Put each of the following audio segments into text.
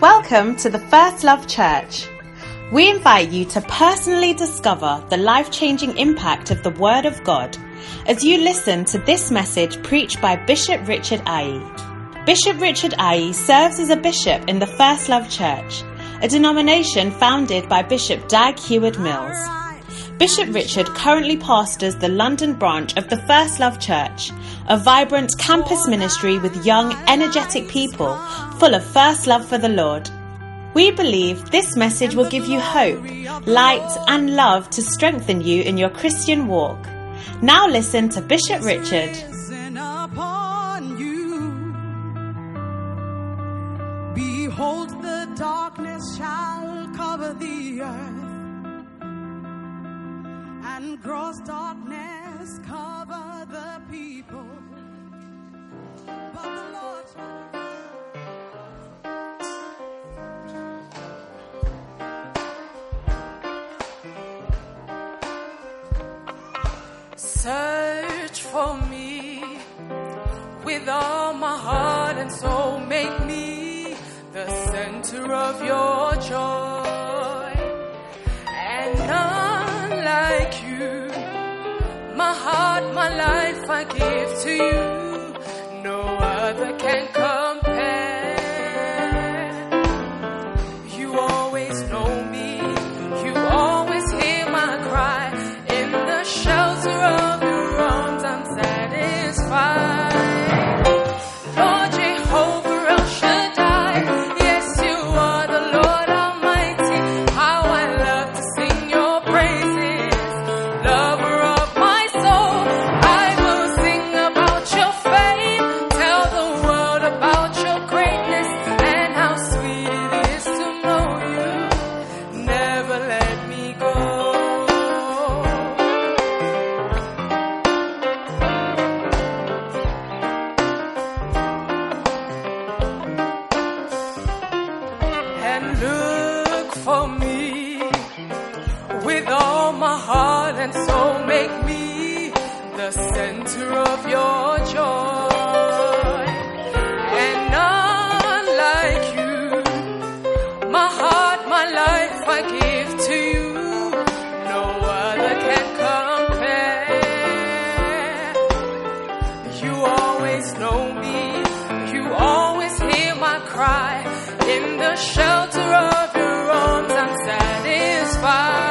Welcome to the First Love Church. We invite you to personally discover the life-changing impact of the Word of God as you listen to this message preached by Bishop Richard Aryee. Bishop Richard Aryee serves as a bishop in the First Love Church, a denomination founded by Bishop Dag Heward-Mills. Bishop Richard currently pastors the London branch of the First Love Church, a vibrant campus ministry with young, energetic people full of first love for the Lord. We believe this message will give you hope, light and love to strengthen you in your Christian walk. Now listen to Bishop Richard. Behold, the darkness shall cover the earth, and gross darkness cover the people. But the Lord shall... Search for me with all my heart and soul. Make me the center of your joy. And unlike you, my heart, my life I give to you. No other can compare. You always know me. You always hear my cry. In the shelter of your arms, I'm satisfied. Lord Jehovah El Shaddai, yes, you are the Lord Almighty. How I love to sing your praises, lover of my soul. I will sing about your fame, tell the world about your greatness, and how sweet it is to know you. Never let me go. And so make me the center of your joy. And unlike you, my heart, my life I give to you. No other can compare. You always know me. You always hear my cry. In the shelter of your arms, I'm satisfied.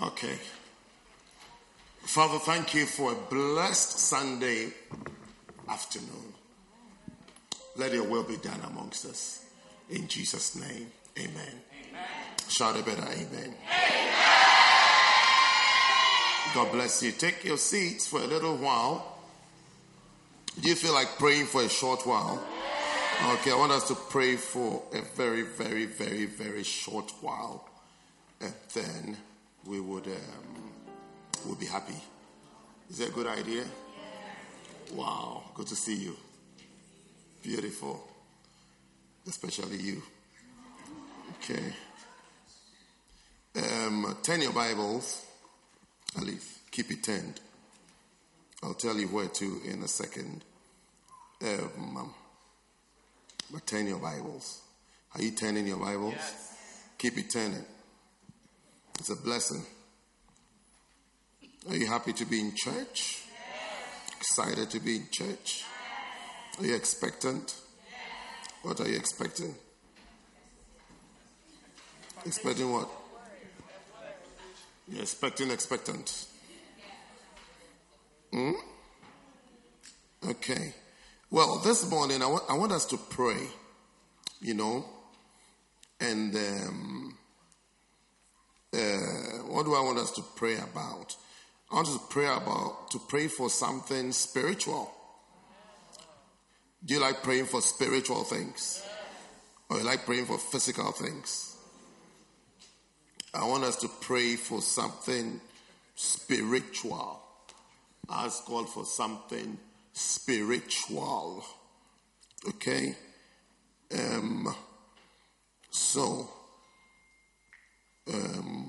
Okay. Father, thank you for a blessed Sunday afternoon. Let your will be done amongst us. In Jesus' name, amen. Shout a better amen. Amen. God bless you. Take your seats for a little while. Do you feel like praying for a short while? Okay, I want us to pray for a very, very, very, very short while. And then we would we'll be happy. Is that a good idea? Wow, good to see you. Beautiful. Especially you. Okay. Turn your Bibles. At least keep it turned. I'll tell you where to in a second. But turn your Bibles. Are you turning your Bibles? Yes. Keep it turning. It's a blessing. Are you happy to be in church? Yes. Excited to be in church? Yes. Are you expectant? Yes. What are you expecting? Expecting what? You're expecting expectant. Hmm? Okay. Well, this morning I want us to pray, and what do I want us to pray about? I want us to pray for something spiritual. Do you like praying for spiritual things? Or you like praying for physical things? I want us to pray for something spiritual. Ask God for something spiritual. Okay?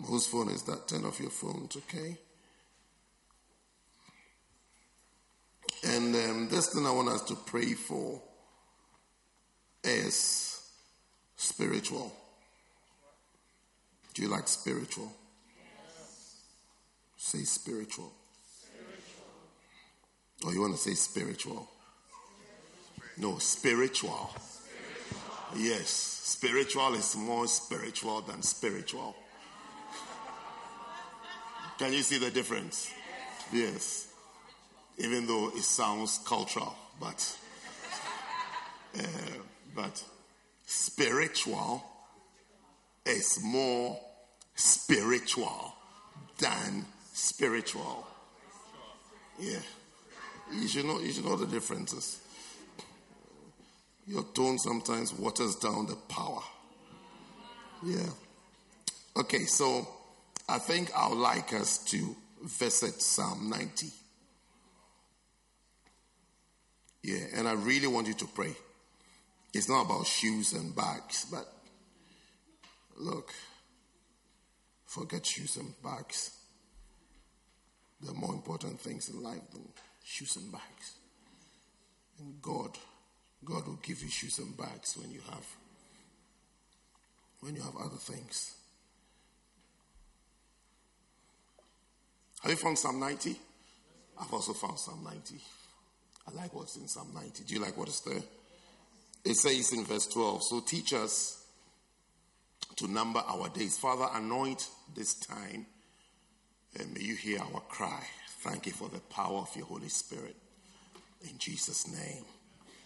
Whose phone is that? Turn off your phones, okay? And this thing I want us to pray for is spiritual. Do you like spiritual? Yes. Say spiritual. Or you want to say spiritual? No, spiritual. Yes, spiritual is more spiritual than spiritual. Can you see the difference? Yes. Even though it sounds cultural, but spiritual is more spiritual than spiritual. Yeah. You should know the differences. Your tone sometimes waters down the power. Yeah. Okay, so I think I would like us to visit Psalm 90. Yeah, and I really want you to pray. It's not about shoes and bags, but look, forget shoes and bags. There are more important things in life than shoes and bags. And God will give you shoes and bags when you have other things. Have you found Psalm 90? I've also found Psalm 90. I like what's in Psalm 90. Do you like what is there? It says in verse 12, so teach us to number our days. Father, anoint this time, and may you hear our cry. Thank you for the power of your Holy Spirit. In Jesus' name.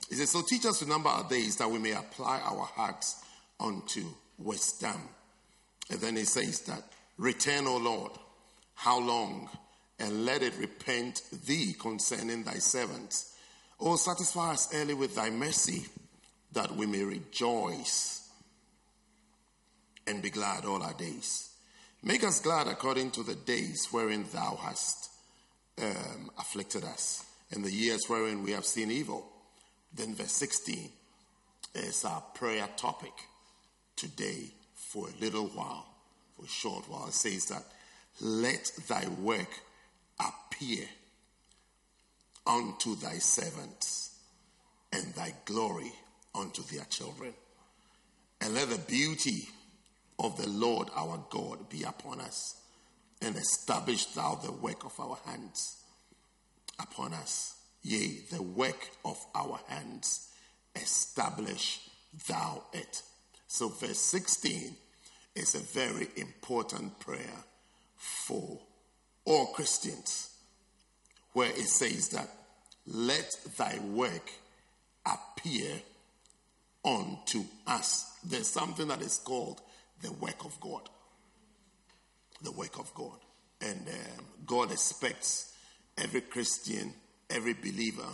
He says, so teach us to number our days that we may apply our hearts unto wisdom. And then he says that, return, O Lord, how long? And let it repent thee concerning thy servants. O satisfy us early with thy mercy, that we may rejoice and be glad all our days. Make us glad according to the days wherein thou hast afflicted us, and the years wherein we have seen evil. Then verse 16 is our prayer topic today for a little while, for a short while. It says that, let thy work appear unto thy servants, and thy glory unto their children. And let the beauty of the Lord our God be upon us, and establish thou the work of our hands upon us. Yea, the work of our hands, establish thou it. So verse 16 is a very important prayer for all Christians, where it says that, let thy work appear unto us. There's something that is called the work of God. The work of God. And God expects every Christian, every believer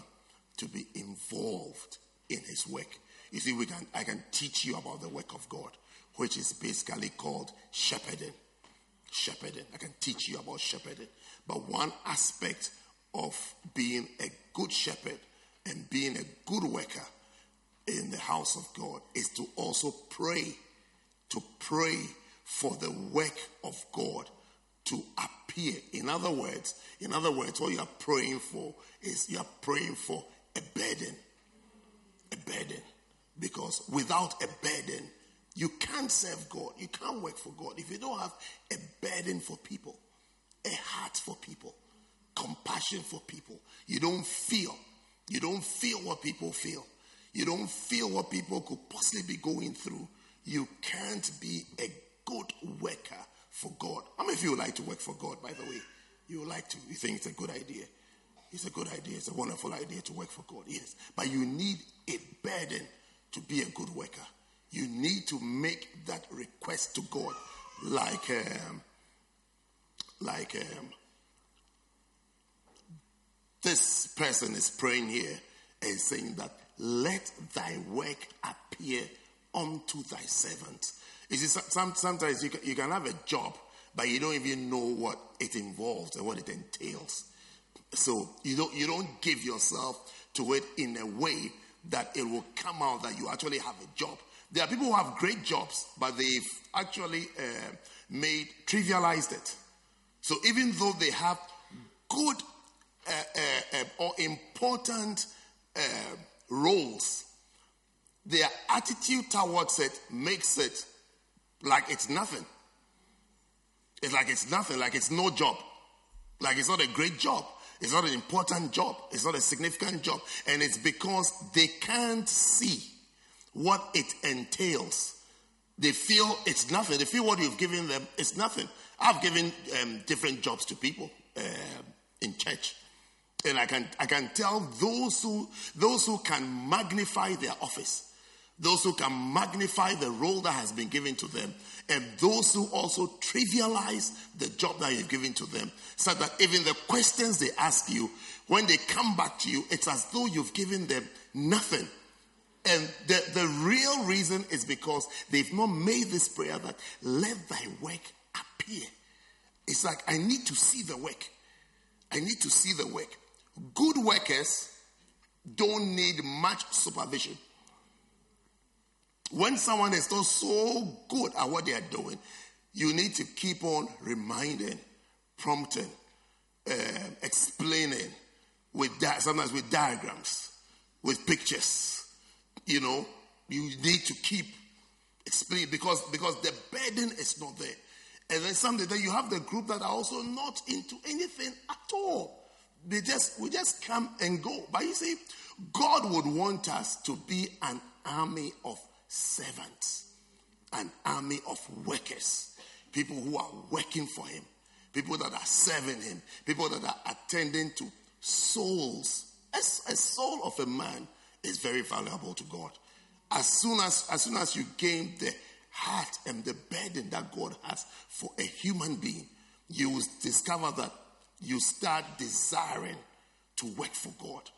to be involved in his work. You see, I can teach you about the work of God, which is basically called shepherding. Shepherding. I can teach you about shepherding. But one aspect of being a good shepherd and being a good worker in the house of God is to also pray. To pray for the work of God to appear. In other words, what you are praying for is you are praying for a burden. A burden. Because without a burden, you can't serve God. You can't work for God. If you don't have a burden for people, a heart for people, compassion for people, you don't feel what people feel. You don't feel what people could possibly be going through. You can't be a good worker for God. How many of you would like to work for God, by the way? You would like to. You think it's a good idea. It's a good idea. It's a wonderful idea to work for God, yes. But you need a burden to be a good worker. You need to make that request to God. Like this person is praying here and saying that, let thy work appear unto thy servant. You see, sometimes you can have a job, but you don't even know what it involves and what it entails. So you don't give yourself to it in a way that it will come out that you actually have a job. There are people who have great jobs, but they've actually trivialized it. So even though they have good or important roles, their attitude towards it makes it like it's nothing. It's like it's nothing, like it's no job. Like it's not a great job. It's not an important job. It's not a significant job. And it's because they can't see what it entails. They feel it's nothing. They feel what you've given them is nothing. I've given different jobs to people in church. And I can tell those who can magnify their office, those who can magnify the role that has been given to them, and those who also trivialize the job that you've given to them, so that even the questions they ask you, when they come back to you, it's as though you've given them nothing. And the real reason is because they've not made this prayer that, let thy work appear. It's like, I need to see the work. I need to see the work. Good workers don't need much supervision. When someone is not so good at what they are doing, you need to keep on reminding, prompting, explaining, sometimes with diagrams, with pictures. You know, you need to keep explaining because the burden is not there. And then someday you have the group that are also not into anything at all. We just come and go. But you see, God would want us to be an army of servants, an army of workers, people who are working for him, people that are serving him, people that are attending to souls. A soul of a man is very valuable to God. As soon as you gain the heart and the burden that God has for a human being, you will discover that you start desiring to work for God,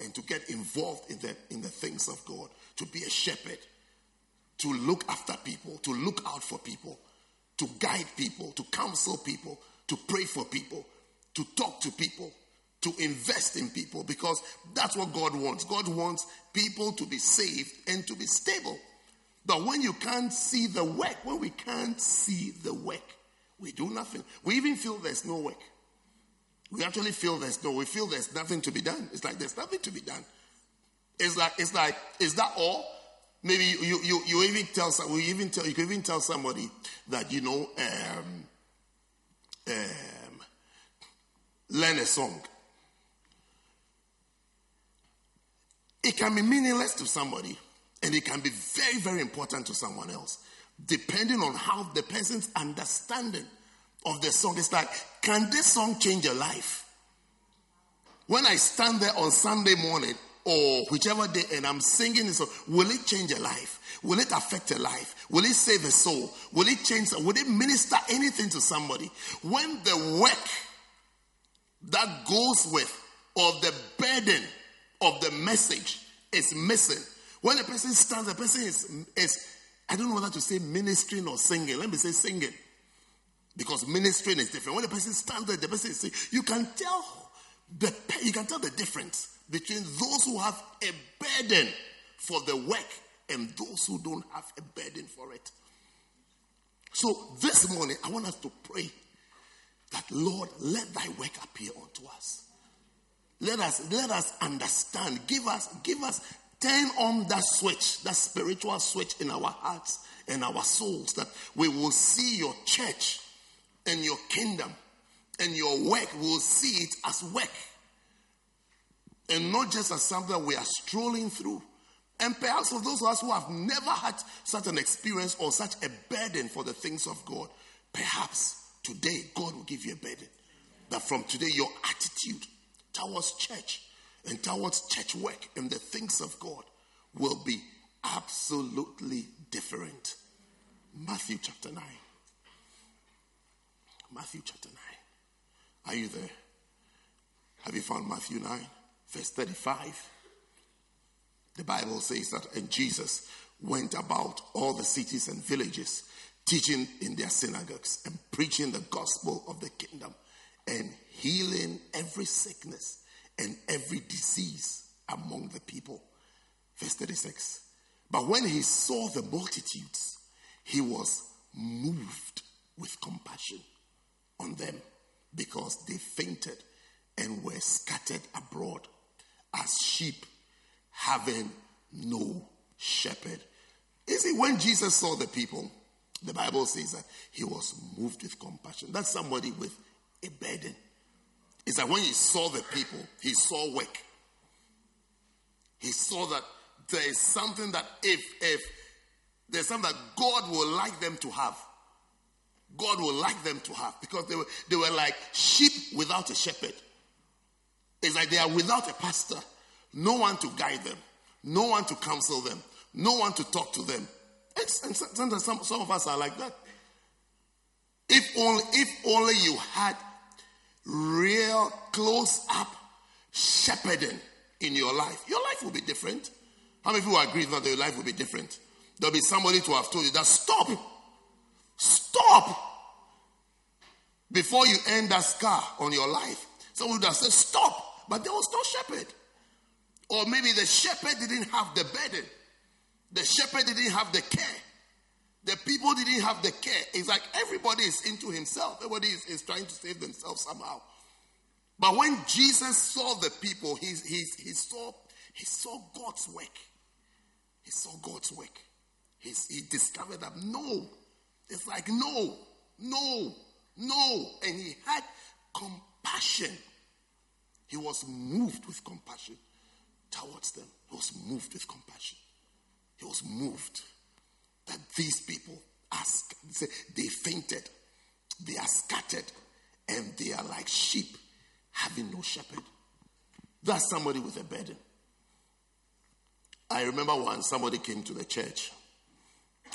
and to get involved in the things of God, to be a shepherd, to look after people, to look out for people, to guide people, to counsel people, to pray for people, to talk to people, to invest in people, because that's what God wants. God wants people to be saved and to be stable. But when you can't see the work, when we can't see the work, we do nothing. We even feel there's no work. We feel there's nothing to be done. It's like there's nothing to be done. It's like is that all? Maybe you could even tell somebody that, you know, learn a song. It can be meaningless to somebody, and it can be very, very important to someone else, depending on how the person's understanding of the song. It's like, can this song change your life? When I stand there on Sunday morning, or whichever day and I'm singing this song, will it change a life? Will it affect a life? Will it save a soul? Will it change? Will it minister anything to somebody? When the work that goes with or the burden of the message is missing, when a person stands, the person is I don't know whether to say ministering or singing. Let me say singing. Because ministering is different. When a person stands there, the person is singing. You can tell the difference between those who have a burden for the work and those who don't have a burden for it. So this morning, I want us to pray that, Lord, let thy work appear unto us. Let us understand. Give us. Turn on that switch, that spiritual switch in our hearts and our souls, that we will see your church and your kingdom and your work. We will see it as work and not just as something we are strolling through. And perhaps for those of us who have never had such an experience or such a burden for the things of God, perhaps today God will give you a burden. That from today your attitude towards church and towards church work and the things of God will be absolutely different. Matthew chapter 9. Matthew chapter 9. Are you there? Have you found Matthew 9? Verse 35. The Bible says that, and Jesus went about all the cities and villages, teaching in their synagogues and preaching the gospel of the kingdom and healing every sickness and every disease among the people. Verse 36. But when he saw the multitudes, he was moved with compassion on them, because they fainted and were scattered abroad as sheep having no shepherd. You see, when Jesus saw the people, the Bible says that he was moved with compassion. That's somebody with a burden. It's that when he saw the people, he saw work. He saw that there is something that if there's something that God will like them to have. God will like them to have, because they were like sheep without a shepherd. It's like they are without a pastor. No one to guide them. No one to counsel them. No one to talk to them. And sometimes some of us are like that. If only you had real close-up shepherding in your life will be different. How many people agree that your life will be different? There'll be somebody to have told you that stop before you end that scar on your life. Someone would have said stop, but there was no shepherd, or maybe the shepherd didn't have the burden, the shepherd didn't have the care, the people didn't have the care. It's like everybody is into himself. Everybody is trying to save themselves somehow. But when Jesus saw the people, he saw God's work. He saw God's work. He discovered that no. It's like no. And he had compassion. He was moved with compassion towards them. He was moved with compassion. He was moved that these people ask. They fainted. They are scattered. And they are like sheep having no shepherd. That's somebody with a burden. I remember once somebody came to the church.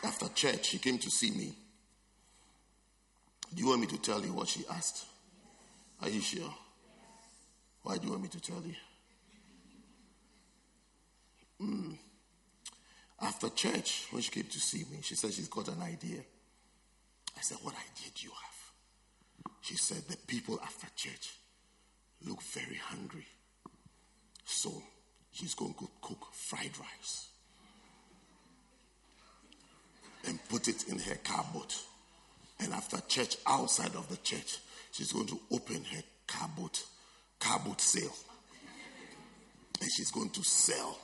After church, she came to see me. Do you want me to tell you what she asked? Are you sure? Why do you want me to tell you? After church, when she came to see me, she said she's got an idea. I said, what idea do you have? She said, the people after church look very hungry. So she's going to cook fried rice and put it in her cupboard. And after church, outside of the church, she's going to open her cupboard sale. And she's going to sell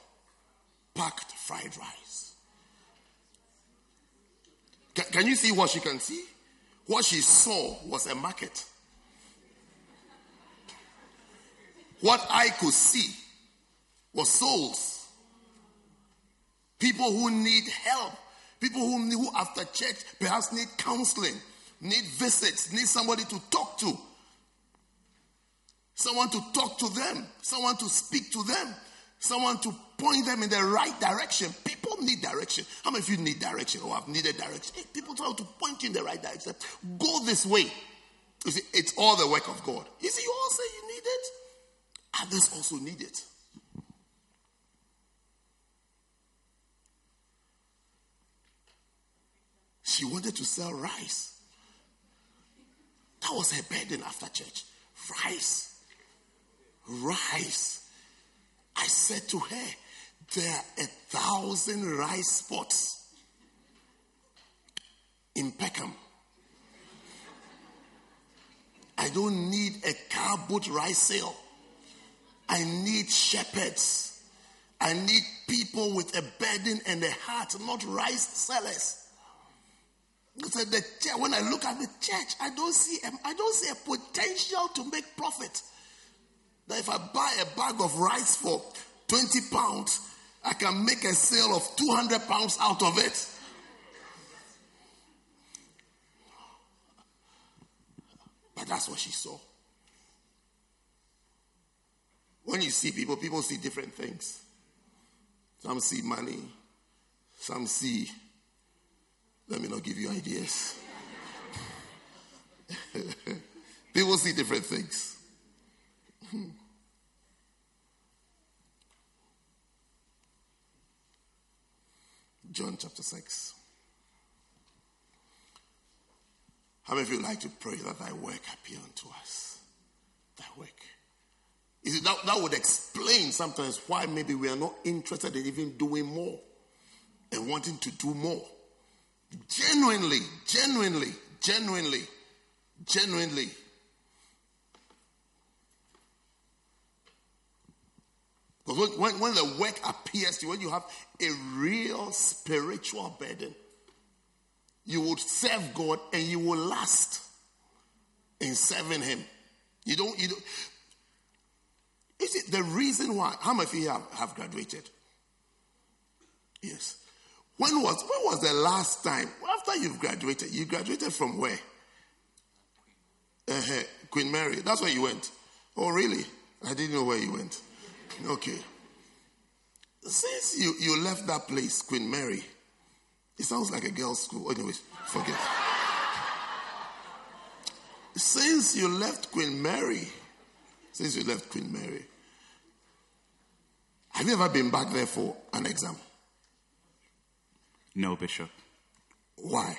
packed fried rice. Can you see what she can see? What she saw was a market. What I could see was souls. People who need help. People who after church perhaps need counseling, need visits, need somebody to talk to. Someone to talk to them. Someone to speak to them. Someone to point them in the right direction. People need direction. How many of you need direction or have needed direction? Hey, people try to point you in the right direction. Go this way. You see, it's all the work of God. You see, you all say you need it. Others also need it. She wanted to sell rice. That was her burden after church. Rice. I said to her, there are 1,000 rice spots in Peckham. I don't need a car-boot rice sale. I need shepherds. I need people with a burden and a heart, not rice sellers. So the church, when I look at the church, I don't see a potential to make profit. That if I buy a bag of rice for 20 pounds, I can make a sale of 200 pounds out of it. But that's what she saw. When you see people, people see different things. Some see money. Some see... Let me not give you ideas. People see different things. John chapter 6. How many of you like to pray that thy work appear unto us? Thy work. You see, that would explain sometimes why maybe we are not interested in even doing more and wanting to do more. Genuinely. Because when the work appears to you, when you have a real spiritual burden, you will serve God and you will last in serving Him. You don't. Is it the reason why? How many of you have graduated? Yes. When was the last time? After you graduated from where? Queen Mary. That's where you went. Oh, really? I didn't know where you went. Okay. Since you left that place, Queen Mary, it sounds like a girls' school. Anyways, forget. Since you left Queen Mary, have you ever been back there for an exam? No, Bishop. Why?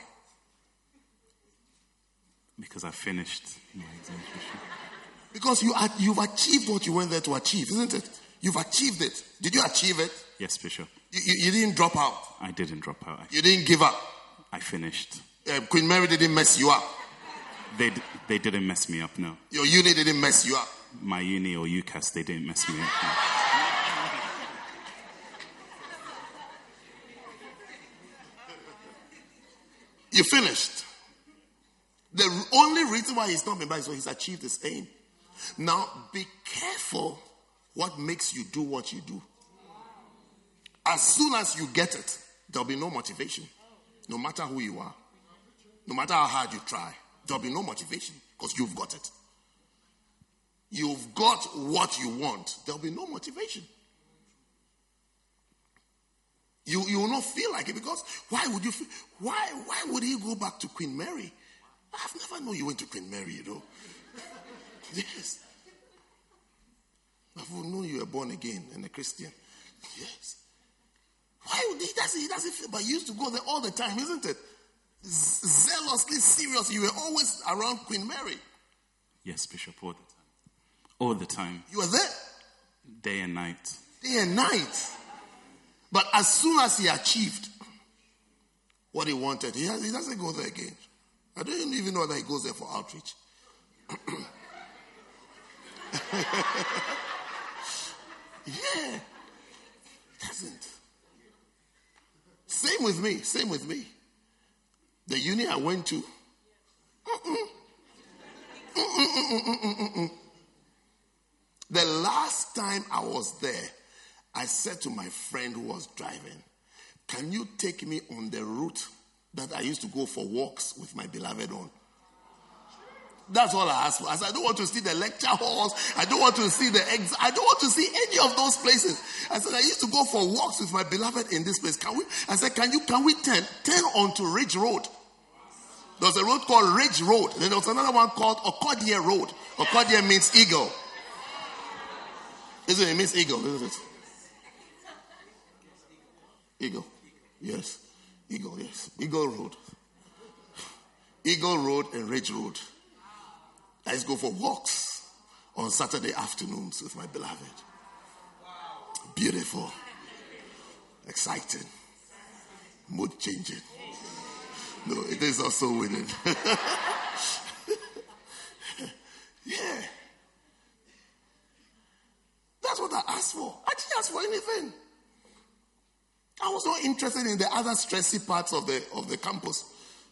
Because I finished my exam, Bishop. Because you've achieved what you went there to achieve, isn't it? You've achieved it. Did you achieve it? Yes, Bishop. You didn't drop out. I didn't drop out. You didn't give up. I finished. Queen Mary didn't mess you up. They didn't mess me up, no. Your uni didn't mess you up. My uni or UCAS, they didn't mess me up, no. You finished. The only reason why he's not been back is because he's achieved his aim. Now, be careful what makes you do what you do. As soon as you get it, there'll be no motivation. No matter who you are. No matter how hard you try. There'll be no motivation because you've got it. You've got what you want. There'll be no motivation. You will not feel like it because why would you feel, why would he go back to Queen Mary? I've never known you went to Queen Mary, you know. Yes. I've known you were born again and a Christian. Yes. Why would he doesn't feel, but you used to go there all the time, isn't it? Zealously serious. You were always around Queen Mary. Yes, Bishop, all the time. All the time. You were there? Day and night. Day and night. But as soon as he achieved what he wanted, he doesn't go there again. I don't even know that he goes there for outreach. Yeah. He doesn't. Same with me. The uni I went to. The last time I was there, I said to my friend who was driving, can you take me on the route that I used to go for walks with my beloved on? That's all I asked for. I said, I don't want to see the lecture halls. I don't want to see the eggs. I don't want to see any of those places. I said, I used to go for walks with my beloved in this place. Can we? I said, can we turn onto Ridge Road? There was a road called Ridge Road. Then there was another one called Accordia Road. Accordia means eagle. Isn't it? It means eagle, isn't it? Eagle. Yes. Eagle, yes. Eagle Road. Eagle Road and Ridge Road. I used to go for walks on Saturday afternoons with my beloved. Beautiful. Exciting. Mood changing. No, it is also winning. Yeah. That's what I asked for. I didn't ask for anything. I was not interested in the other stressy parts of the campus.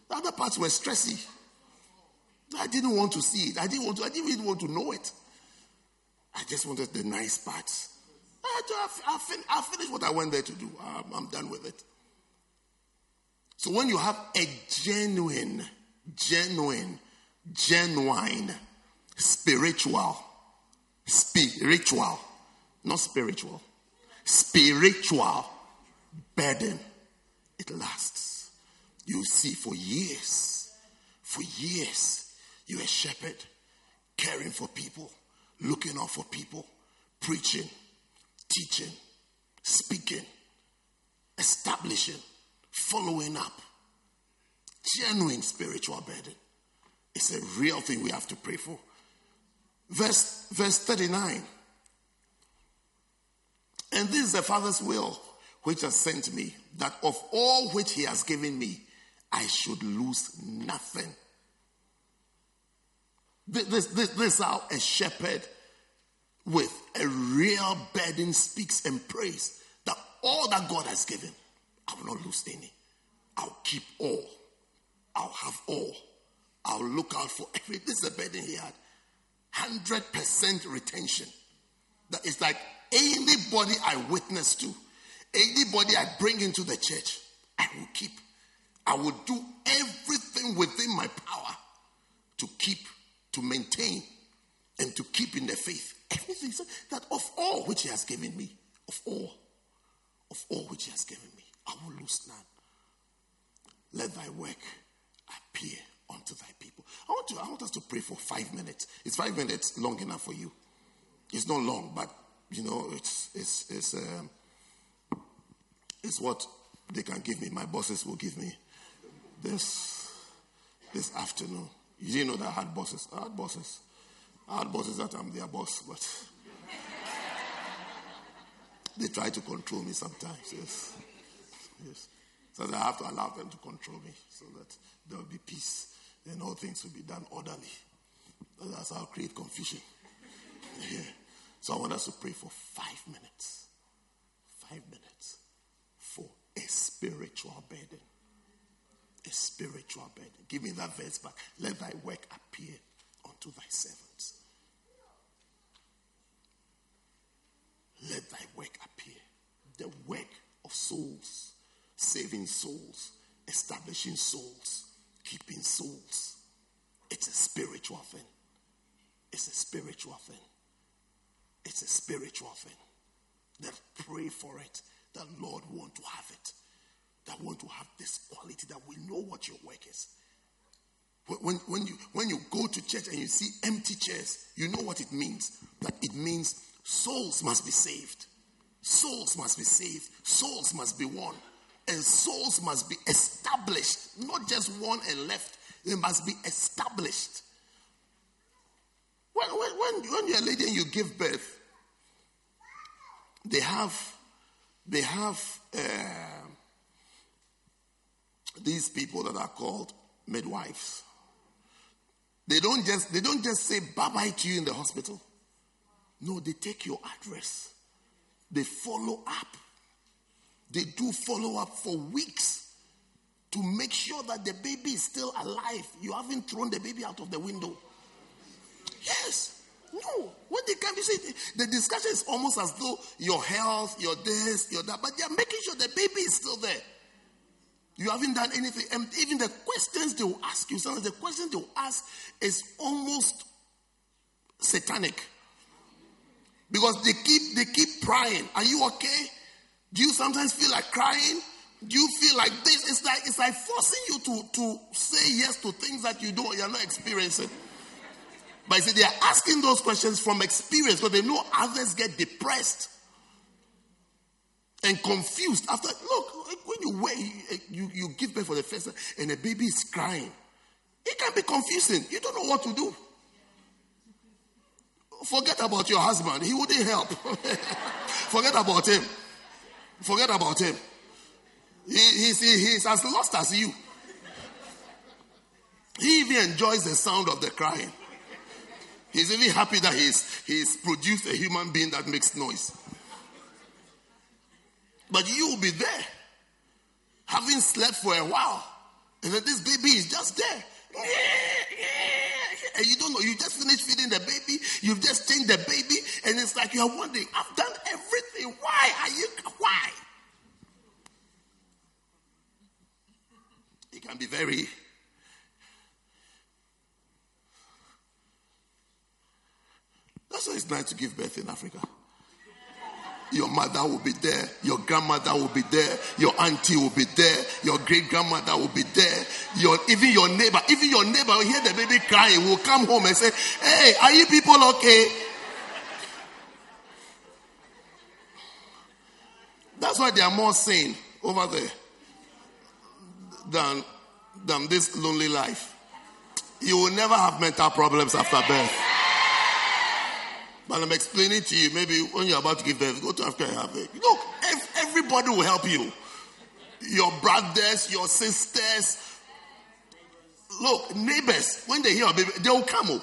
The other parts were stressy. I didn't want to see it. I didn't even want to know it. I just wanted the nice parts. I finished what I went there to do. I'm done with it. So when you have a genuine spiritual burden, it lasts. You see, for years, you're a shepherd, caring for people, looking out for people, preaching, teaching, speaking, establishing, following up. Genuine spiritual burden. It's a real thing we have to pray for. Verse 39. And this is the Father's will, which has sent me, that of all which he has given me, I should lose nothing. This is how a shepherd with a real burden speaks and prays, that all that God has given, I will not lose any. I'll keep all. I'll have all. I'll look out for everything. This is a burden he had. 100% retention. That is like anybody I witness to, anybody I bring into the church, I will keep. I will do everything within my power to keep, to maintain, and to keep in the faith. Everything that of all which he has given me, of all which he has given me, I will lose none. Let thy work appear unto thy people. I want us to pray for 5 minutes. It's 5 minutes long enough for you. It's not long, but you know, it's what they can give me. My bosses will give me this afternoon. You didn't know that I had bosses. I had bosses that I'm their boss, but they try to control me sometimes. Yes. Yes. So that I have to allow them to control me so that there will be peace and all things will be done orderly. That's how I create confusion. Yeah. So I want us to pray for 5 minutes. 5 minutes for a spiritual burden. A spiritual burden. Give me that verse back. Let thy work appear unto thy servants. Let thy work appear. The work of souls. Saving souls. Establishing souls. Keeping souls. It's a spiritual thing. It's a spiritual thing. It's a spiritual thing. That pray for it. That Lord want to have it. That want to have this quality. That we know what your work is. When you go to church and you see empty chairs, you know what it means. That it means souls must be saved. Souls must be saved. Souls must be won. And souls must be established. Not just won and left. They must be established. When you're a lady and you give birth, they have these people that are called midwives. They don't just say bye-bye to you in the hospital. No, they take your address. They follow up. They do follow up for weeks to make sure that the baby is still alive. You haven't thrown the baby out of the window. Yes. No. When they come, you say the discussion is almost as though your health, your this, your that, but they are making sure the baby is still there. You haven't done anything. And even the questions they will ask you, sometimes the questions they will ask is almost satanic. Because they keep prying. Are you okay? Do you sometimes feel like crying? Do you feel like this? It's like forcing you to say yes to things that you're not experiencing. But you see, they are asking those questions from experience, but they know others get depressed and confused. After, look, when you weigh, you give birth for the first time, and the baby is crying. It can be confusing. You don't know what to do. Forget about your husband. He wouldn't help. Forget about him. Forget about him. He's as lost as you. He even enjoys the sound of the crying. He's even happy that he's produced a human being that makes noise. But you will be there, having slept for a while, and then this baby is just there. And you don't know, you just finished feeding the baby, you've just changed the baby, and it's like you are wondering, I've done everything, why? It can be very That's why it's nice to give birth in Africa. Your mother will be there. Your grandmother will be there. Your auntie will be there. Your great-grandmother will be there. Even your neighbor will hear the baby crying, will come home and say, hey, are you people okay? That's why they are more sane over there than this lonely life. You will never have mental problems after birth. But I'm explaining to you, maybe when you're about to give birth, go to Africa and have it. Look, everybody will help you. Your brothers, your sisters. Look, neighbors, when they hear a baby, they will come up.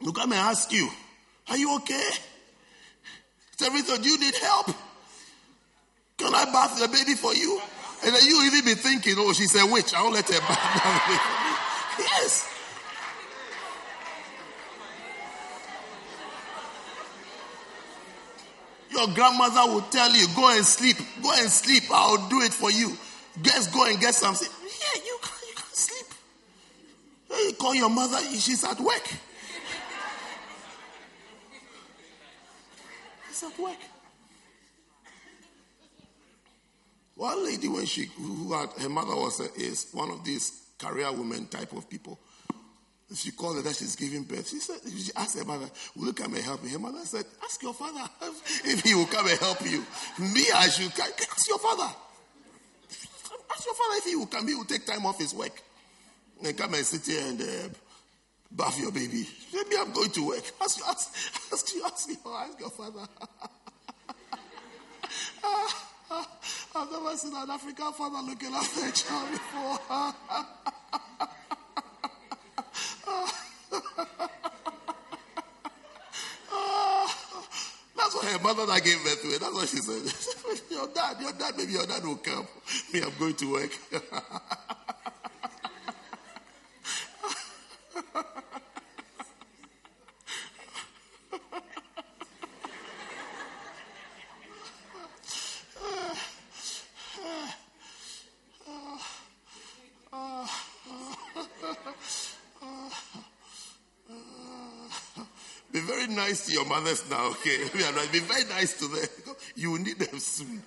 They'll come and ask you, are you okay? Everything, do you need help? Can I bath the baby for you? And then you'll even be thinking, oh, she's a witch. I won't let her bath the baby. Yes. Your grandmother will tell you, go and sleep, I'll do it for you. Just go and get something. Yeah, you can't sleep. You call your mother, she's at work. She's at work. One lady, when she, who had, her mother is one of these career women type of people. She called her that she's giving birth. She said, she asked her mother, will you come and help me? Her mother said, ask your father if he will come and help you. Me, I should come. Ask your father. Ask your father if he will come. He will take time off his work and come and sit here and bath your baby. Maybe I'm going to work. Ask your father. I've never seen an African father looking after a child before. That's what her mother that gave birth to her. That's what she said. Your dad, maybe your dad will come. Me, I'm going to work. To your mothers now, okay? We are right. Be very nice to them. You will need them soon.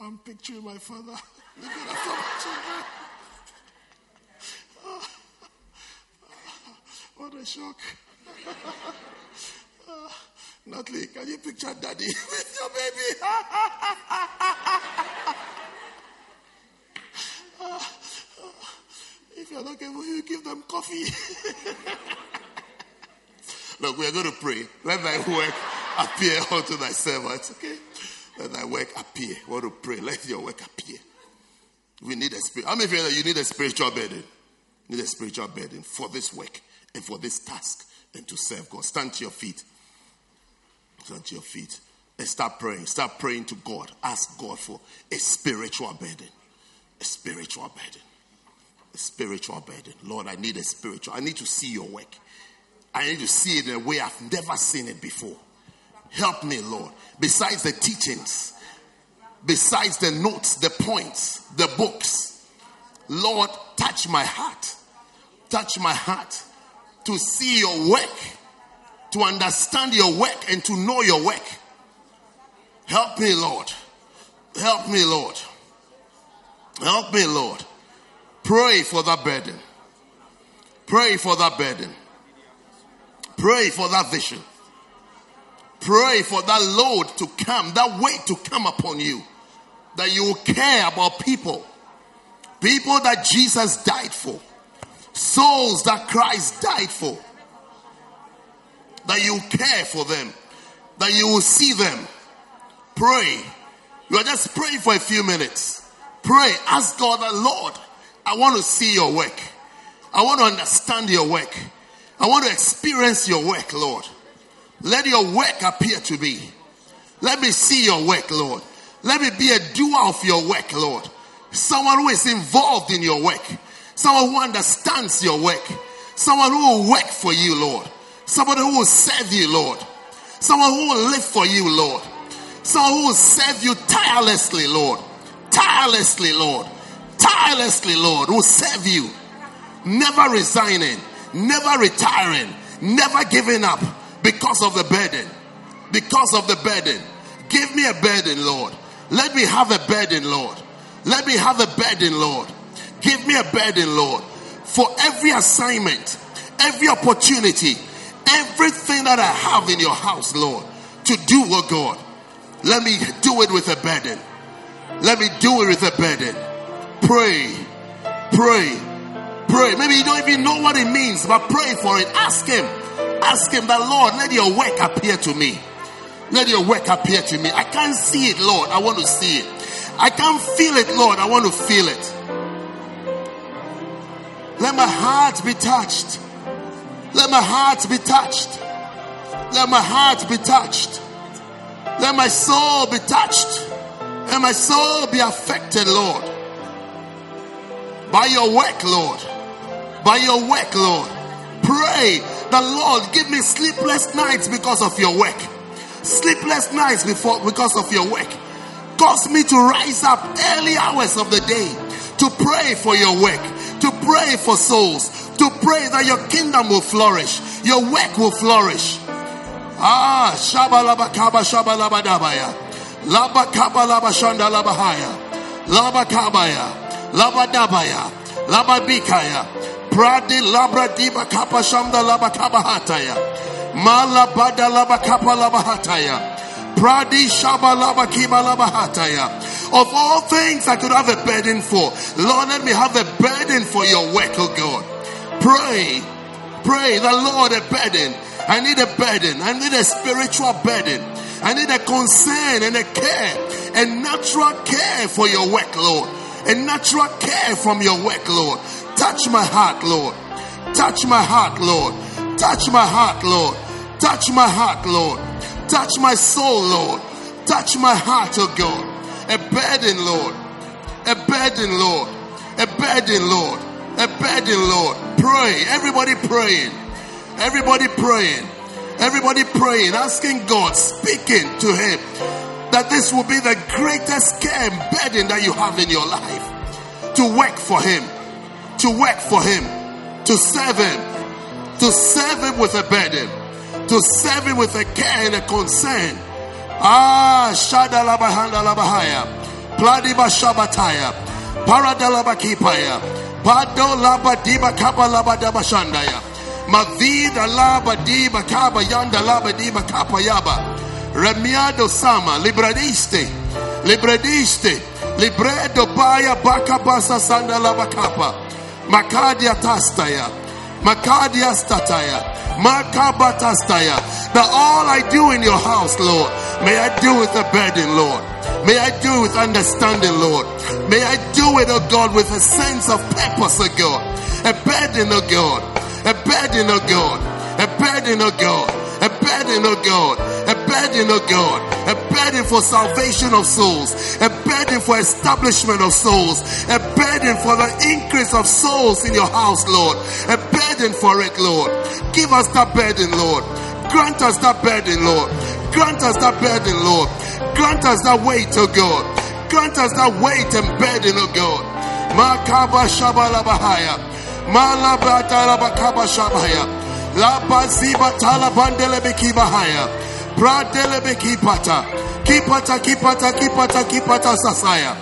I'm picturing my father. Look at that. What a shock. Natalie, can you picture daddy with your baby? If you're not careful, you give them coffee. Look, we are going to pray. Let thy work appear unto thy servants, okay? Let thy work appear. We want to pray. Let your work appear. We need a spirit. How many of you know that you need a spiritual burden? You need a spiritual burden for this work and for this task and to serve God. Stand to your feet. Onto your feet and start praying. Start praying to God. Ask God for a spiritual burden. A spiritual burden. A spiritual burden. Lord, I need a spiritual. I need to see your work. I need to see it in a way I've never seen it before. Help me, Lord. Besides the teachings, besides the notes, the points, the books, Lord, touch my heart. Touch my heart to see your work, to understand your work, and to know your work. Help me, Lord. Help me, Lord. Help me, Lord. Pray for that burden. Pray for that burden. Pray for that vision. Pray for that load to come, that weight to come upon you. That you will care about people. People that Jesus died for. Souls that Christ died for. That you care for them. That you will see them. Pray. You are just praying for a few minutes. Pray. Ask God, Lord, I want to see your work. I want to understand your work. I want to experience your work, Lord. Let your work appear to me. Let me see your work, Lord. Let me be a doer of your work, Lord. Someone who is involved in your work. Someone who understands your work. Someone who will work for you, Lord. Someone who will serve you, Lord. Someone who will live for you, Lord. Someone who will serve you tirelessly, Lord. Tirelessly, Lord. Tirelessly, Lord. Will serve you. Never resigning. Never retiring. Never giving up. Because of the burden. Because of the burden. Give me a burden, Lord. Let me have a burden, Lord. Let me have a burden, Lord. Give me a burden, Lord. For every assignment, every opportunity, everything that I have in your house, Lord, to do, oh God, let me do it with a burden. Let me do it with a burden. Pray. Pray. Pray. Maybe you don't even know what it means, but pray for it. Ask him. Ask him that, Lord, let your work appear to me. Let your work appear to me. I can't see it, Lord. I want to see it. I can't feel it, Lord. I want to feel it. Let my heart be touched. Let my heart be touched. Let my heart be touched. Let my soul be touched. Let my soul be affected, Lord. By your work, Lord. By your work, Lord. Pray that, Lord, give me sleepless nights because of your work. Sleepless nights because of your work. Cause me to rise up early hours of the day to pray for your work, to pray for souls, to pray that your kingdom will flourish, your work will flourish. Ah, shabalaba kaba shabalaba dabaya, laba kaba laba shanda laba haya, laba kabaya, laba dabaya, laba bikaya. Bradi labra diba kapa shamda laba kaba hataya. Malabada laba kapa laba hataya. Bradi shaba laba kiba laba hataya. Of all things I could have a burden for. Lord, let me have a burden for your work, oh God. Pray. Pray the Lord a burden. I need a burden. I need a spiritual burden. I need a concern and a care. A natural care for your work, Lord. A natural care from your work, Lord. Touch my heart, Lord. Touch my heart, Lord. Touch my heart, Lord. Touch my heart, Lord. Touch my soul, Lord. Touch my heart, oh God. A burden, Lord. A burden, Lord. A burden, Lord. A burden, Lord. Pray. Everybody praying. Everybody praying. Everybody praying. Asking God, speaking to him. That this will be the greatest care and burden that you have in your life. To work for him. To work for him, to serve him, to serve him with a burden, to serve him with a care and a concern. Ah, shada labahanda labahaya, pladiba shabataya, paradalabakipaya, pado labadiba kaba labadaba shandaya, mavida labadiba kaba yanda labadiba kapa yaba, remiado sama, libradiste, libredo baya bakabasa sanda labakapa. Makadia tastaya, makadia stataya, makabatastaya. That all I do in your house, Lord, may I do with a burden, Lord. May I do with understanding, Lord. May I do it, oh God, with a sense of purpose, oh God. A burden, oh God. A burden, oh God. A burden, oh God. a burden, oh God, a burden, oh God, a burden for salvation of souls, a burden for establishment of souls, a burden for the increase of souls in your house, Lord, a burden for it, Lord. Give us that burden, Lord. Grant us that burden, Lord. Grant us that burden, Lord. Grant us that weight, oh God. Grant us that weight and burden, oh God. Makaba shabalabahaya. Malabatalabakaba shabaya. La baziba talabandele bekibahaya. Bradele bekipata. Kipata sasaya.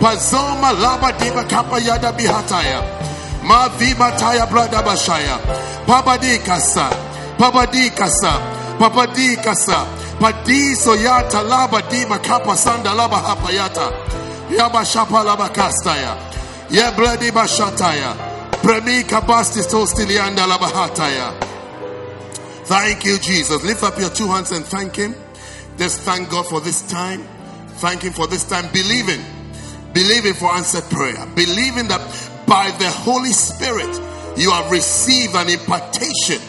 Pazoma laba diba kapa yada bihataya. Ma viba taya brada bashaya. Pabadi kasa. Padi soyata laba diba kapa sanda laba hapayata. Yaba shapa laba kastaya. Yebledi bashataya. Premi kabasti stilianda laba hataya. Thank you, Jesus. Lift up your two hands and thank Him. Just thank God for this time. Thank Him for this time. Believing for answered prayer. Believing that by the Holy Spirit you have received an impartation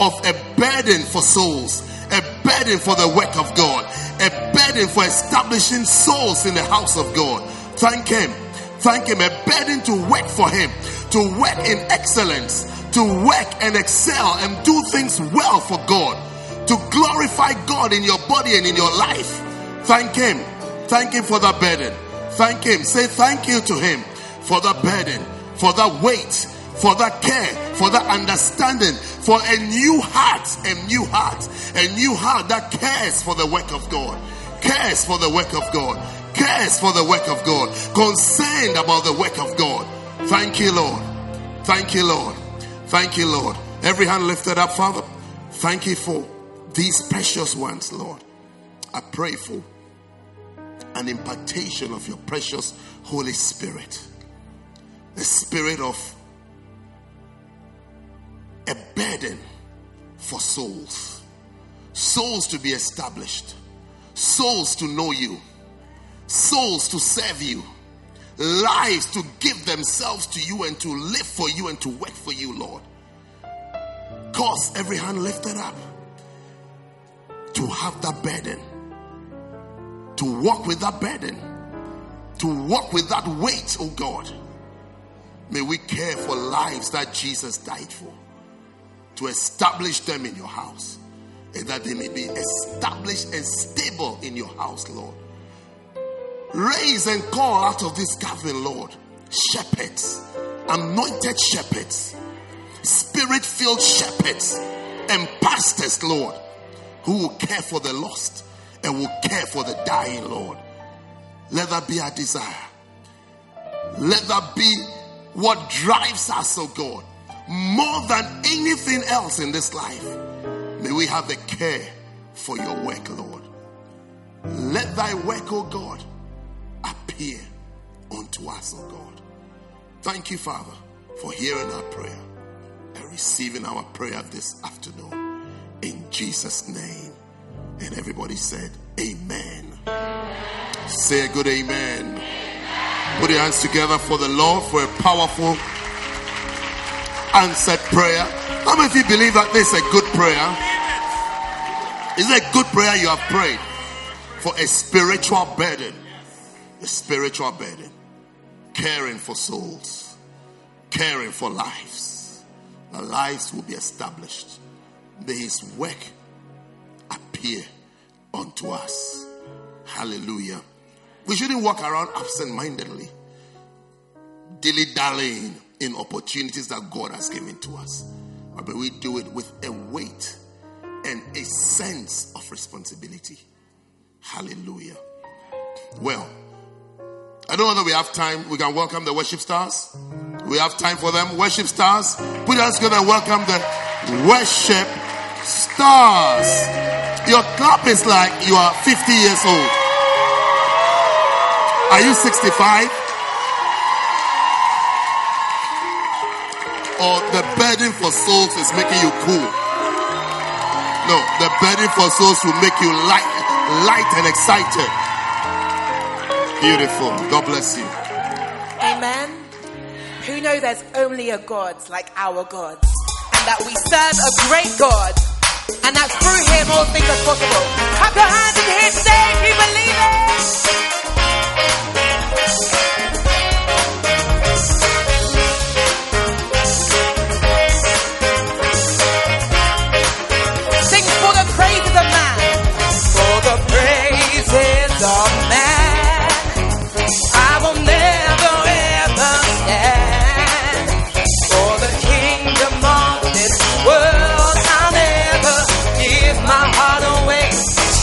of a burden for souls, a burden for the work of God, a burden for establishing souls in the house of God. Thank Him. Thank Him. A burden to work for Him, to work in excellence, to work and excel and do things well for God, to glorify God in your body and in your life. Thank Him. Thank Him for that burden. Thank Him. Say thank you to Him for that burden, for that weight, for that care, for that understanding, for a new heart that cares for the work of God, cares for the work of God, cares for the work of God, concerned about the work of God. Thank you, Lord. Thank you, Lord. Thank you, Lord. Every hand lifted up, Father. Thank you for these precious ones, Lord. I pray for an impartation of your precious Holy Spirit, the spirit of a burden for souls to be established, souls to know you, souls to serve you, lives to give themselves to you and to live for you and to work for you, Lord. Cause every hand lifted up to have that burden, to walk with that burden, to walk with that weight, oh God. May we care for lives that Jesus died for, to establish them in your house, and that they may be established and stable in your house, Lord. Raise and call out of this gathering, Lord, shepherds, anointed shepherds, spirit-filled shepherds and pastors, Lord, who will care for the lost and will care for the dying, Lord. Let that be our desire. Let that be what drives us, oh God, more than anything else in this life. May we have the care for your work, Lord. Let thy work, oh God, appear unto us, O God. Thank you, Father, for hearing our prayer and receiving our prayer this afternoon. In Jesus' name. And everybody said, Amen. Amen. Say a good amen. Amen. Put your hands together for the Lord for a powerful answered prayer. How many of you believe that this is a good prayer? Is it a good prayer you have prayed for a spiritual burden? A spiritual burden, caring for souls, caring for lives. The lives will be established. May His work appear unto us. Hallelujah. We shouldn't walk around absent-mindedly, dilly-dallying in opportunities that God has given to us. But we do it with a weight and a sense of responsibility. Hallelujah. Well, I don't know that we have time. We can welcome the worship stars. We have time for them. Worship stars. We're just going to welcome the worship stars. Your clap is like you are 50 years old. Are you 65? Or the burden for souls is making you cool? No, the burden for souls will make you light and excited. Beautiful. God bless you. Amen. Who knows there's only a God like our God, and that we serve a great God and that through him all things are possible. Clap your hands in his name if you believe it.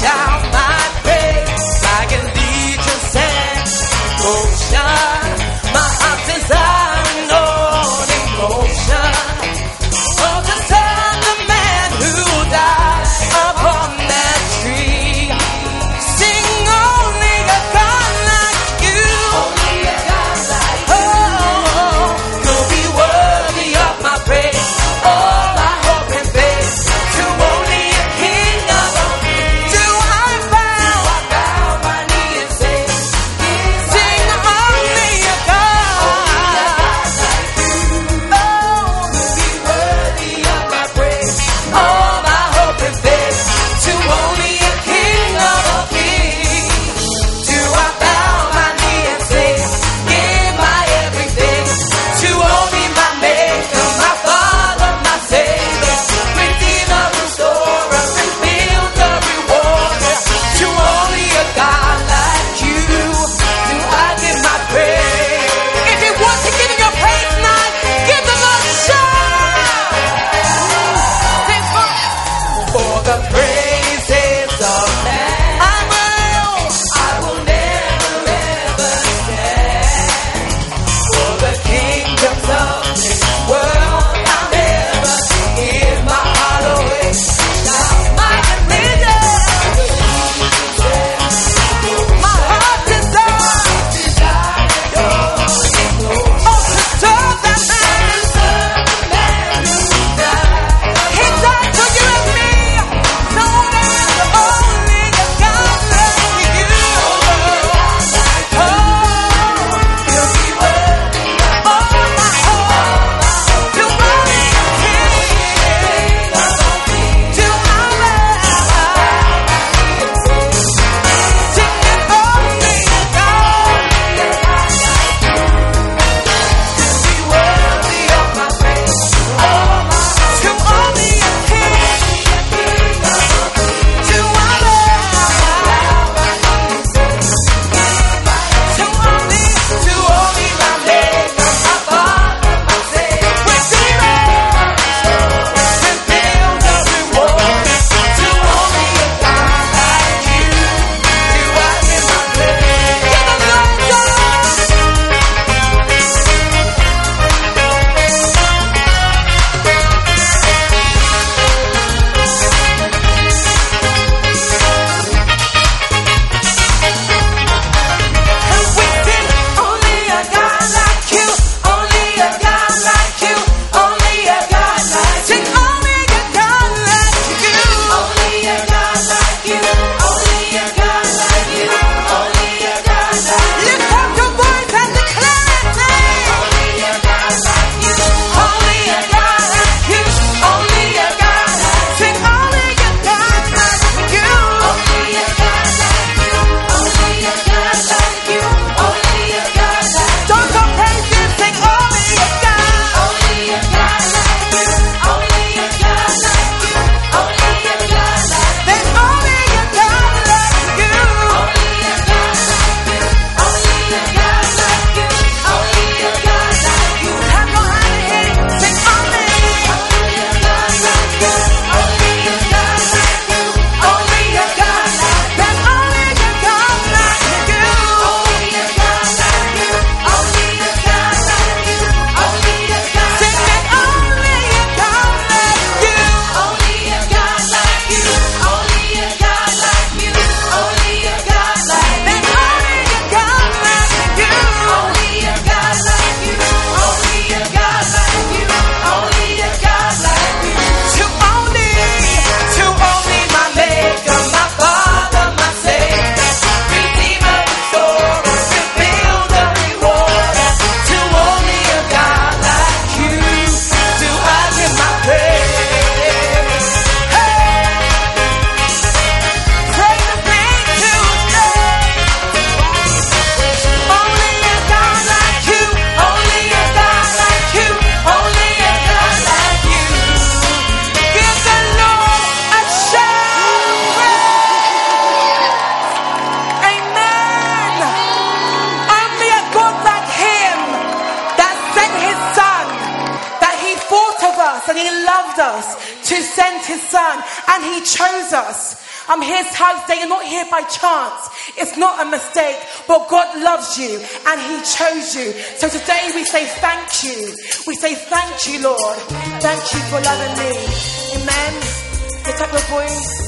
Shout my praise. us and He loved us to send His Son, and He chose us. I'm here today. You're not here by chance. It's not a mistake, but God loves you and He chose you. So today we say thank you. We say thank you, Lord. Thank you for loving me. Amen. Lift up your voice.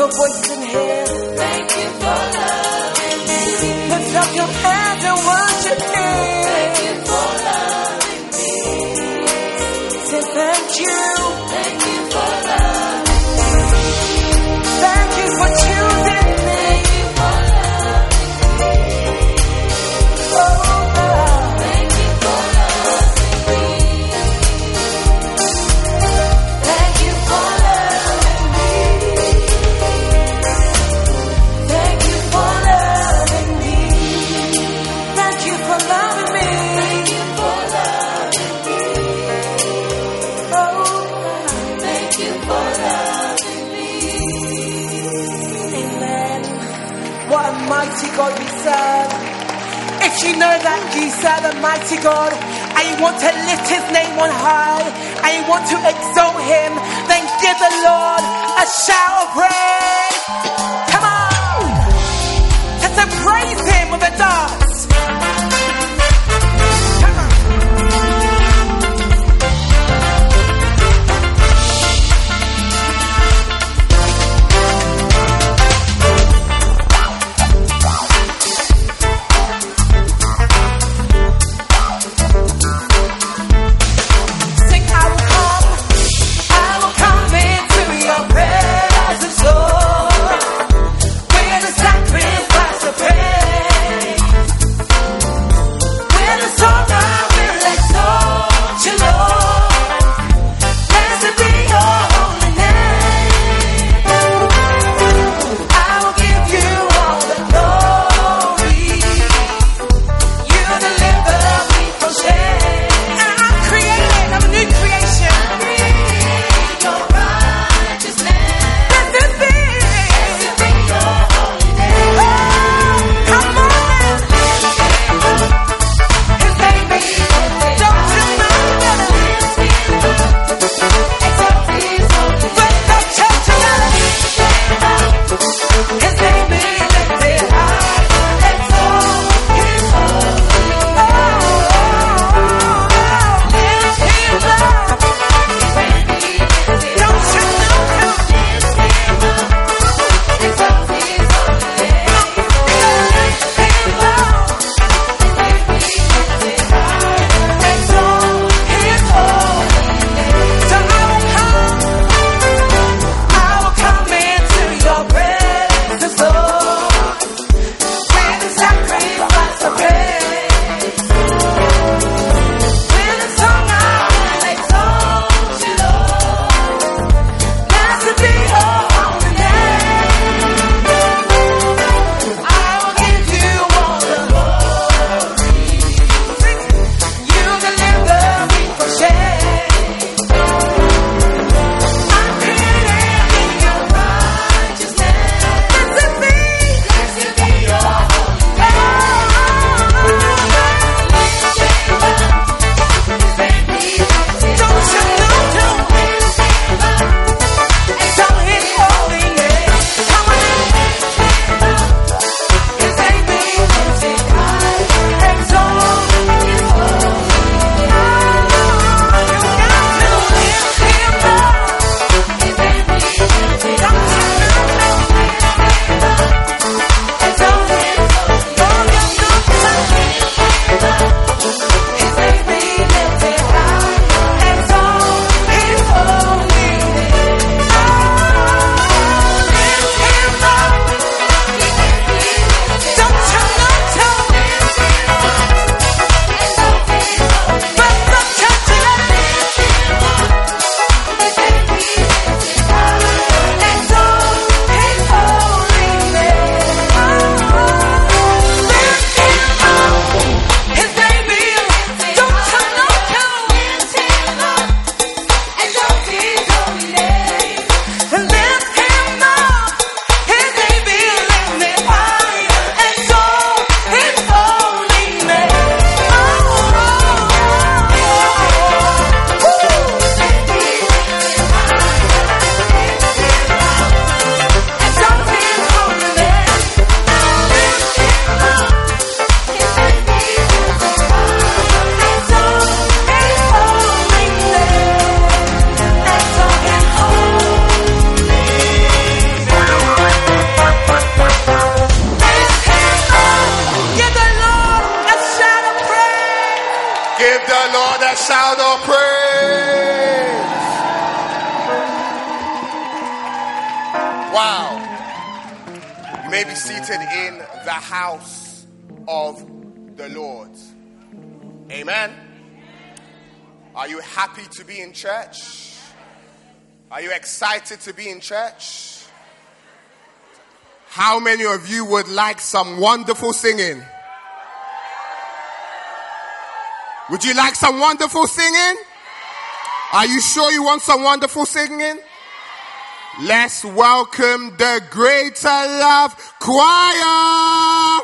your voice in here. Thank you for loving me. Lift up your hands and worship Him. Thank you for loving me. Say thank you. God be served. If you know that you serve a mighty God and you want to lift His name on high and you want to exalt Him, then give the Lord a shout of praise. Come on, let's praise Him with a dance. Come on. So Wow. You may be seated in the house of the Lord. Amen. Are you happy to be in church? Are you excited to be in church? How many of you would like some wonderful singing? Would you like some wonderful singing? Are you sure you want some wonderful singing? Let's welcome the Greater Love Choir.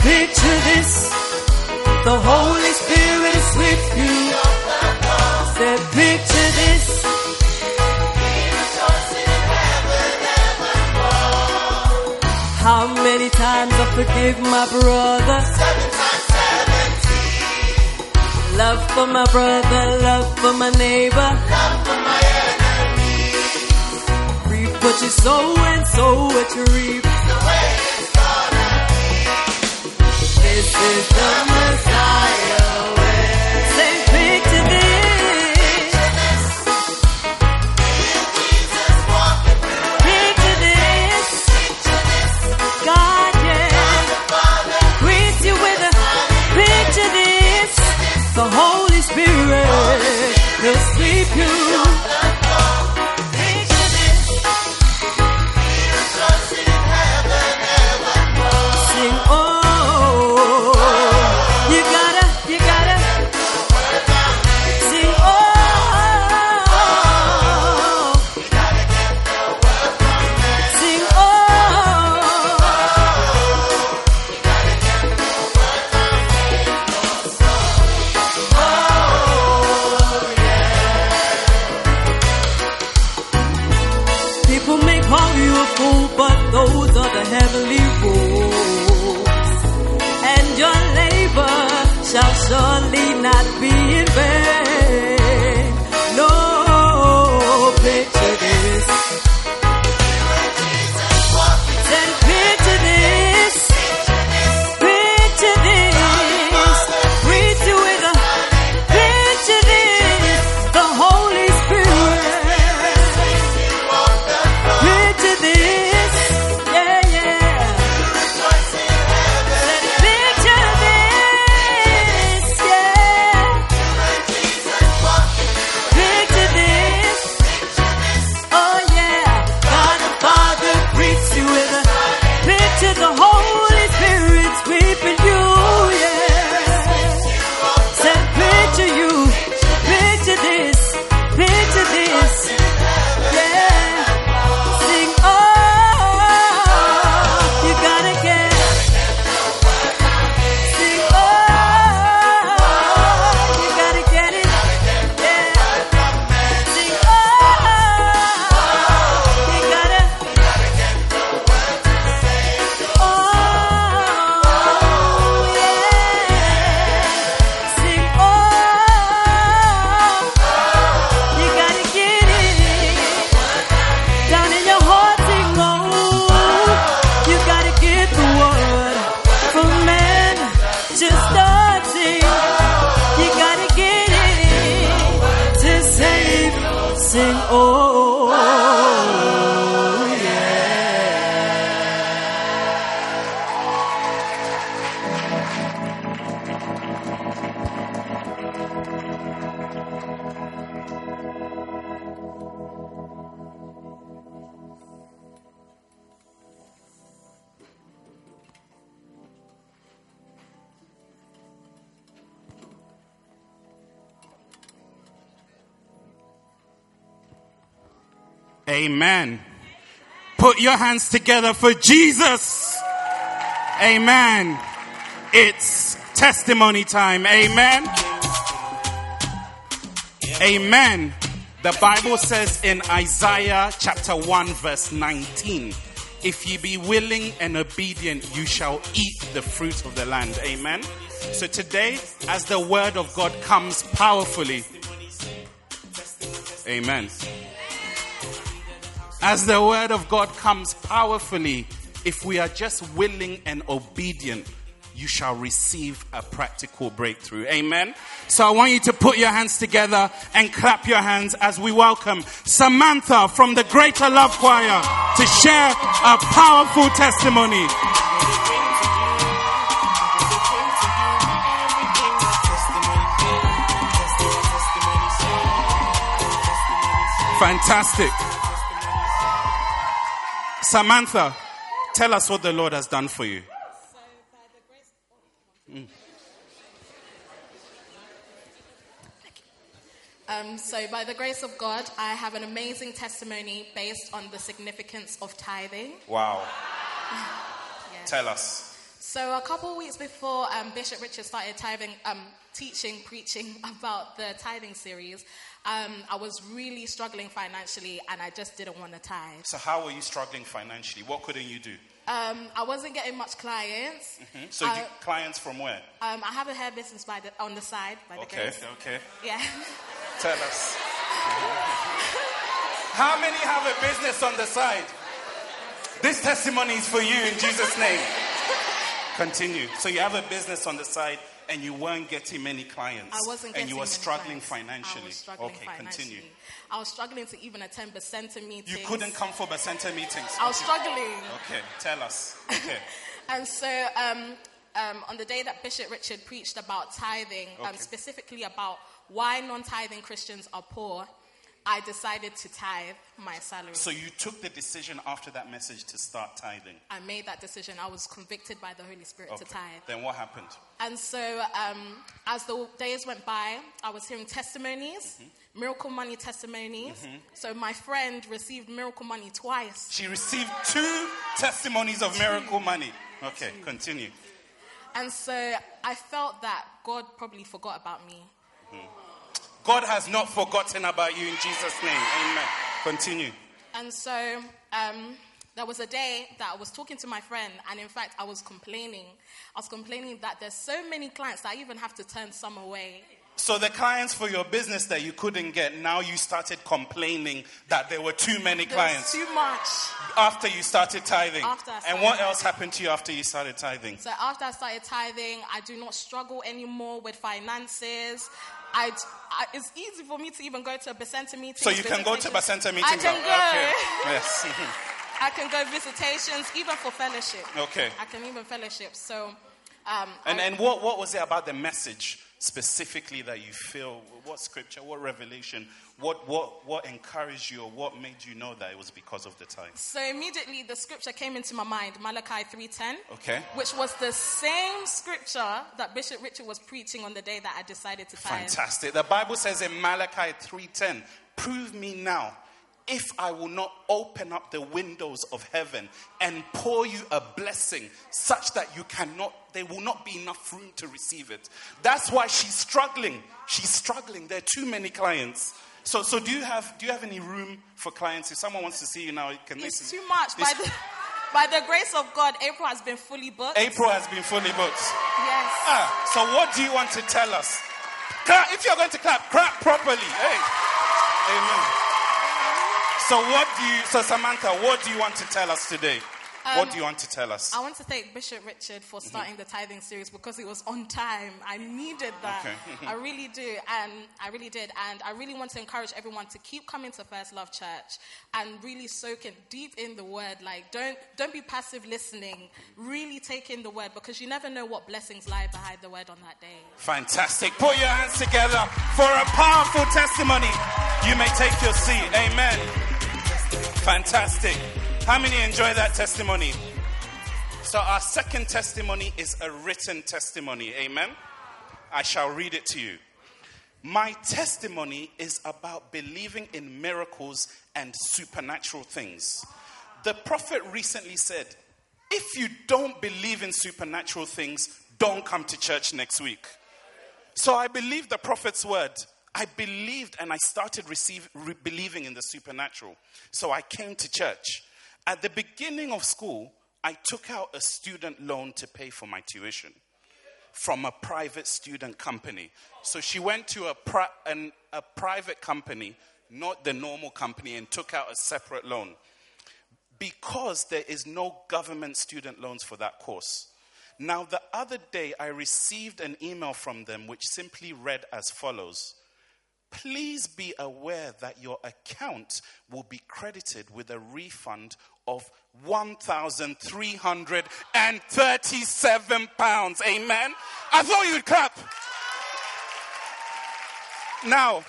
Picture this. The Holy Spirit is with you. Said, picture this. Be rejoicing in heaven fall. How many times I forgive my brother? 7 times 70. Love for my brother, love for my neighbor, love for my enemy. Reap what you sow and sow what you reap. The way it's gonna be. This is the Messiah. Amen. Put your hands together for Jesus. Amen. It's testimony time. Amen. Amen. The Bible says in Isaiah chapter 1 verse 19, if ye be willing and obedient, you shall eat the fruit of the land. Amen. So today, as the word of God comes powerfully. Amen. As the word of God comes powerfully, if we are just willing and obedient, you shall receive a practical breakthrough. Amen. So I want you to put your hands together and clap your hands as we welcome Samantha from the Greater Love Choir to share a powerful testimony. Fantastic. Samantha, tell us what the Lord has done for you. So, by the grace of God, I have an amazing testimony based on the significance of tithing. Wow. Yes. Tell us. So a couple of weeks before Bishop Richard started teaching, preaching about the tithing series, I was really struggling financially and I just didn't want to tithe. So how were you struggling financially? What couldn't you do? I wasn't getting much clients. Mm-hmm. So clients from where? I have a hair business on the side. Okay. Yeah. Tell us. How many have a business on the side? This testimony is for you in Jesus' name. Continue. So you have a business on the side and you weren't getting many clients. I wasn't getting many clients. And you were struggling financially. I was struggling financially. Continue. I was struggling to even attend Bacenta meetings. You couldn't come for Bacenta meetings. I was struggling. Okay, tell us. Okay. And so on the day that Bishop Richard preached about tithing, specifically about why non-tithing Christians are poor, I decided to tithe my salary. So you took the decision after that message to start tithing? I made that decision. I was convicted by the Holy Spirit to tithe. Then what happened? And so as the days went by, I was hearing testimonies, mm-hmm. miracle money testimonies. Mm-hmm. So my friend received miracle money twice. She received two testimonies of miracle money. Okay, continue. And so I felt that God probably forgot about me. Mm-hmm. God has not forgotten about you in Jesus' name. Amen. Continue. And so there was a day that I was talking to my friend, and in fact, I was complaining. I was complaining that there's so many clients that I even have to turn some away. So the clients for your business that you couldn't get, now you started complaining that there were too many clients. Too much. After you started tithing. And what else happened to you after you started tithing? So after I started tithing, I do not struggle anymore with finances. It's easy for me to even go to a Bacenta meeting. So you can go to Bacenta meetings? I can go. Okay. Yes. I can go visitations, even for fellowship. Okay. I can even fellowship. So. And what was it about the message specifically that you feel? What scripture? What revelation? What encouraged you, or what made you know that it was because of the tithe? So immediately the scripture came into my mind, Malachi 3:10. Okay. Which was the same scripture that Bishop Richard was preaching on the day that I decided to tithe. Fantastic. The Bible says in Malachi 3:10, "Prove me now, if I will not open up the windows of heaven and pour you a blessing such that you cannot, there will not be enough room to receive it." That's why she's struggling. She's struggling. There are too many clients. So do you have any room for clients? If someone wants to see you now, you can listen. It's too much. By the grace of God, April has been fully booked. Yes. So what do you want to tell us? If you're going to clap, clap properly. Hey. Amen. So Samantha, what do you want to tell us today? I want to thank Bishop Richard for starting the tithing series, because it was on time. I needed that. Okay. I really do. And I really did. And I really want to encourage everyone to keep coming to First Love Church and really soaking deep in the word. Like, don't be passive listening. Really take in the word, because you never know what blessings lie behind the word on that day. Fantastic. Put your hands together for a powerful testimony. You may take your seat. Amen. Fantastic. How many enjoy that testimony? So our second testimony is a written testimony. Amen. I shall read it to you. My testimony is about believing in miracles and supernatural things. The prophet recently said, if you don't believe in supernatural things, don't come to church next week. So I believe the prophet's word. I believed, and I started believing in the supernatural. So I came to church. At the beginning of school, I took out a student loan to pay for my tuition from a private student company. So she went to a private company, not the normal company, and took out a separate loan, because there is no government student loans for that course. Now, the other day, I received an email from them which simply read as follows: please be aware that your account will be credited with a refund of £1,337. Amen. I thought you'd clap. Now,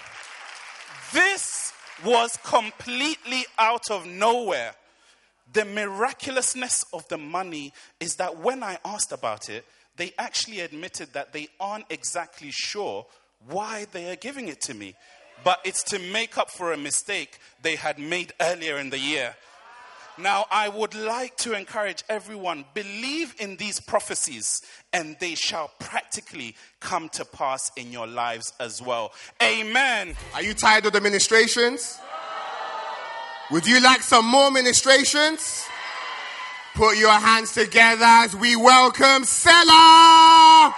this was completely out of nowhere. The miraculousness of the money is that when I asked about it, they actually admitted that they aren't exactly sure why they are giving it to me, but it's to make up for a mistake they had made earlier in the year. Now, I would like to encourage everyone, believe in these prophecies and they shall practically come to pass in your lives as well. Amen. Are you tired of the ministrations? Would you like some more ministrations? Put your hands together as we welcome Selah.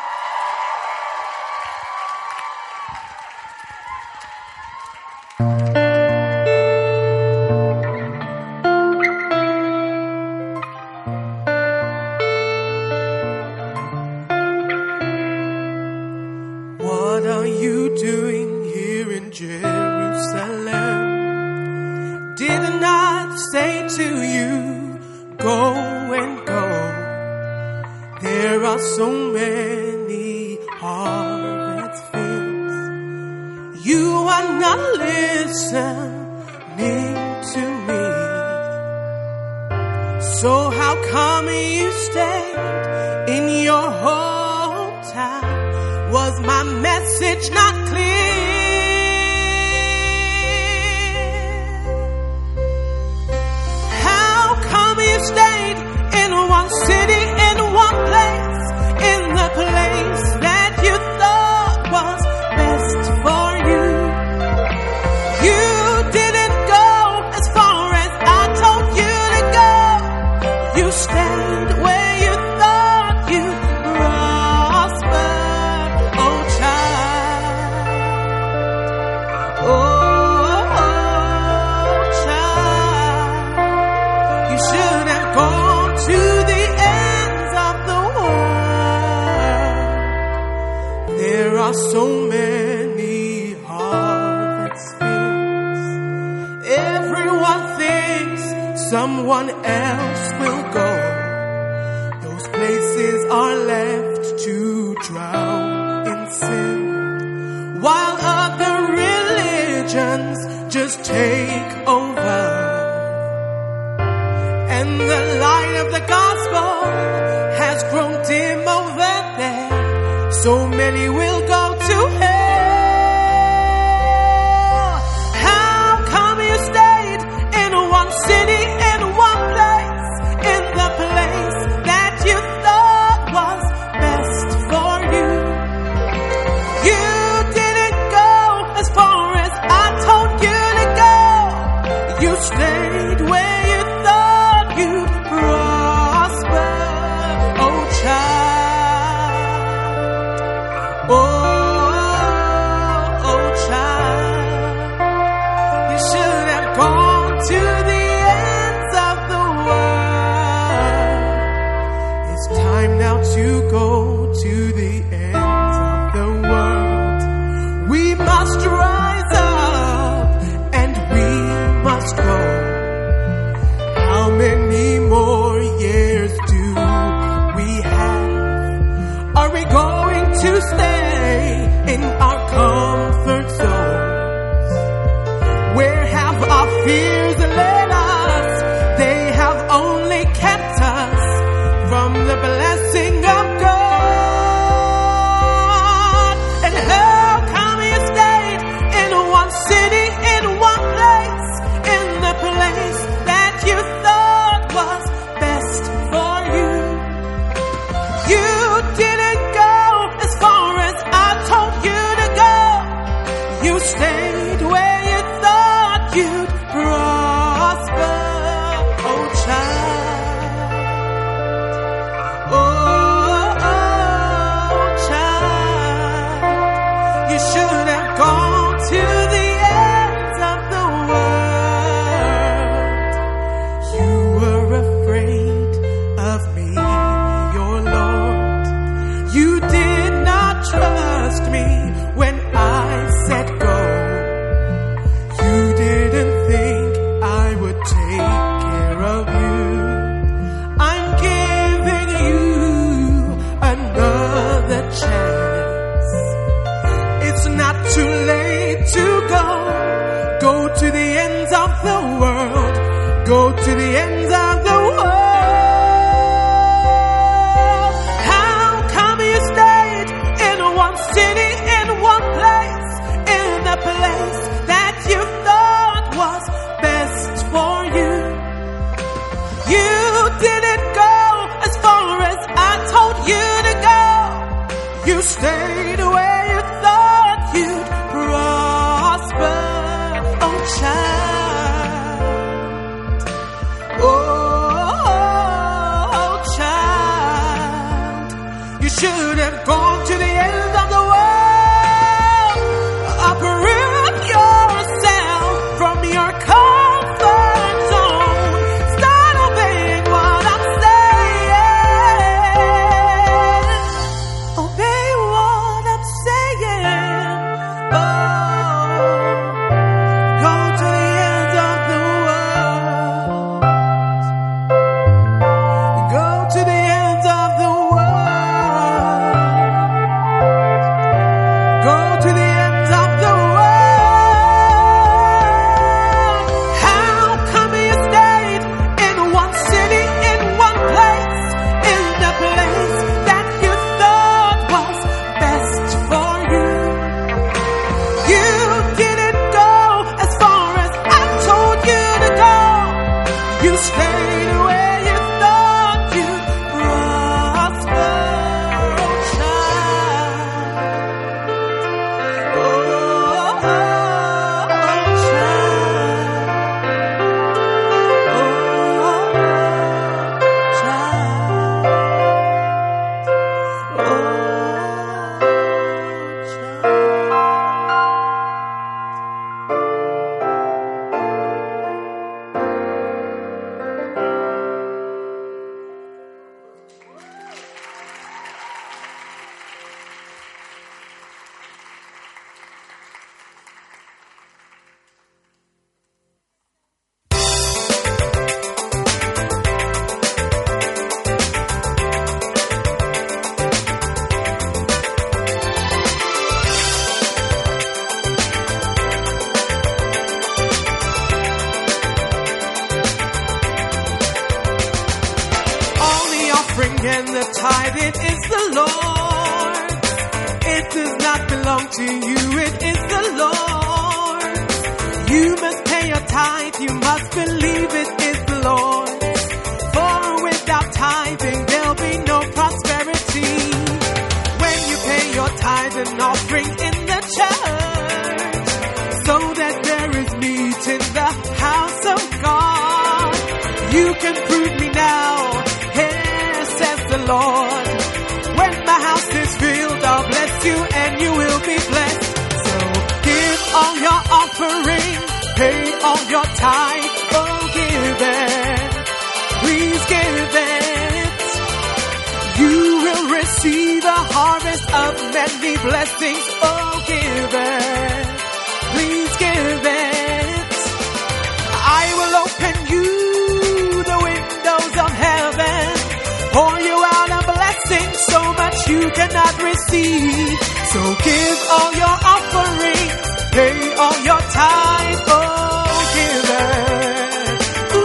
stayed where you thought you'd prosper, oh child, oh child. You should have gone to the end of the world, uproot yourself from your comfort zone, start obeying what I'm saying, obey what I'm saying, oh, go to the end of the world, go to the end of the world, go to the end of the world. How come you stayed in one city, in one place, in the place that you thought was best for you? You didn't go as far as I told you to go. You stayed where you thought you'd prosper, oh child. Oh, oh, oh, child. Oh, child. Oh, child. All the offering and the tithe, it is the Lord's. It does not belong to you, it is the Lord's. You must pay your tithe, you must believe it is the Lord's. For without tithing there'll be no prosperity. When you pay your tithe and offering in the church, so that there is meat in the house of God, you can prove me now, here says the Lord. When my house is filled, I'll bless you and you will be blessed. So give all your offering, pay all your tithe, oh give it, please give it. You will receive a harvest of many blessings, oh give it, please give it. I will open you the windows of heaven, pour you out a blessing so much you cannot receive. So give all your offering, pay all your tithe, oh give it. Ooh.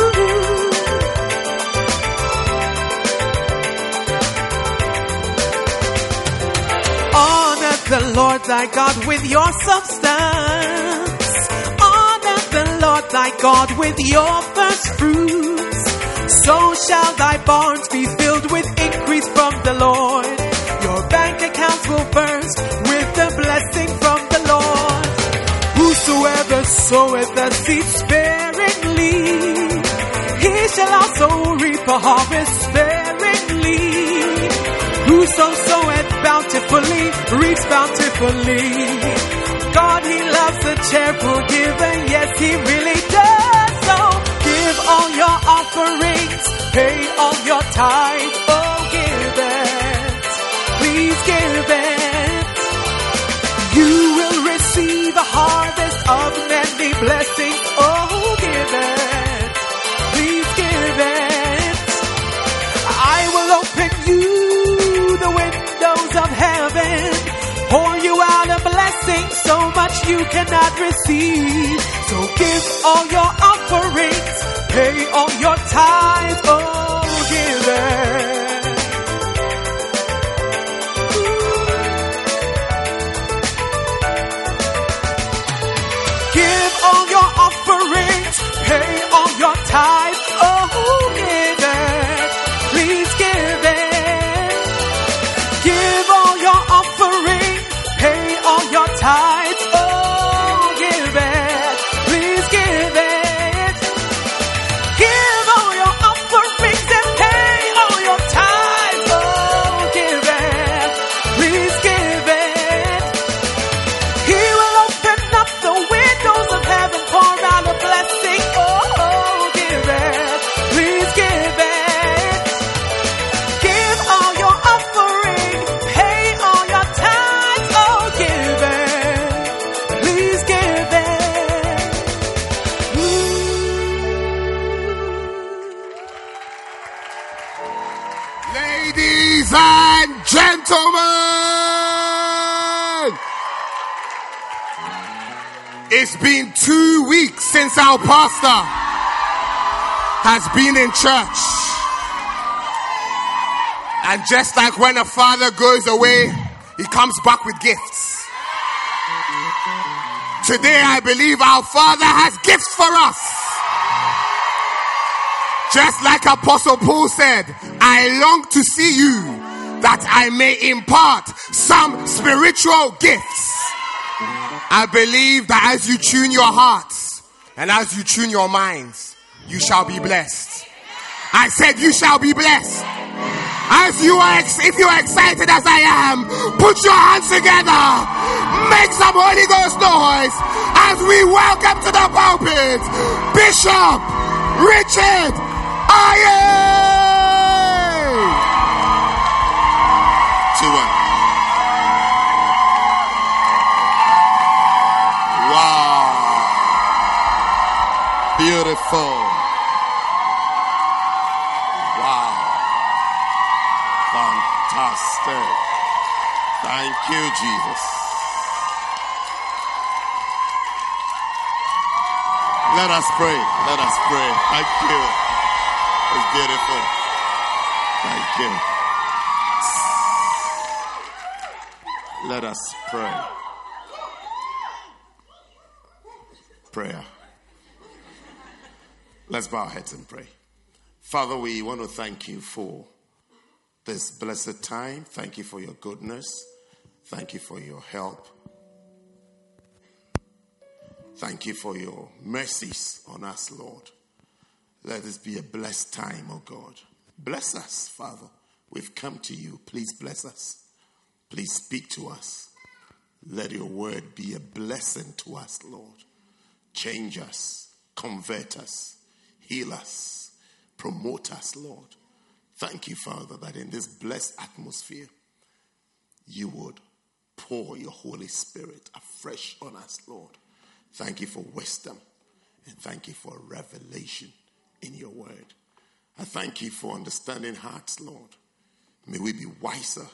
Honor the Lord thy God with your substance. Honor the Lord thy God with your first fruits. So shall thy barns be filled with increase from the Lord. Your bank accounts will burst with the blessing from the Lord. Whosoever soweth the seed sparingly, he shall also reap a harvest sparingly. Whoso soweth bountifully reaps bountifully. God, he loves a cheerful giver, yes, he really does. So give all your offerings, pay all your tithe, oh give it, please give it. You will receive a harvest of many blessings, oh give it, please give it. I will open you the windows of heaven, pour you out a blessing so much you cannot receive. So give all your offerings, pay all your tithe, oh give it. Give all your offerings, pay all your tithe, oh give it, please give it. Give all your offering. gentlemen, it's been 2 weeks since our pastor has been in church. And just like when a father goes away, he comes back with gifts. Today, I believe our Father has gifts for us. Just like Apostle Paul said, I long to see you that I may impart some spiritual gifts. I believe that as you tune your hearts and as you tune your minds, you shall be blessed. I said you shall be blessed. As you are, if you are excited as I am, put your hands together. Make some Holy Ghost noise as we welcome to the pulpit Bishop Richard Aryee. 2-1. Wow. Beautiful. Wow. Fantastic. Thank you, Jesus. Let us pray. Let us pray. Thank you. It's beautiful. Thank you. Let us pray. Prayer. Let's bow our heads and pray. Father, we want to thank you for this blessed time. Thank you for your goodness. Thank you for your help. Thank you for your mercies on us, Lord. Let this be a blessed time, oh God. Bless us, Father. We've come to you. Please bless us. Please speak to us. Let your word be a blessing to us, Lord. Change us, convert us, heal us, promote us, Lord. Thank you, Father, that in this blessed atmosphere, you would pour your Holy Spirit afresh on us, Lord. Thank you for wisdom, and thank you for revelation in your word. I thank you for understanding hearts, Lord. May we be wiser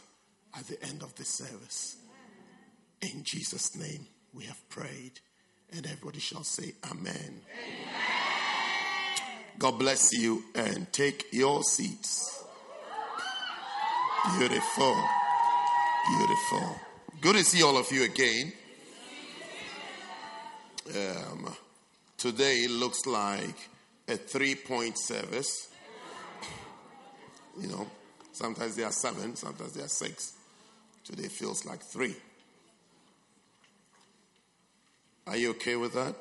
at the end of this service. In Jesus' name, we have prayed. And everybody shall say amen. Amen. God bless you and take your seats. Beautiful. Beautiful. Good to see all of you again. Today looks like a 3-point service. You know, sometimes there are 7, sometimes there are 6. Today feels like 3. Are you okay with that?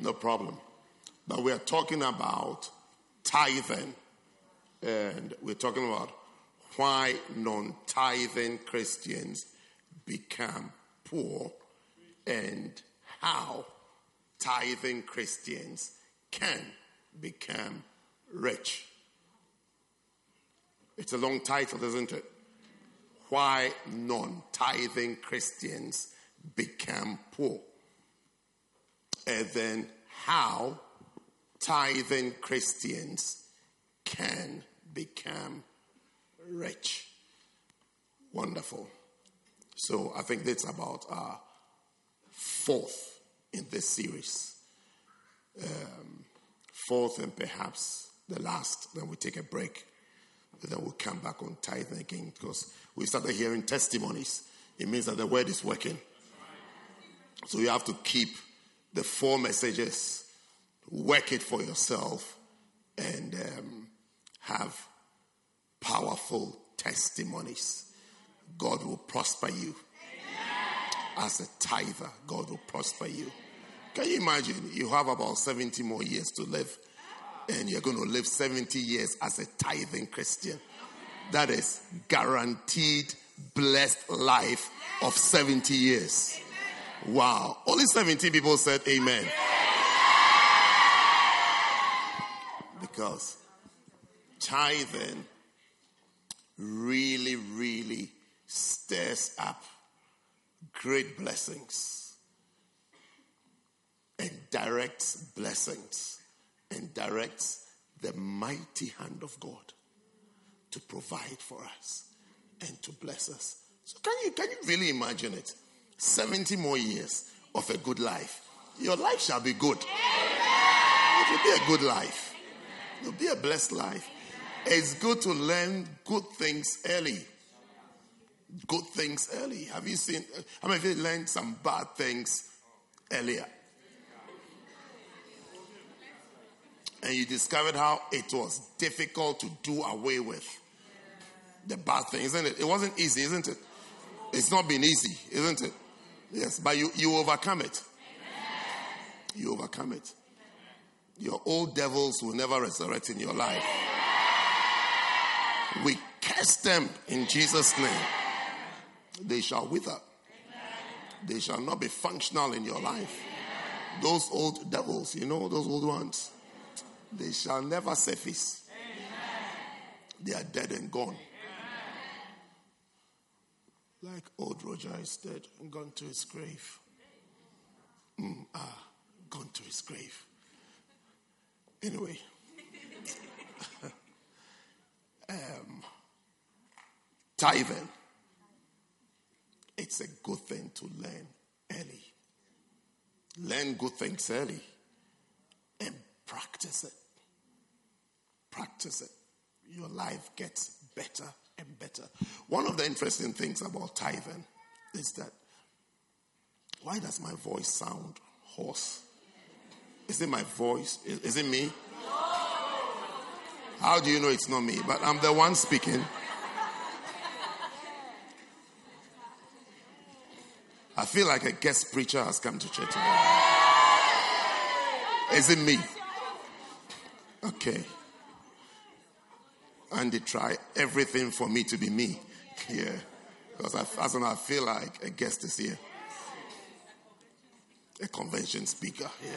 No problem. But we are talking about tithing. And we're talking about why non-tithing Christians become poor and how tithing Christians can become rich. It's a long title, isn't it? Why non-tithing Christians become poor. And then how tithing Christians can become rich. Wonderful. So I think that's about our 4th in this series. 4th and perhaps the last. Then we take a break. And then we'll come back on tithing again because we started hearing testimonies. It means that the word is working. So you have to keep the 4 messages, work it for yourself, and have powerful testimonies. God will prosper you. As a tither, God will prosper you. Can you imagine? You have about 70 more years to live. And you're going to live 70 years as a tithing Christian. That is guaranteed blessed life of 70 years. Wow. Only 70 people said amen. Because tithing really, really stirs up great blessings and directs blessings. And directs the mighty hand of God to provide for us and to bless us. So can you really imagine it? 70 more years of a good life. Your life shall be good. Amen. It will be a good life. Amen. It will be a blessed life. Amen. It's good to learn good things early. Good things early. Have you seen? I mean, have you learned some bad things earlier? And you discovered how it was difficult to do away with the bad thing, isn't it? It wasn't easy, isn't it? It's not been easy, isn't it? Yes, but you overcome it. You overcome it. Your old devils will never resurrect in your life. We curse them in Jesus' name. They shall wither. They shall not be functional in your life. Those old devils, you know, those old ones, they shall never surface. They are dead and gone. Like old Roger is dead and gone to his grave. Gone to his grave. Anyway. Tithing. It's a good thing to learn early. Learn good things early. And practice it. Practice it. Your life gets better and better. One of the interesting things about tithing is that, why does my voice sound hoarse? Is it my voice? Is it me? How do you know it's not me? But I'm the one speaking. I feel like a guest preacher has come to church today. Is it me? Okay. And they try everything for me to be me. Yeah. Because I feel like a guest is here. A convention speaker. Yeah.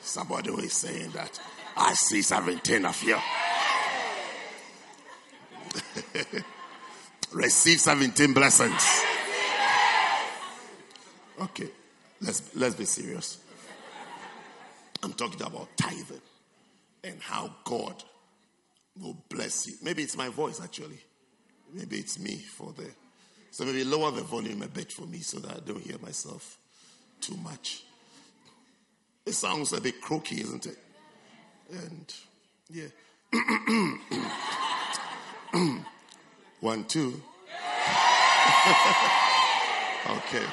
Somebody was saying that I see 17 of you. Receive 17 blessings. Okay. Let's be serious. I'm talking about tithing and how God will bless you. Maybe it's my voice, actually. Maybe it's me for the... So maybe lower the volume a bit for me so that I don't hear myself too much. It sounds a bit croaky, isn't it? And, yeah. 1, 2. Okay.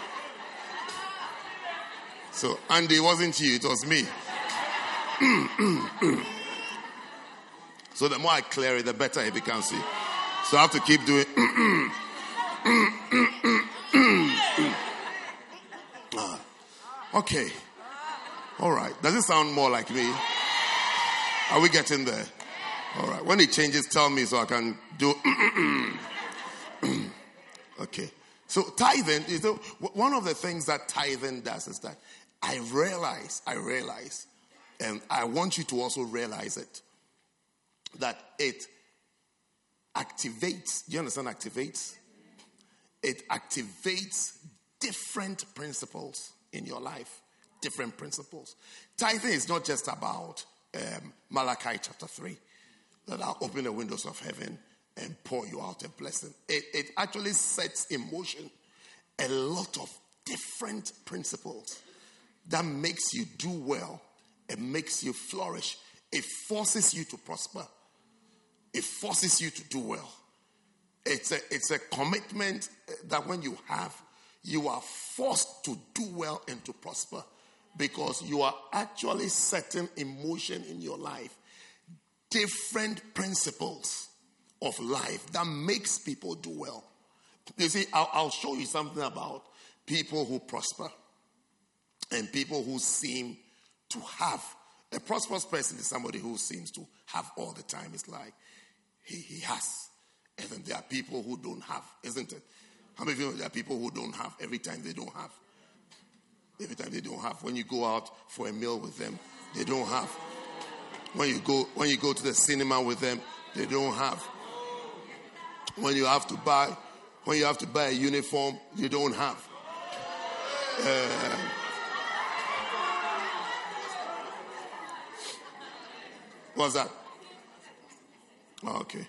So, Andy, it wasn't you, it was me. So the more I clear it, the better it becomes. It. So I have to keep doing. Okay. All right. Does it sound more like me? Are we getting there? All right. When it changes, tell me so I can do. Okay. So tithing is one of the things that tithing does is that I realize, and I want you to also realize it, that it activates, do you understand activates? It activates different principles in your life. Different principles. Tithing is not just about Malachi chapter 3. That I'll open the windows of heaven and pour you out a blessing. It actually sets in motion a lot of different principles that makes you do well. It makes you flourish. It forces you to prosper. It forces you to do well. It's a commitment that when you have, you are forced to do well and to prosper because you are actually setting in motion in your life different principles of life that makes people do well. You see, I'll show you something about people who prosper and people who seem to have. A prosperous person is somebody who seems to have all the time. It's like he has. And then there are people who don't have, isn't it? How many of you know there are people who don't have every time they don't have? Every time they don't have. When you go out for a meal with them, they don't have. When you go to the cinema with them, they don't have. When you have to buy a uniform, you don't have. What's that? Oh, okay.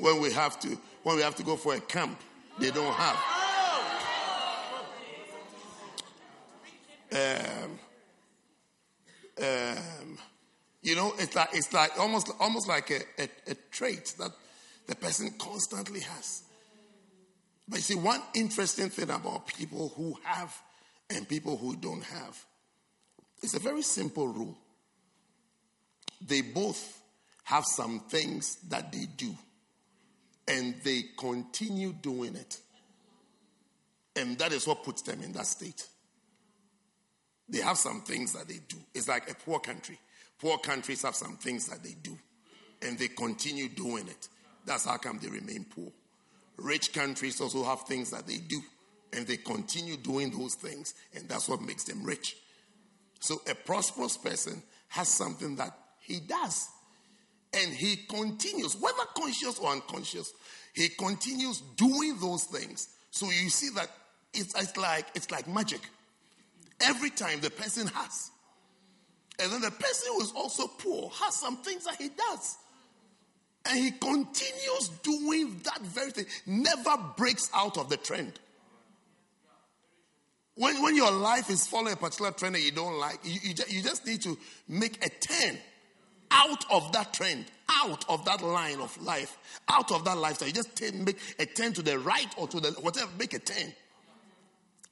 when we have to go for a camp, they don't have. You know, it's like almost like a trait that the person constantly has. But you see, one interesting thing about people who have and people who don't have, it's a very simple rule. They both have some things that they do, and they continue doing it. And that is what puts them in that state. They have some things that they do. It's like a poor country. Poor countries have some things that they do, and they continue doing it. That's how come they remain poor. Rich countries also have things that they do, and they continue doing those things, and that's what makes them rich. So a prosperous person has something that he does, and he continues, whether conscious or unconscious, he continues doing those things. So you see that it's like magic. Every time the person has. And then the person who is also poor has some things that he does. And he continues doing that very thing. Never breaks out of the trend. When your life is following a particular trend that you don't like, you just need to make a turn out of that trend, out of that line of life, out of that lifestyle. You just make a turn to the right or to the whatever, make a turn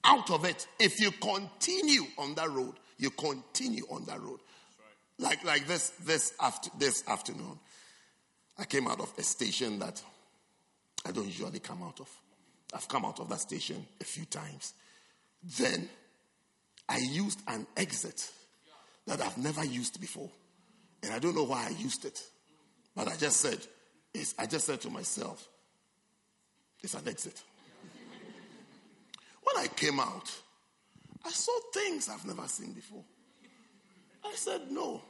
out of it. If you continue on that road, you continue on that road. Right. Like this afternoon, I came out of a station that I don't usually come out of. I've come out of that station a few times. Then I used an exit that I've never used before. And I don't know why I used it. But I just said to myself, it's an exit. When I came out, I saw things I've never seen before. I said, no,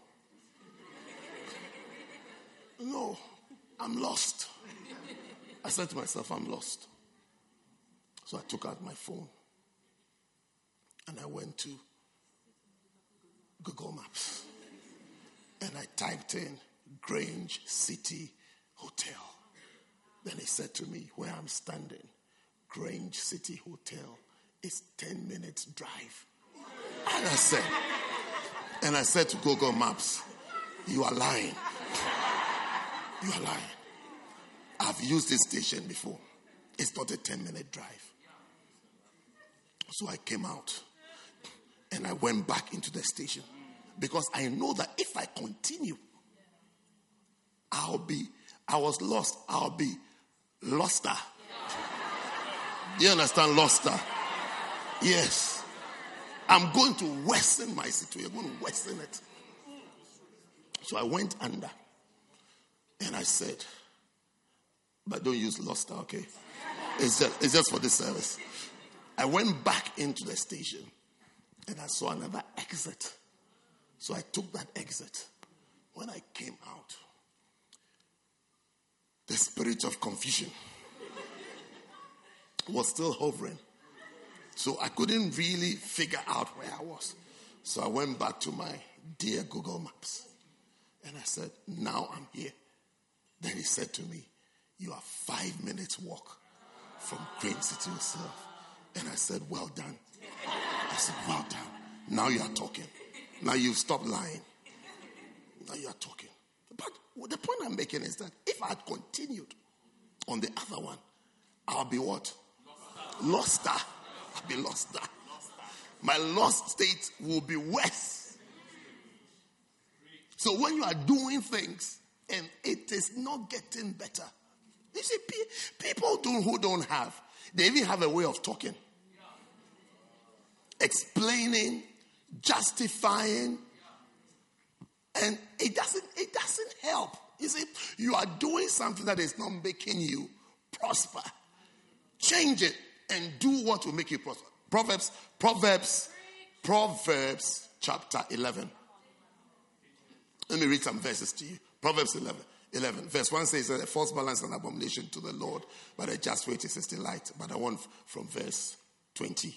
I'm lost. I said to myself, I'm lost. So I took out my phone and I went to Google Maps and I typed in Grange City Hotel. Then it said to me where I'm standing, Grange City Hotel. It's 10 minutes drive. And I said to Google Maps, you are lying. You are lying. I've used this station before. It's not a 10-minute drive. So I came out and I went back into the station because I know that if I continue, I was lost, I'll be loster. Do you understand loster? Yes. I'm going to worsen my situation. I'm going to worsen it. So I went under. And I said, but don't use luster, okay? It's just for this service. I went back into the station. And I saw another exit. So I took that exit. When I came out, the spirit of confusion was still hovering. So I couldn't really figure out where I was. So I went back to my dear Google Maps. And I said, now I'm here. Then he said to me, you are 5 minutes walk from Green City yourself. And I said, well done. I said, well done. Now you are talking. Now you've stopped lying. Now you are talking. But the point I'm making is that if I had continued on the other one, I'll be what? Loster. I'll be lost. My lost state will be worse. So when you are doing things and it is not getting better, you see, people who don't have, they even have a way of talking, explaining, justifying, and it doesn't help. You see, you are doing something that is not making you prosper. Change it. And do what will make you prosper. Proverbs chapter 11. Let me read some verses to you. Proverbs 11. Verse 1 says that a false balance is an abomination to the Lord, but a just weight is his delight. But I want from verse 20.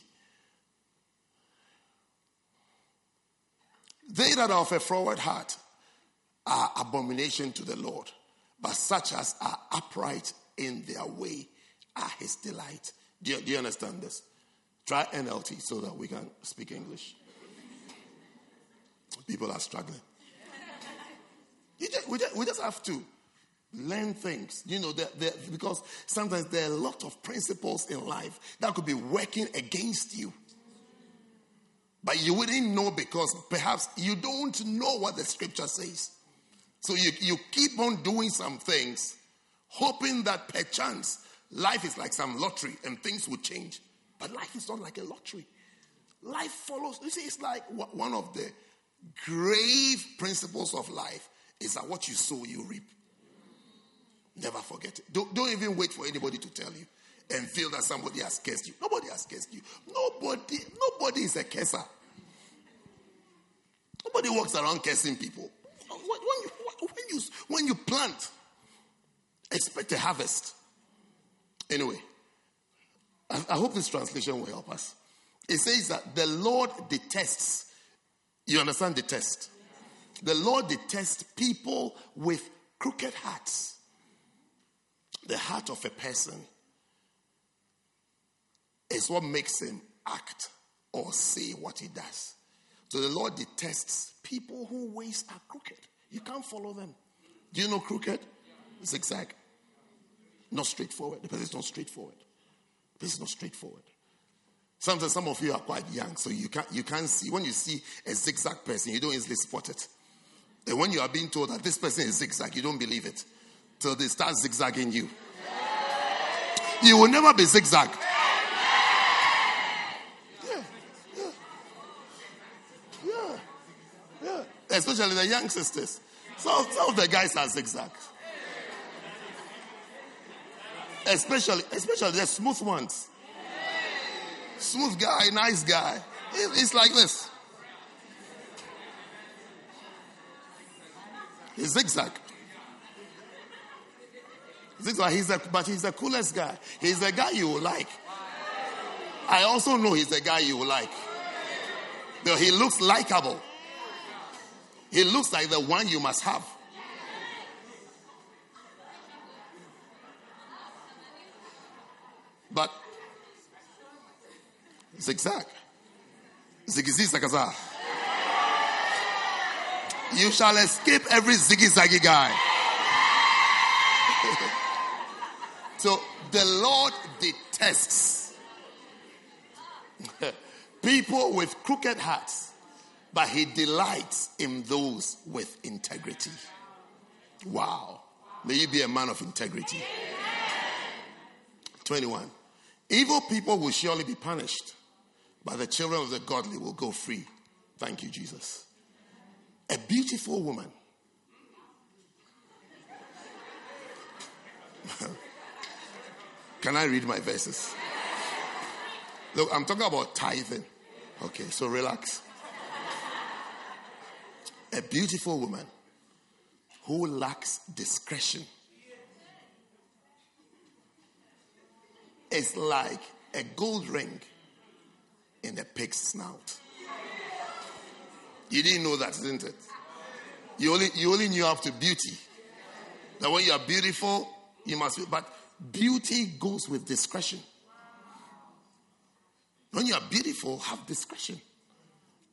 They that are of a froward heart are abomination to the Lord, but such as are upright in their way are his delight. Do you understand this? Try NLT so that we can speak English. People are struggling. We just have to learn things. You know, because sometimes there are a lot of principles in life that could be working against you. But you wouldn't know because perhaps you don't know what the scripture says. So you keep on doing some things, hoping that perchance life is like some lottery and things will change. But life is not like a lottery. Life follows. You see, it's like one of the grave principles of life is that what you sow, you reap. Never forget it. Don't even wait for anybody to tell you and feel that somebody has cursed you. Nobody has cursed you. Nobody is a curser. Nobody walks around cursing people. When you plant, expect a harvest. Anyway, I hope this translation will help us. It says that the Lord detests. You understand detest? The Lord detests people with crooked hearts. The heart of a person is what makes him act or say what he does. So the Lord detests people whose ways are crooked. You can't follow them. Do you know crooked? Zigzag. Not straightforward. The person's not straightforward. The person's not straightforward. Sometimes some of you are quite young, so you can't see. When you see a zigzag person, you don't easily spot it. And when you are being told that this person is zigzag, you don't believe it. Till they start zigzagging you. You will never be zigzag. Yeah. Especially the young sisters. Some of the guys are zigzag. Especially the smooth ones. Smooth guy, nice guy. It's like this. He's zigzag. Zigzag. But he's the coolest guy. He's the guy you will like. I also know he's the guy you will like. Though he looks likable. He looks like the one you must have. But zigzag. Ziggy zagaza. You shall escape every ziggy zaggy guy. So the Lord detests people with crooked hearts, but he delights in those with integrity. Wow. May you be a man of integrity. 21. Evil people will surely be punished, but the children of the godly will go free. Thank you, Jesus. A beautiful woman. Can I read my verses? Look, I'm talking about tithing. Okay, so relax. A beautiful woman who lacks discretion is like a gold ring in a pig's snout. You didn't know that, didn't it? You only knew after beauty. That when you are beautiful, you must be. But beauty goes with discretion. When you are beautiful, have discretion.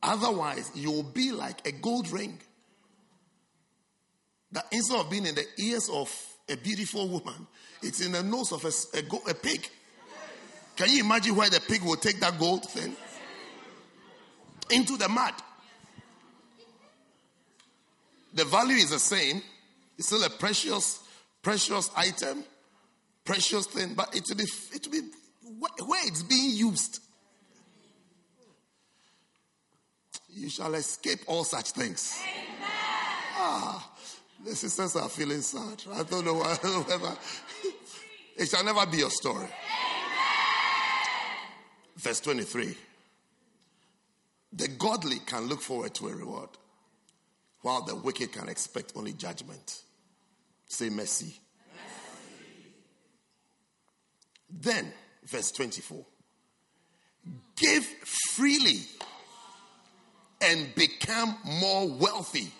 Otherwise, you will be like a gold ring. That instead of being in the ears of a beautiful woman, it's in the nose of a pig. Can you imagine where the pig will take that gold thing? Into the mud. The value is the same. It's still a precious, precious item, precious thing, but it will be where it's being used. You shall escape all such things. Amen. The sisters are feeling sad. I don't know whether. It shall never be your story. Amen. Verse 23. The godly can look forward to a reward, while the wicked can expect only judgment. Say mercy. Then, verse 24. Give freely and become more wealthy.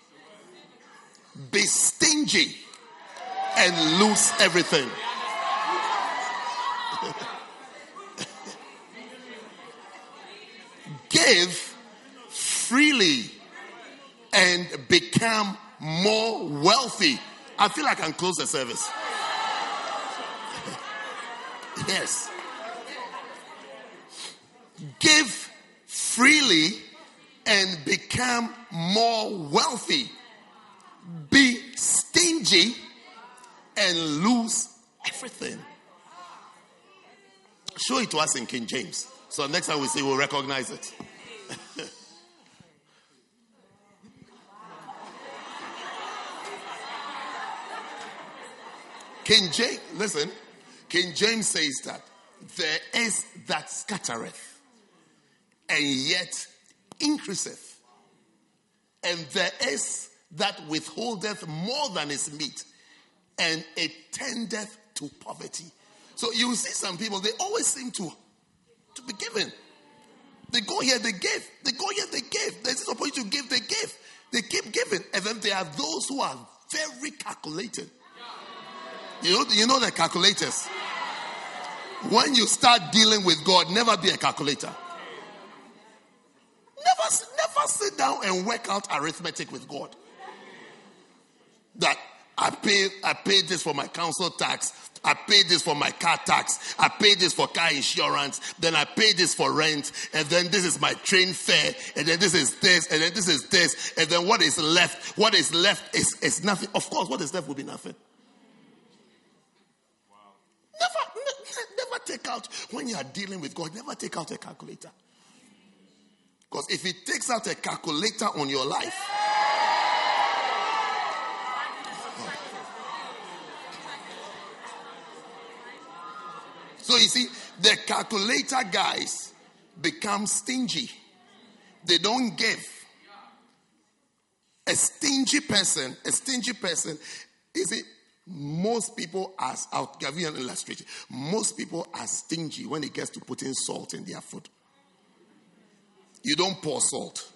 Be stingy and lose everything. Give freely and become more wealthy. I feel like I can close the service. Yes. Give freely and become more wealthy. Be stingy and lose everything. Show it to us in King James. So next time we say we'll recognize it. King James, listen. King James says that there is that scattereth and yet increaseth, and there is that withholdeth more than is meet, and it tendeth to poverty. So you see some people, they always seem to be given. They go here, they give. They go here, they give. There's this opportunity to give, they give. They keep giving. And then there are those who are very calculated. You know the calculators. When you start dealing with God, never be a calculator. Never sit down and work out arithmetic with God. That I paid this for my council tax. I paid this for my car tax. I paid this for car insurance. Then I paid this for rent. And then this is my train fare. And then this is this. And then this is this. And then what is left? What is left is nothing. Of course, what is left will be nothing. Wow. Never take out, when you are dealing with God, never take out a calculator. Because if it takes out a calculator on your life, so you see, the calculator guys become stingy. They don't give. A stingy person, you see, most people are, I'll give you an illustration. Most people are stingy when it gets to putting salt in their food. You don't pour salt.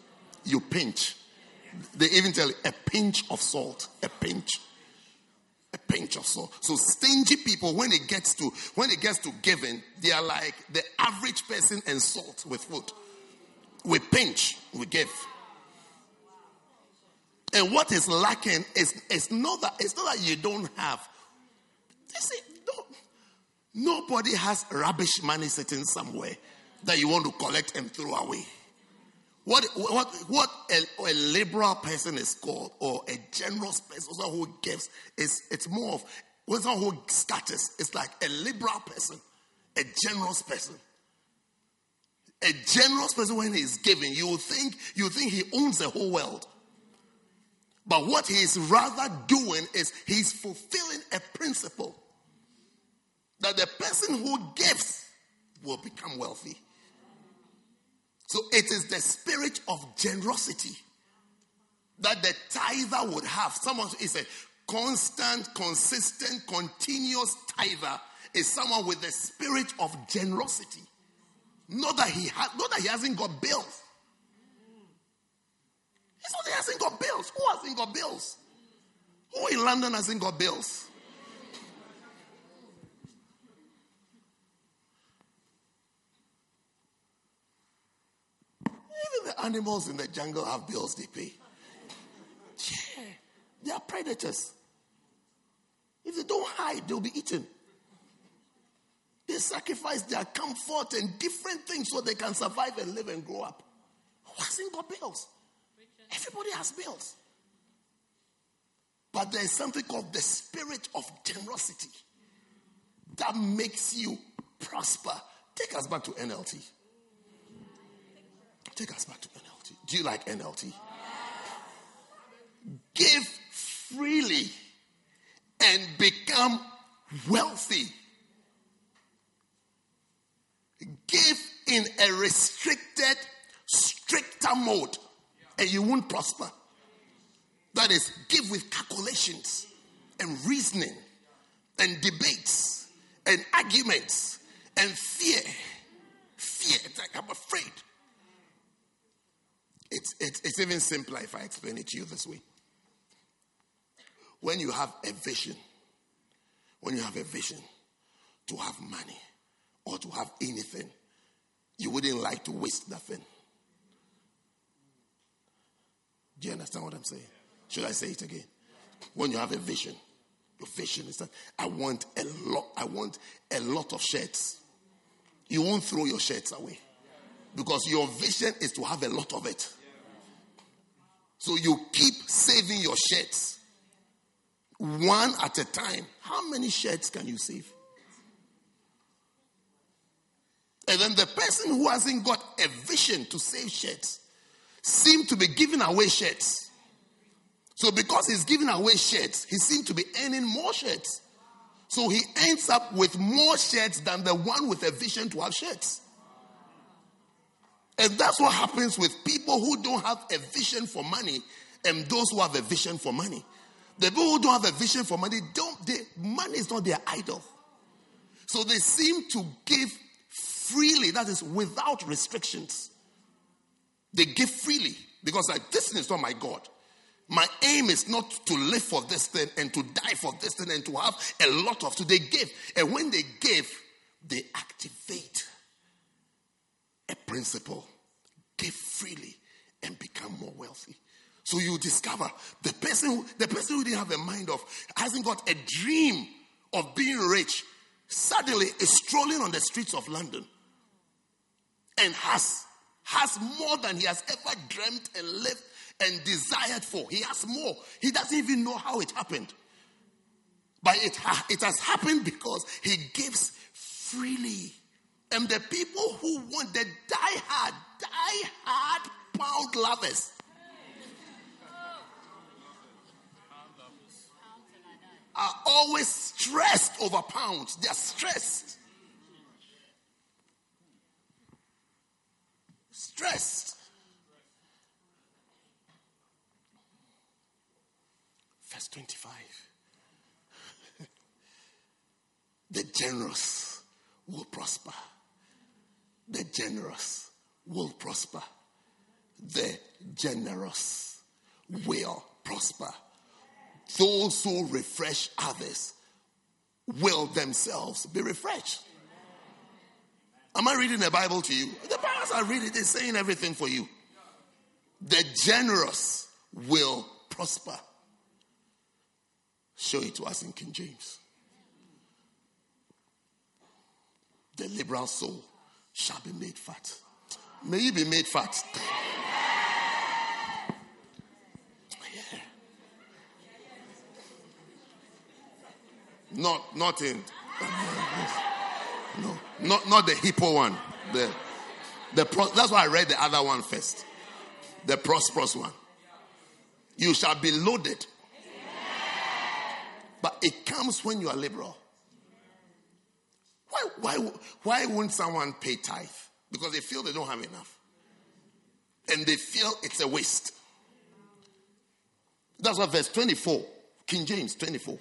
You pinch. They even tell you, a pinch of salt. A pinch. A pinch of salt. So stingy people, when it gets to giving, they are like the average person and salt with food. We pinch, we give. And what is lacking is not that you don't have. Nobody has rubbish money sitting somewhere that you want to collect and throw away. What a liberal person is called, or a generous person, someone who gives, it's more of someone who scatters. It's like a liberal person, a generous person. A generous person, when he's giving, you think he owns the whole world. But what he's rather doing is he's fulfilling a principle that the person who gives will become wealthy. So it is the spirit of generosity that the tither would have. Someone is a constant, consistent, continuous tither is someone with the spirit of generosity. Not that he hasn't got bills. It's not that he hasn't got bills. Who hasn't got bills? Who in London hasn't got bills? Even the animals in the jungle have bills they pay. Yeah, they are predators. If they don't hide, they'll be eaten. They sacrifice their comfort and different things so they can survive and live and grow up. Who hasn't got bills? Everybody has bills. But there is something called the spirit of generosity that makes you prosper. Take us back to NLT. Take us back to NLT. Do you like NLT? Yes. Give freely and become wealthy. Give in a restricted, stricter mode, and you won't prosper. That is, give with calculations and reasoning and debates and arguments and fear. Fear, it's like I'm afraid. It's even simpler if I explain it to you this way. When you have a vision when you have a vision to have money or to have anything, you wouldn't like to waste nothing. Do you understand what I'm saying? Should I say it again? When you have a vision, your vision is that I want a lot of shirts. You won't throw your shirts away because your vision is to have a lot of it. So you keep saving your shirts one at a time. How many shirts can you save? And then the person who hasn't got a vision to save shirts seems to be giving away shirts. So because he's giving away shirts, he seems to be earning more shirts. So he ends up with more shirts than the one with a vision to have shirts. And that's what happens with people who don't have a vision for money and those who have a vision for money. The people who don't have a vision for money, money is not their idol. So they seem to give freely, that is without restrictions. They give freely because like this thing is not my God. My aim is not to live for this thing and to die for this thing and to have a lot of. So they give. And when they give, they activate a principle. Give freely and become more wealthy. So you discover the person who didn't have a mind of, hasn't got a dream of being rich, suddenly is strolling on the streets of London and has more than he has ever dreamt and lived and desired for. He has more. He doesn't even know how it happened. But it has happened because he gives freely. And the people who want the die-hard pound lovers. Are always stressed over pounds. They are stressed. Stressed. Verse 25. The generous will prosper. The generous will prosper. The generous will prosper. Those who refresh others will themselves be refreshed. Am I reading the Bible to you? The Bible I read it is saying everything for you. The generous will prosper. Show it to us in King James. The liberal soul shall be made fat. May you be made fat. Yeah. Not in. No, not the hippo one. That's why I read the other one first. The prosperous one. You shall be loaded. But it comes when you are liberal. Why won't someone pay tithe? Because they feel they don't have enough. And they feel it's a waste. That's what verse 24, King James 24.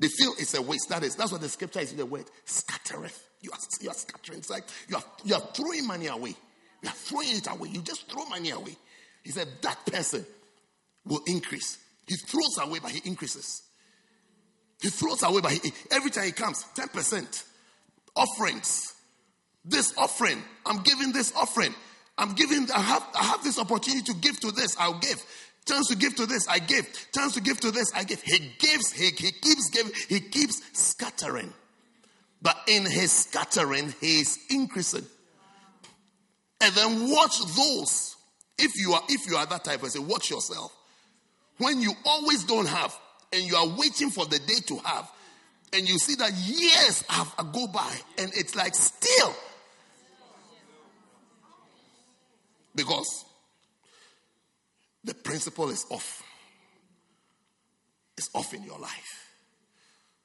They feel it's a waste. That's what the scripture is in the word. Scattereth. You are scattering. It's like you are throwing money away. You are throwing it away. You just throw money away. He said that person will increase. He throws away, but he increases. He throws away, but every time he comes, 10% offerings. This offering, I'm giving this offering. I have this opportunity to give to this, I'll give. Chance to give to this, I give. Chance to give to this, I give. He gives, he keeps giving, he keeps scattering. But in his scattering, he is increasing. And then watch those. If you are that type of person, watch yourself. When you always don't have, and you are waiting for the day to have, and you see that years have go by, and it's like still. Because the principle is off. It's off in your life.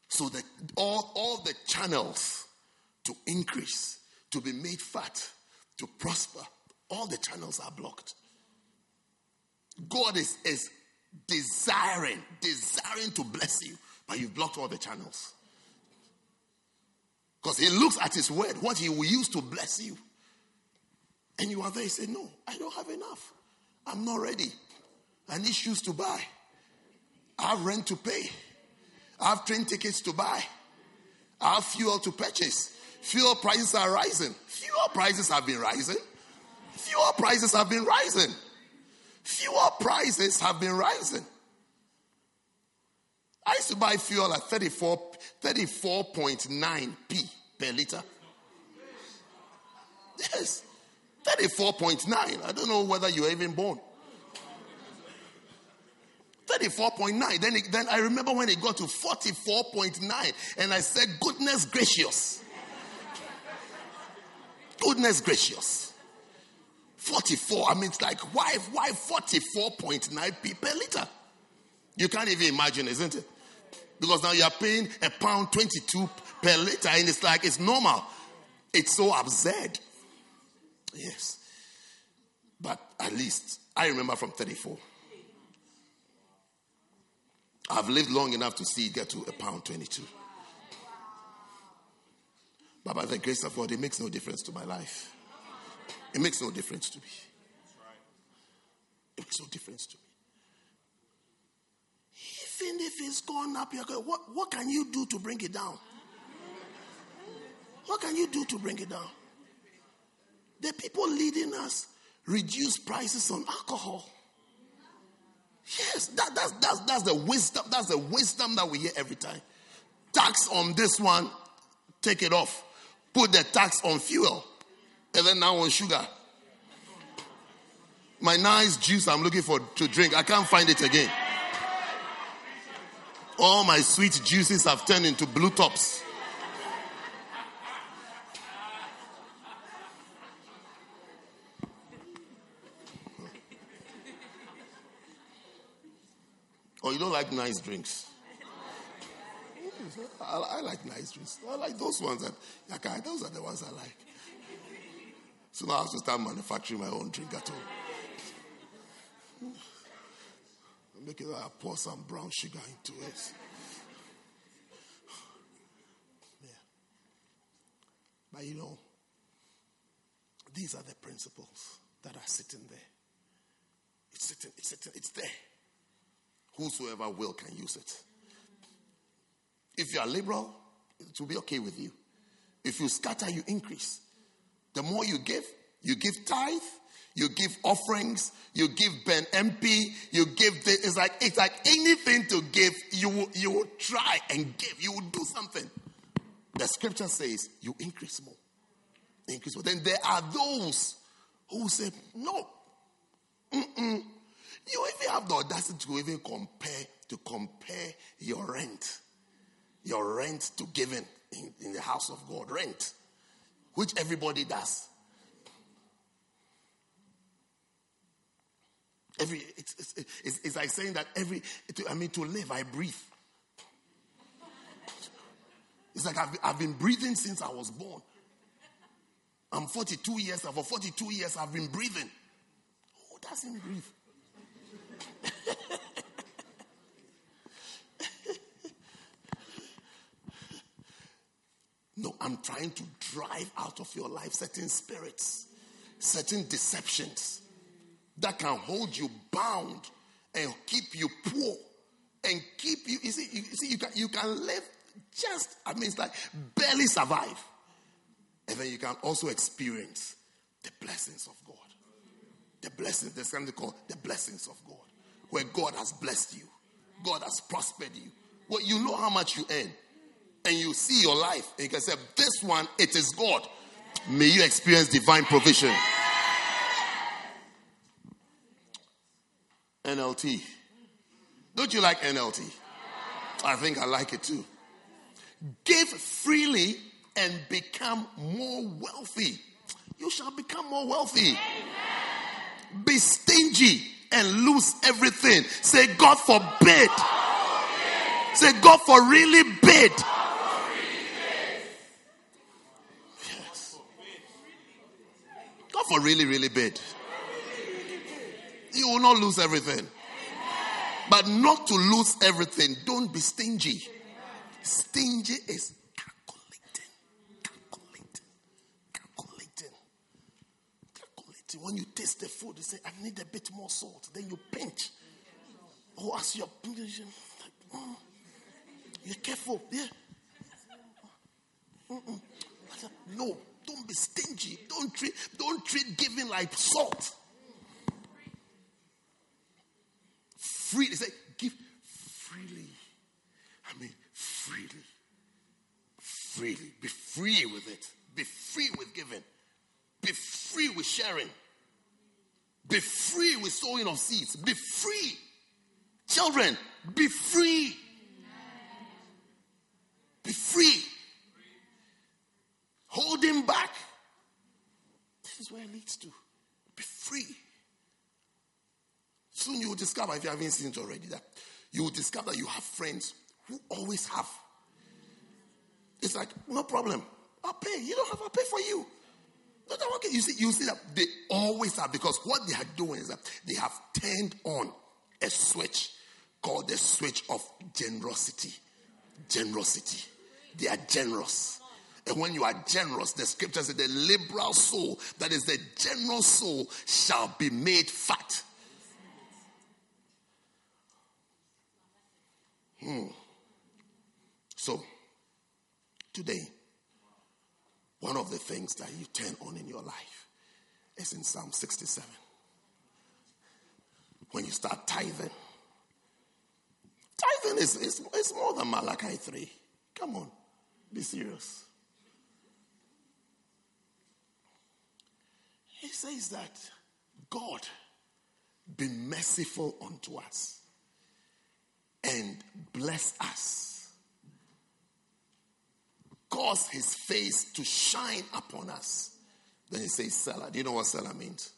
So that all the channels to increase, to be made fat, to prosper, all the channels are blocked. God is desiring to bless you, but you've blocked all the channels. Because he looks at his word, what he will use to bless you. And you are there, you say, no, I don't have enough. I'm not ready. I need shoes to buy. I have rent to pay. I have train tickets to buy. I have fuel to purchase. Fuel prices are rising. Fuel prices have been rising. Fuel prices have been rising. Fuel prices have been rising. I used to buy fuel at 34.9p per liter. Yes, 34.9. I don't know whether you were even born. 34.9. Then I remember when it got to 44.9, and I said, goodness gracious. Goodness gracious. 44. I mean, it's like, why 44.9p per liter? You can't even imagine, isn't it? Because now you are paying £1.22 per liter, and it's like, it's normal. It's so absurd. Yes. But at least I remember from 34. I've lived long enough to see it get to £1.22. But by the grace of God, it makes no difference to my life. It makes no difference to me. It makes no difference to me. Even if it's gone up, what can you do to bring it down? What can you do to bring it down? The people leading us reduce prices on alcohol. Yes, that's the wisdom. That's the wisdom that we hear every time. Tax on this one, take it off. Put the tax on fuel, and then now on sugar. My nice juice I'm looking for to drink, I can't find it again. All my sweet juices have turned into blue tops. Oh, you don't like nice drinks? I like nice drinks. I like those ones that those are the ones I like. So now I have to start manufacturing my own drink at home. Make it I pour some brown sugar into it. Yeah. But you know, these are the principles that are sitting there. It's there. Whosoever will can use it. If you are liberal, it will be okay with you. If you scatter, you increase. The more you give tithe, you give offerings, you give Ben MP, you give this. It's like anything to give, you will try and give. You will do something. The scripture says you increase more. Increase more. Then there are those who say, no. Mm-mm. You even have the audacity to even compare your rent to giving in the house of God, rent, which everybody does. It's like saying that to live, I breathe. It's like I've been breathing since I was born. I'm 42 years. For 42 years, I've been breathing. Who doesn't breathe? No, I'm trying to drive out of your life certain spirits, certain deceptions that can hold you bound and keep you poor and keep you. You can live just. I mean, it's like barely survive, and then you can also experience the blessings of God. The blessings. There's something called the blessings of God, where God has blessed you, God has prospered you. Well, you know how much you earn. And you see your life, and you can say, this one, it is God. May you experience divine provision. NLT. Don't you like NLT? I think I like it too. Give freely and become more wealthy. You shall become more wealthy. Be stingy and lose everything. Say, God forbid. Say, God forbid. Really bid. For really, really bad. You will not lose everything. Amen. But not to lose everything, don't be stingy. Stingy is calculating. When you taste the food, you say, I need a bit more salt. Then you pinch. Or as you're pinching, like, Be careful. Yeah. No, don't be stingy. Don't treat giving like salt. Freely. They say, give freely. I mean, freely. Freely. Be free with it. Be free with giving. Be free with sharing. Be free with sowing of seeds. Be free. Children, be free. Be free. Hold him back. This is where it leads to. Be free. Soon you will discover, if you haven't seen it already, that you will discover you have friends who always have. It's like, no problem. I'll pay. You don't have, I'll pay for you. No, okay. You see that they always have, because what they are doing is that they have turned on a switch called the switch of generosity. Generosity. They are generous. And when you are generous, the scripture says the liberal soul, that is the generous soul, shall be made fat. So, today, one of the things that you turn on in your life is in Psalm 67. When you start tithing. Tithing is more than Malachi 3. Come on, be serious. He says that God be merciful unto us and bless us. Cause his face to shine upon us. Then he says Selah. Do you know what Selah means?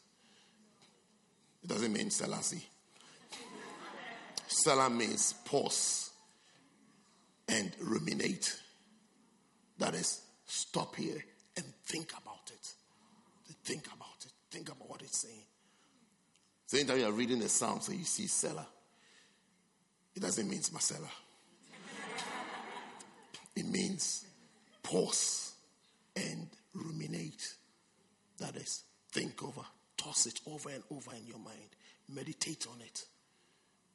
It doesn't mean Selassie. Selah means pause and ruminate. That is, stop here and think about it. Think about it. Think about what it's saying. So anytime you're reading the Psalm, so you see Selah, it doesn't mean Marcella. It means pause and ruminate. That is, think over. Toss it over and over in your mind. Meditate on it.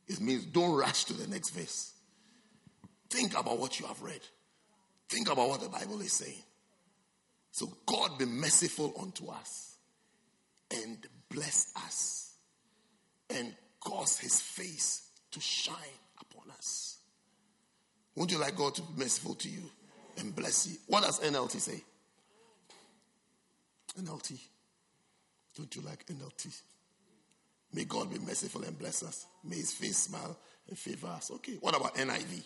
It means don't rush to the next verse. Think about what you have read. Think about what the Bible is saying. So God be merciful unto us and bless us and cause his face to shine upon us. Won't you like God to be merciful to you and bless you? What does NLT say? NLT. Don't you like NLT? May God be merciful and bless us. May his face smile and favor us. Okay, what about NIV?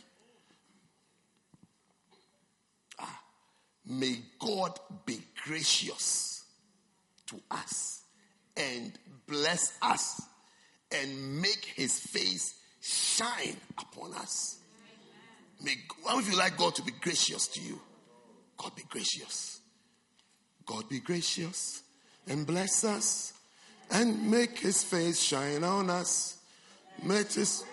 May God be gracious to us and bless us and make his face shine upon us. How would you like God to be gracious to you? God be gracious. God be gracious and bless us and make his face shine on us. Let his...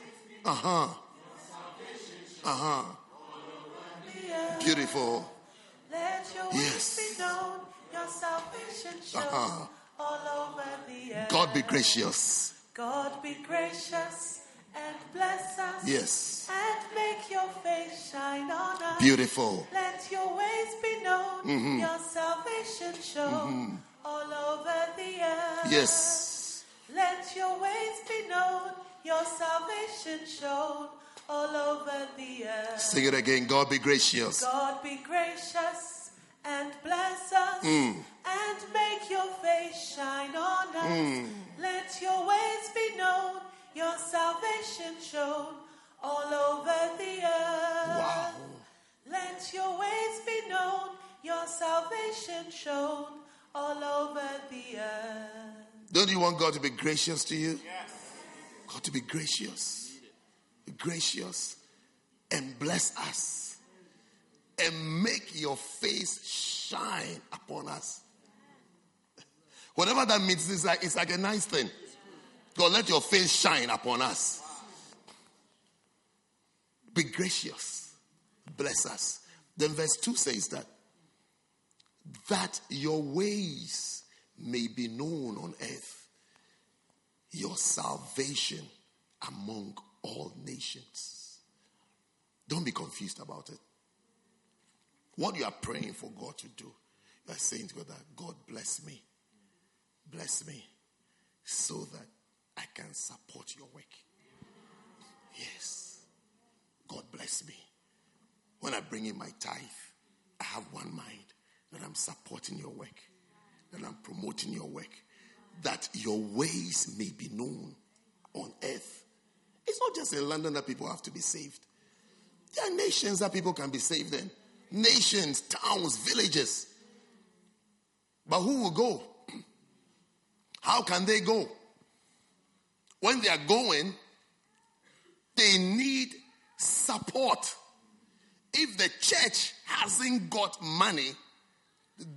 Beautiful. Let your ways be known, your salvation shown all over the earth. God be gracious. God be gracious and bless us. Yes. And make your face shine on us. Beautiful. Let your ways be known, your salvation shown all over the earth. Yes. Let your ways be known, your salvation shown all over the earth. Sing it again. God be gracious. God be gracious and bless us and make your face shine on us. Let your ways be known, your salvation shown all over the earth. Wow. Let your ways be known, your salvation shown all over the earth. Don't you want God to be gracious to you? Yes. God to be gracious. Gracious and bless us and make your face shine upon us. Whatever that means, it's like a nice thing. God, let your face shine upon us. Be gracious, bless us. Then verse 2 says that your ways may be known on earth, your salvation among all nations. Don't be confused about it. What you are praying for God to do, you are saying to God that, God, bless me, so that I can support your work. Yes. God bless me. When I bring in my tithe, I have one mind that I'm supporting your work, that I'm promoting your work, that your ways may be known on earth. It's not just in London that people have to be saved. There are nations that people can be saved in. Nations, towns, villages. But who will go? How can they go? When they are going, they need support. If the church hasn't got money,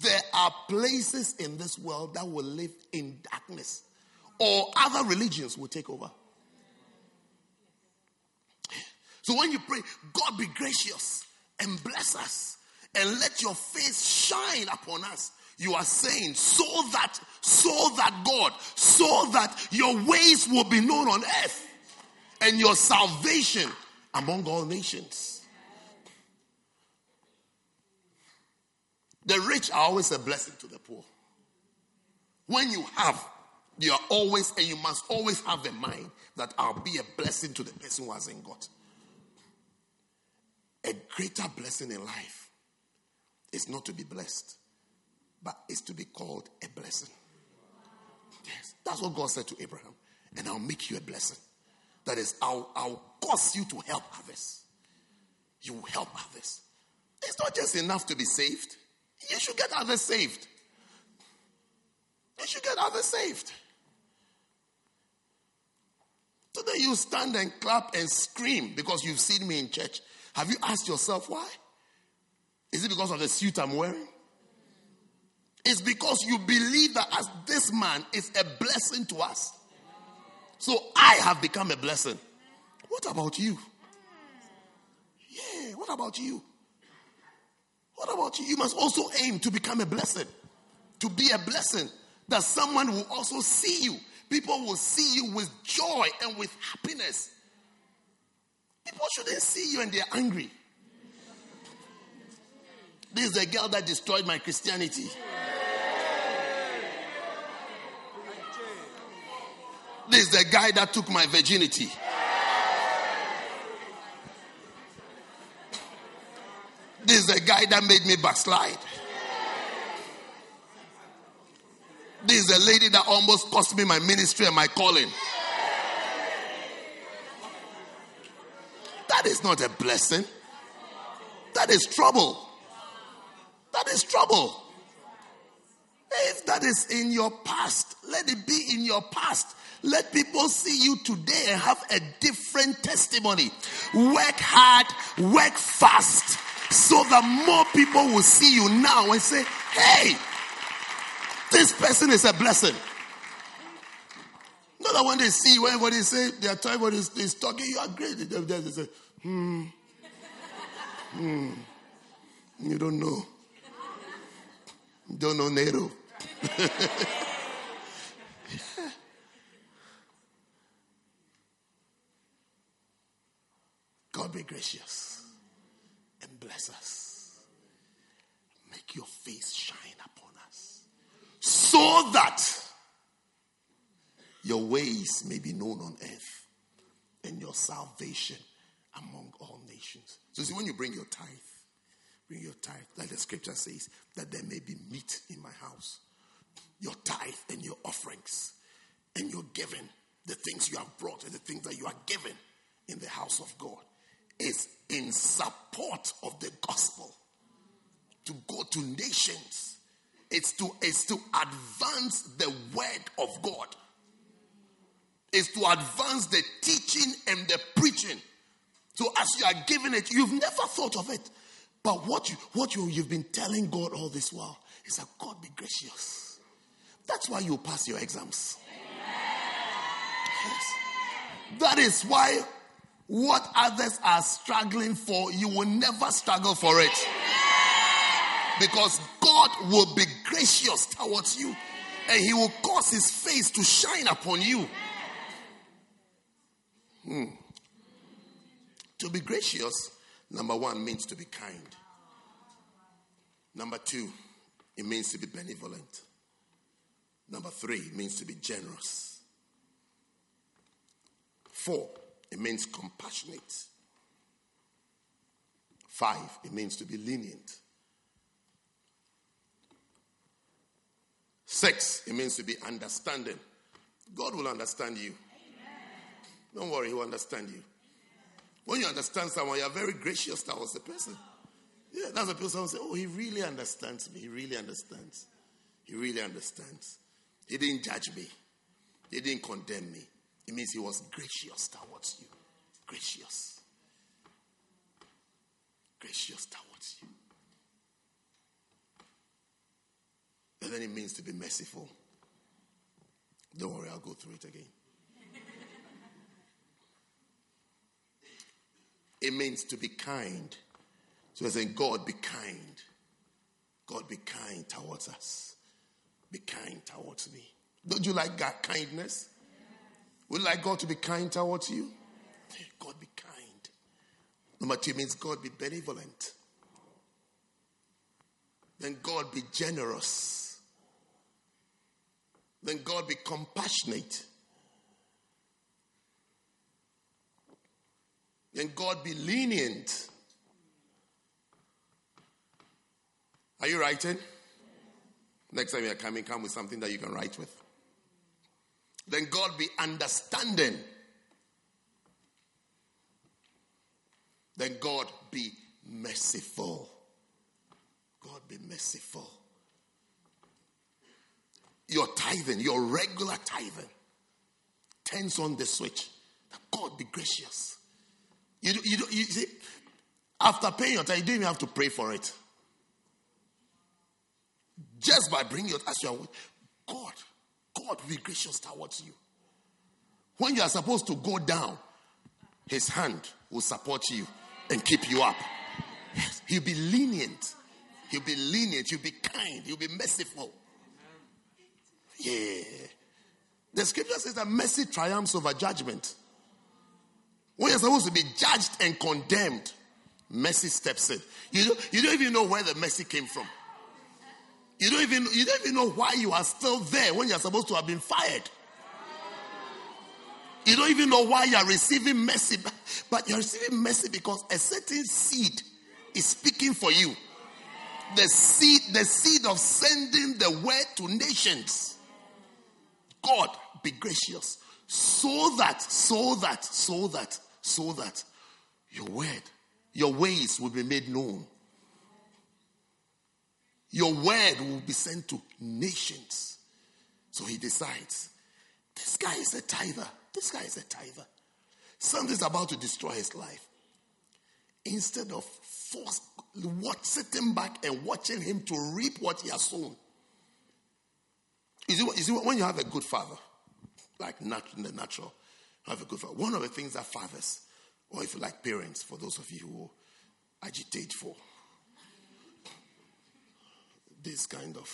there are places in this world that will live in darkness, or other religions will take over. So when you pray, God be gracious and bless us and let your face shine upon us, you are saying, so that God, so that your ways will be known on earth and your salvation among all nations. The rich are always a blessing to the poor. When you have, you are always, and you must always have the mind that I'll be a blessing to the person who hasn't got. A greater blessing in life is not to be blessed, but is to be called a blessing. Yes, that's what God said to Abraham. And I'll make you a blessing. That is, I'll cause you to help others. You will help others. It's not just enough to be saved. You should get others saved. You should get others saved. Today you stand and clap and scream because you've seen me in church. Have you asked yourself why? Is it because of the suit I'm wearing? It's because you believe that as this man is a blessing to us. So I have become a blessing. What about you? Yeah, what about you? What about you? You must also aim to become a blessing. To be a blessing. That someone will also see you. People will see you with joy and with happiness. People shouldn't see you and they're angry. This is the girl that destroyed my Christianity. This is the guy that took my virginity. This is the guy that made me backslide. This is the lady that almost cost me my ministry and my calling. That is not a blessing. That is trouble. That is trouble. If that is in your past, let it be in your past. Let people see you today and have a different testimony. Work hard, work fast, so that more people will see you now and say, hey, this person is a blessing. Not that when they see you, everybody say, their time is talking, you are great. They say, you don't know. You don't know Nero. Yeah. God be gracious and bless us. Make your face shine upon us, so that your ways may be known on earth and your salvation among all nations. So see, when you bring your tithe, like the scripture says, that there may be meat in my house. Your tithe and your offerings and your giving, the things you have brought and the things that you are given in the house of God, is in support of the gospel, to go to nations. It's to advance the word of God. It's to advance the teaching and the preaching. So as you are giving it, you've never thought of it. But you've been telling God all this while is that God be gracious. That's why you pass your exams. Yes. That is why what others are struggling for, you will never struggle for it. Because God will be gracious towards you. And he will cause his face to shine upon you. To be gracious Number one means to be kind. Number two, it means to be benevolent. Number three, it means to be generous. Four, it means compassionate. Five, it means to be lenient. Six, it means to be understanding. God will understand you. Amen. Don't worry, he will understand you. When you understand someone, you are very gracious towards the person. Yeah, that's what people say, oh, he really understands me. He really understands. He really understands. He didn't judge me. He didn't condemn me. It means he was gracious towards you. Gracious. Gracious towards you. And then it means to be merciful. Don't worry, I'll go through it again. It means to be kind. So I saying, God, be kind. God, be kind towards us. Be kind towards me. Don't you like God kindness? Would you like God to be kind towards you? God, be kind. Number two means God, be benevolent. Then God, be generous. Then God, be compassionate. Then God, be lenient. Are you writing? Next time you're coming, come with something that you can write with. Then God, be understanding. Then God, be merciful. God, be merciful. Your tithing, your regular tithing, turns on the switch. God, be gracious. You see, after paying your tithe, you don't even have to pray for it. Just by bringing it as you are, God will be gracious towards you. When you are supposed to go down, his hand will support you and keep you up. Yes, he'll be lenient. He'll be lenient. He'll be kind. He'll be merciful. Yeah. The scripture says that mercy triumphs over judgment. When you're supposed to be judged and condemned, mercy steps in. You don't even know where the mercy came from. You don't even know why you are still there when you're supposed to have been fired. You don't even know why you're receiving mercy, but you're receiving mercy because a certain seed is speaking for you. The seed of sending the word to nations. God, be gracious. So that your word, your ways will be made known. Your word will be sent to nations. So he decides, this guy is a tither. This guy is a tither. Something's about to destroy his life. Instead of sitting back and watching him to reap what he has sown. You see, when you have a good father, like natural, have a good father. One of the things that fathers, or if you like parents, for those of you who agitate for these kind of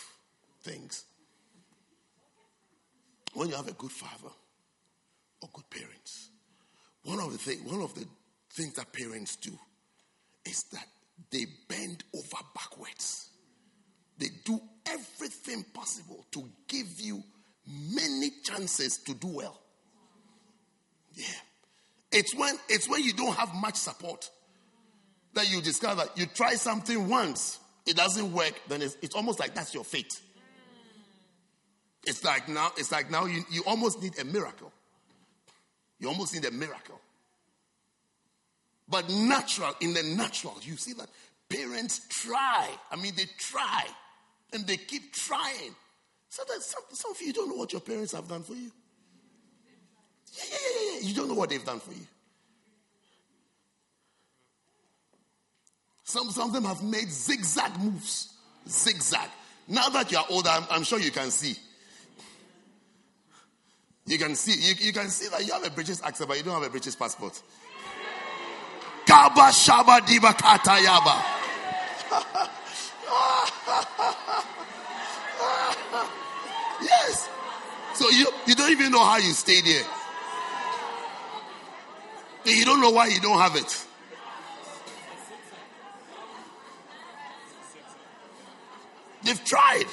things, when you have a good father or good parents, one of the things that parents do is that they bend over backwards. They do everything possible to give you many chances to do well. Yeah. It's when you don't have much support that you discover you try something once, it doesn't work, then it's almost like that's your fate. It's like now you almost need a miracle. You almost need a miracle. But in the natural, you see that parents try. I mean, they try and they keep trying. Sometimes some of you don't know what your parents have done for you. Yeah. You don't know what they've done for you. Some of them have made zigzag moves. Zigzag. Now that you are older, I'm sure you can see. You can see that you have a British accent, but you don't have a British passport. Kaba shaba diba katayaba. Yes. So you don't even know how you stay there. You don't know why you don't have it. They've tried.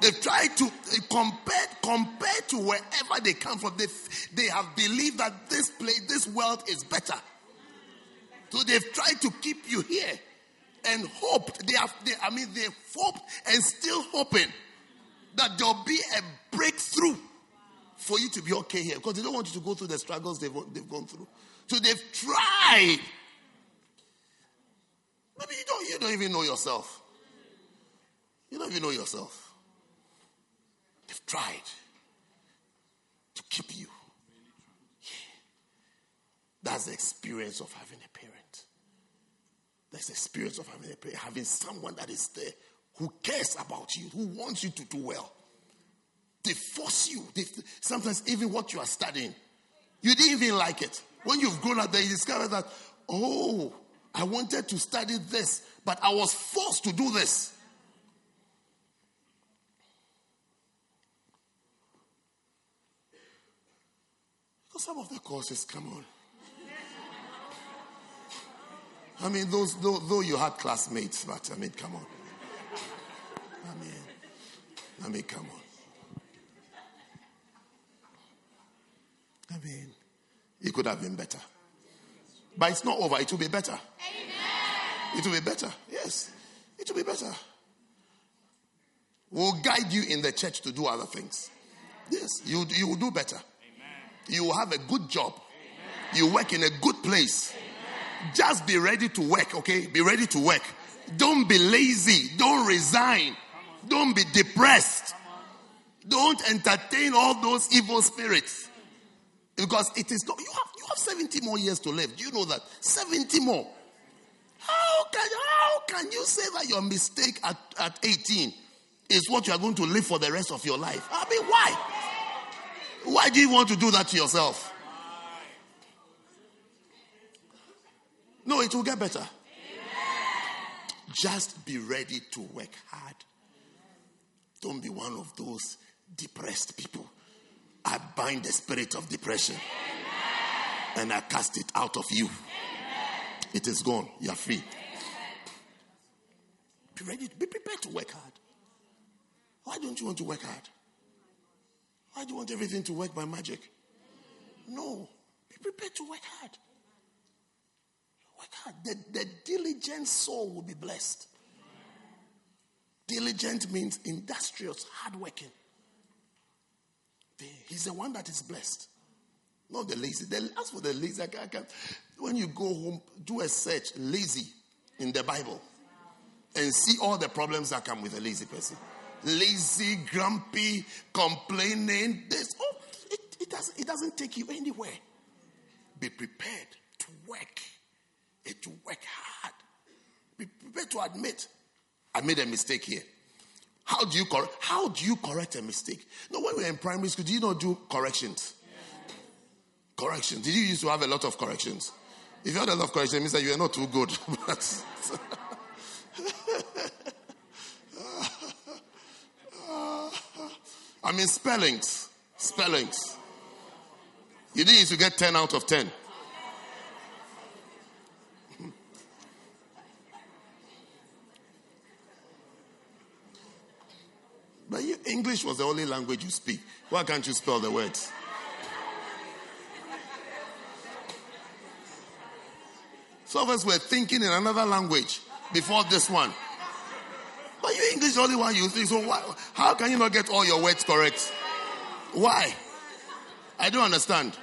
They've tried to compare to wherever they come from. They have believed that this place, this world is better. So they've tried to keep you here and hoped. They've hoped and still hoping that there'll be a breakthrough for you to be okay here, because they don't want you to go through the struggles they've gone through. So they've tried. Maybe you don't even know yourself. You don't even know yourself. They've tried to keep you. Yeah. That's the experience of having a parent. That's the experience of having a parent. Having someone that is there who cares about you, who wants you to do well. They force you. Sometimes even what you are studying, you didn't even like it. When you've grown up there, you discover that, oh, I wanted to study this, but I was forced to do this. Because some of the courses, come on. I mean, though you had classmates, but I mean, come on. I mean, come on. I mean, it could have been better. But it's not over. It will be better. Amen. It will be better. Yes. It will be better. We'll guide you in the church to do other things. Yes. You will do better. Amen. You will have a good job. Amen. You work in a good place. Amen. Just be ready to work, okay? Be ready to work. Don't be lazy. Don't resign. Don't be depressed. Don't entertain all those evil spirits. Because it is not... You have 70 more years to live. Do you know that? 70 more. How can you say that your mistake at 18 is what you are going to live for the rest of your life? I mean, why? Why do you want to do that to yourself? No, it will get better. Amen. Just be ready to work hard. Don't be one of those depressed people. I bind the spirit of depression. And I cast it out of you. Amen. It is gone. You are free. Amen. Be ready. Be prepared to work hard. Why don't you want to work hard? Why do you want everything to work by magic? No. Be prepared to work hard. Work hard. The diligent soul will be blessed. Diligent means industrious, hardworking. He's the one that is blessed. Not the lazy. As for the lazy, when you go home, do a search, lazy, in the Bible. And see all the problems that come with a lazy person. Lazy, grumpy, complaining. It doesn't take you anywhere. Be prepared to work. And to work hard. Be prepared to admit, I made a mistake here. How do you correct a mistake? No, when we were in primary school, did you not do corrections? Corrections. Did you used to have a lot of corrections? If you had a lot of corrections, it means that you are not too good. But I mean, spellings. Spellings. You didn't used to get 10 out of 10. But English was the only language you speak. Why can't you spell the words? Some of us were thinking in another language before this one. But you English, the only one you think. So how can you not get all your words correct? Why? I don't understand.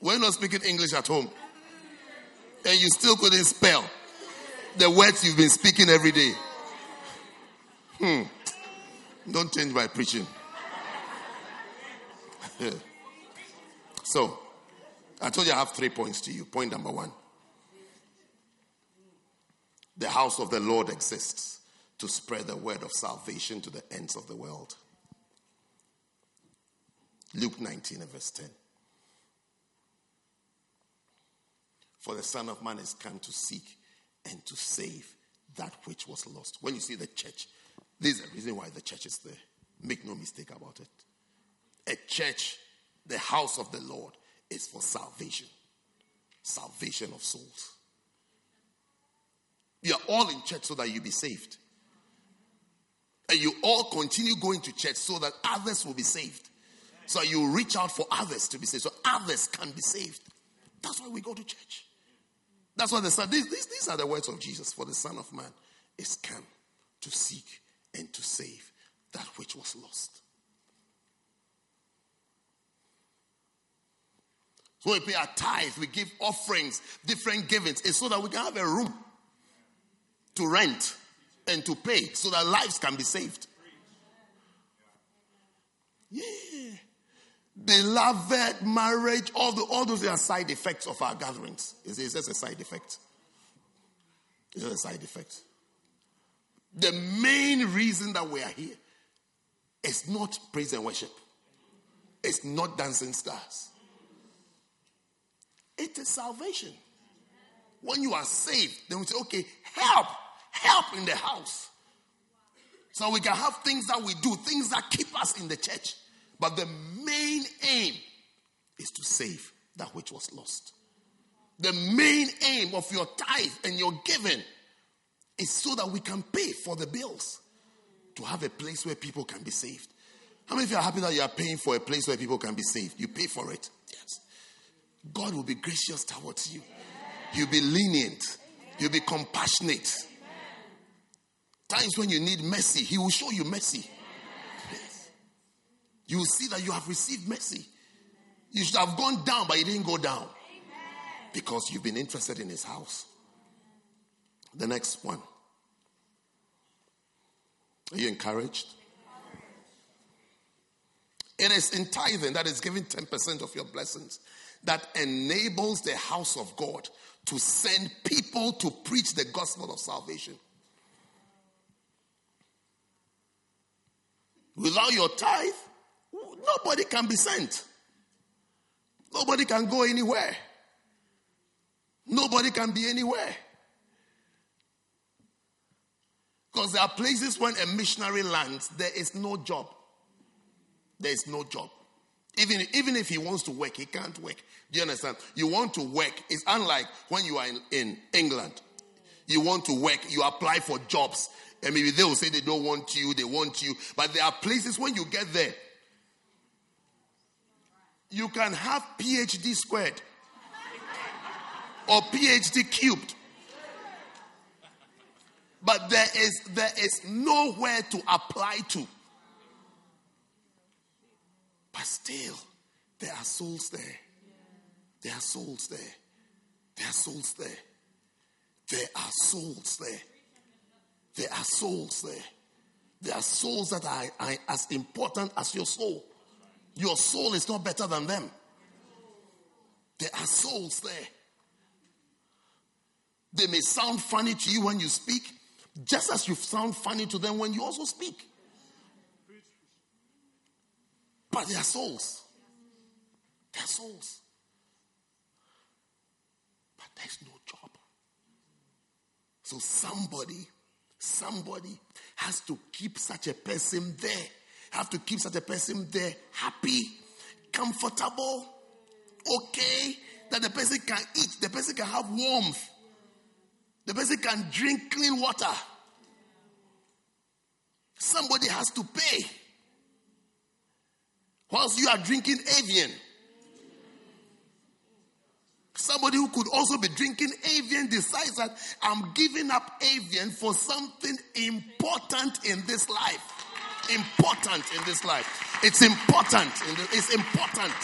We're not speaking English at home. And you still couldn't spell the words you've been speaking every day. Don't change my preaching. So, I told you I have 3 points to you. Point number 1. The house of the Lord exists to spread the word of salvation to the ends of the world. Luke 19 and verse 10. For the Son of Man is come to seek and to save that which was lost. When you see the church, this is the reason why the church is there. Make no mistake about it. A church, the house of the Lord, is for salvation. Salvation of souls. You are all in church so that you be saved. And you all continue going to church so that others will be saved. So you reach out for others to be saved, so others can be saved. That's why we go to church. That's why the Son, these are the words of Jesus. For the Son of Man is come to seek and to save that which was lost. So we pay our tithe, we give offerings, different givings. It's so that we can have a room to rent and to pay so that lives can be saved. Yeah. Beloved, marriage, all those are side effects of our gatherings. It's just a side effect. It's just a side effect. The main reason that we are here is not praise and worship. It's not dancing stars. It is salvation. When you are saved, then we say, okay, help in the house. So we can have things that we do, things that keep us in the church. But the main aim is to save that which was lost. The main aim of your tithe and your giving is so that we can pay for the bills, to have a place where people can be saved. How many of you are happy that you are paying for a place where people can be saved? You pay for it. Yes. God will be gracious towards you. You'll be lenient. You'll be compassionate. Times when you need mercy, He will show you mercy. Yes. You will see that you have received mercy. You should have gone down, but you didn't go down. Because you've been interested in His house. The next one. Are you encouraged? It is in tithing, that is giving 10% of your blessings, that enables the house of God to send people to preach the gospel of salvation. Without your tithe, nobody can be sent. Nobody can go anywhere. Nobody can be anywhere. Because there are places when a missionary lands, there is no job. There is no job. Even if he wants to work, he can't work. Do you understand? You want to work. It's unlike when you are in England. You want to work. You apply for jobs. And maybe they will say they don't want you. They want you. But there are places when you get there, you can have PhD squared or PhD cubed. But there is nowhere to apply to. But still, there are souls there. There are souls there. There are souls there. There are souls there. There are souls there. There are souls that are as important as your soul. Your soul is not better than them. There are souls there. They may sound funny to you when you speak, just as you sound funny to them when you also speak. But they are souls. They are souls. But there's no job. So somebody has to keep such a person there. Have to keep such a person there happy, comfortable, okay, that the person can eat, the person can have warmth, the person can drink clean water. Somebody has to pay. Whilst you are drinking avian, somebody who could also be drinking avian decides that I'm giving up avian for something important in this life. Important in this life. It's important. It's important.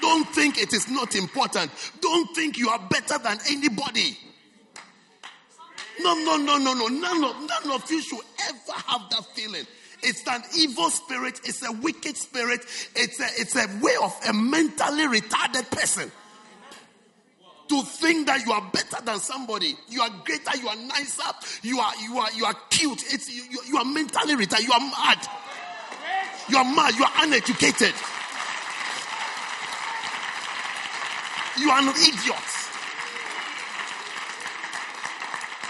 Don't think it is not important. Don't think you are better than anybody. No. None of you should ever have that feeling. It's an evil spirit. It's a wicked spirit. It's a way of a mentally retarded person. To think that you are better than somebody. You are greater. You are nicer. You are cute. You are mentally retarded. You are mad. You are mad. You are uneducated. You are an idiot.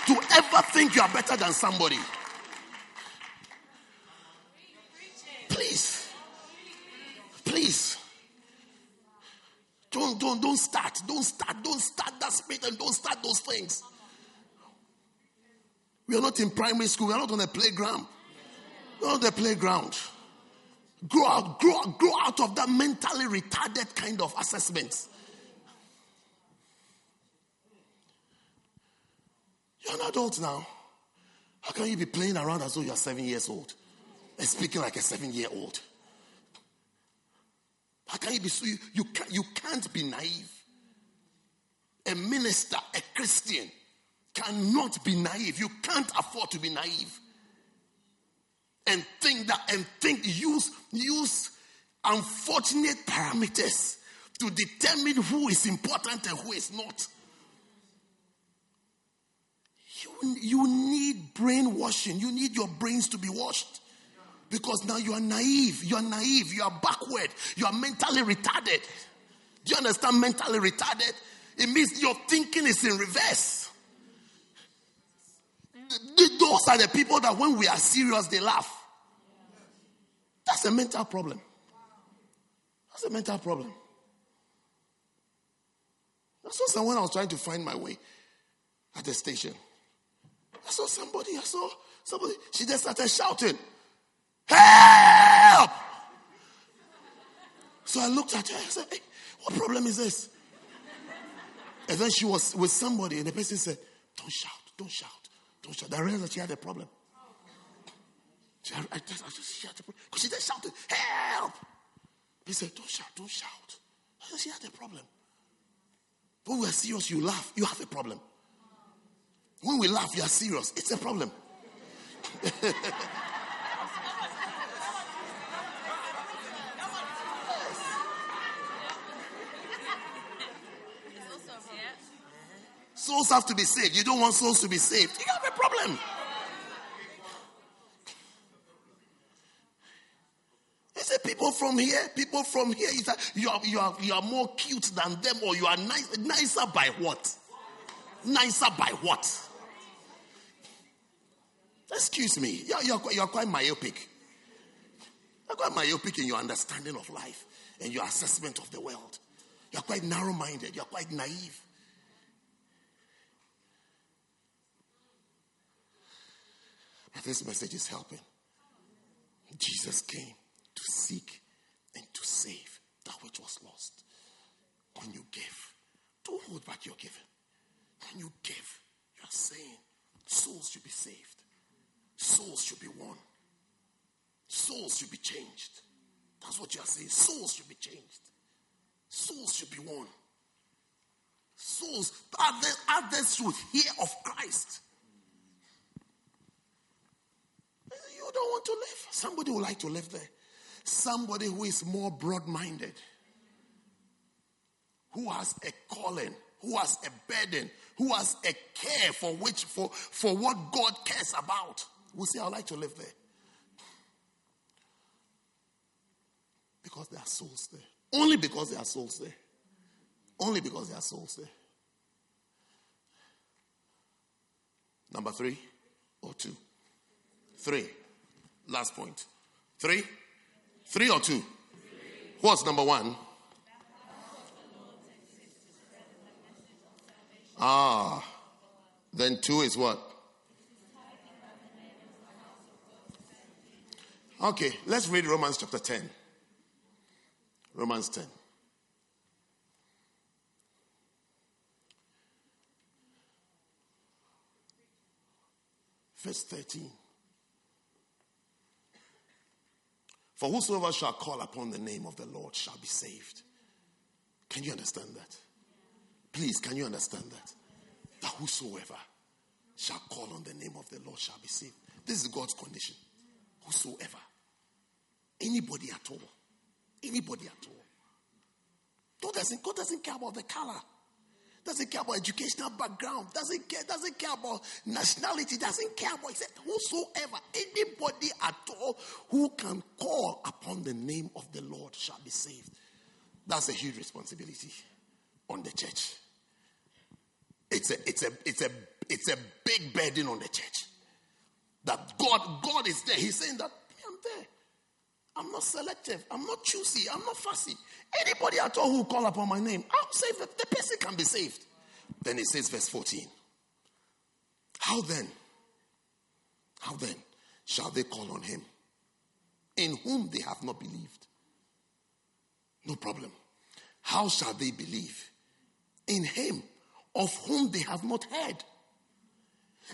To ever think you are better than somebody. Please, Don't start that spirit and don't start those things. We are not in primary school. We are not on a playground. We are on the playground. Grow out of that mentally retarded kind of assessments. You're an adult now. How can you be playing around as though you're 7 years old and speaking like a 7-year-old? How can you be so? You can't be naive. A minister, a Christian, cannot be naive. You can't afford to be naive and use unfortunate parameters to determine who is important and who is not. You need brainwashing. You need your brains to be washed. Because now you are naive. You are naive. You are backward. You are mentally retarded. Do you understand mentally retarded? It means your thinking is in reverse. Those are the people that when we are serious, they laugh. That's a mental problem. That's a mental problem. That's what someone I was trying to find my way at the station. I saw somebody. She just started shouting, "Help!" So I looked at her. I said, "Hey, what problem is this?" And then she was with somebody, and the person said, "Don't shout." I realized that she had a problem. She had a problem because she just shouted, "Help!" He said, "Don't shout." I said, she had a problem. When we are serious, you laugh. You have a problem. When we laugh, you are serious. It's a problem. Souls have to be saved. You don't want souls to be saved. You have a problem. They say people from here. You are more cute than them, or you are nice. Nicer by what? Nicer by what? Excuse me, you're quite myopic. You're quite myopic in your understanding of life and your assessment of the world. You're quite narrow-minded. You're quite naive. But this message is helping. Jesus came to seek and to save that which was lost. When you give, don't hold back your giving. When you give, you are saying souls should be saved. Souls should be won. Souls should be changed. That's what you are saying. Souls should be changed. Souls should be won. Souls, others should hear of Christ. You don't want to live. Somebody would like to live there. Somebody who is more broad-minded, who has a calling, who has a burden, who has a care for what God cares about. We'll say, I'd like to live there. Because there are souls there. Only because there are souls there. Only because there are souls there. Number 3 or 2? 3. Last point. 3? 3 or 2? 3. What's number 1? Ah. Then 2 is what? Okay, let's read Romans chapter 10. Romans 10. Verse 13. For whosoever shall call upon the name of the Lord shall be saved. Can you understand that? Please, can you understand that? That whosoever shall call on the name of the Lord shall be saved. This is God's condition. Whosoever. Anybody at all. Anybody at all. God doesn't care about the color. Doesn't care about educational background. Doesn't care about nationality. Doesn't care about except whosoever. Anybody at all who can call upon the name of the Lord shall be saved. That's a huge responsibility on the church. It's a big burden on the church. That God is there. He's saying that I'm there. I'm not selective. I'm not choosy. I'm not fussy. Anybody at all who call upon my name, I'll save them. The person can be saved. Then it says, verse 14. How then shall they call on him in whom they have not believed? No problem. How shall they believe in him of whom they have not heard?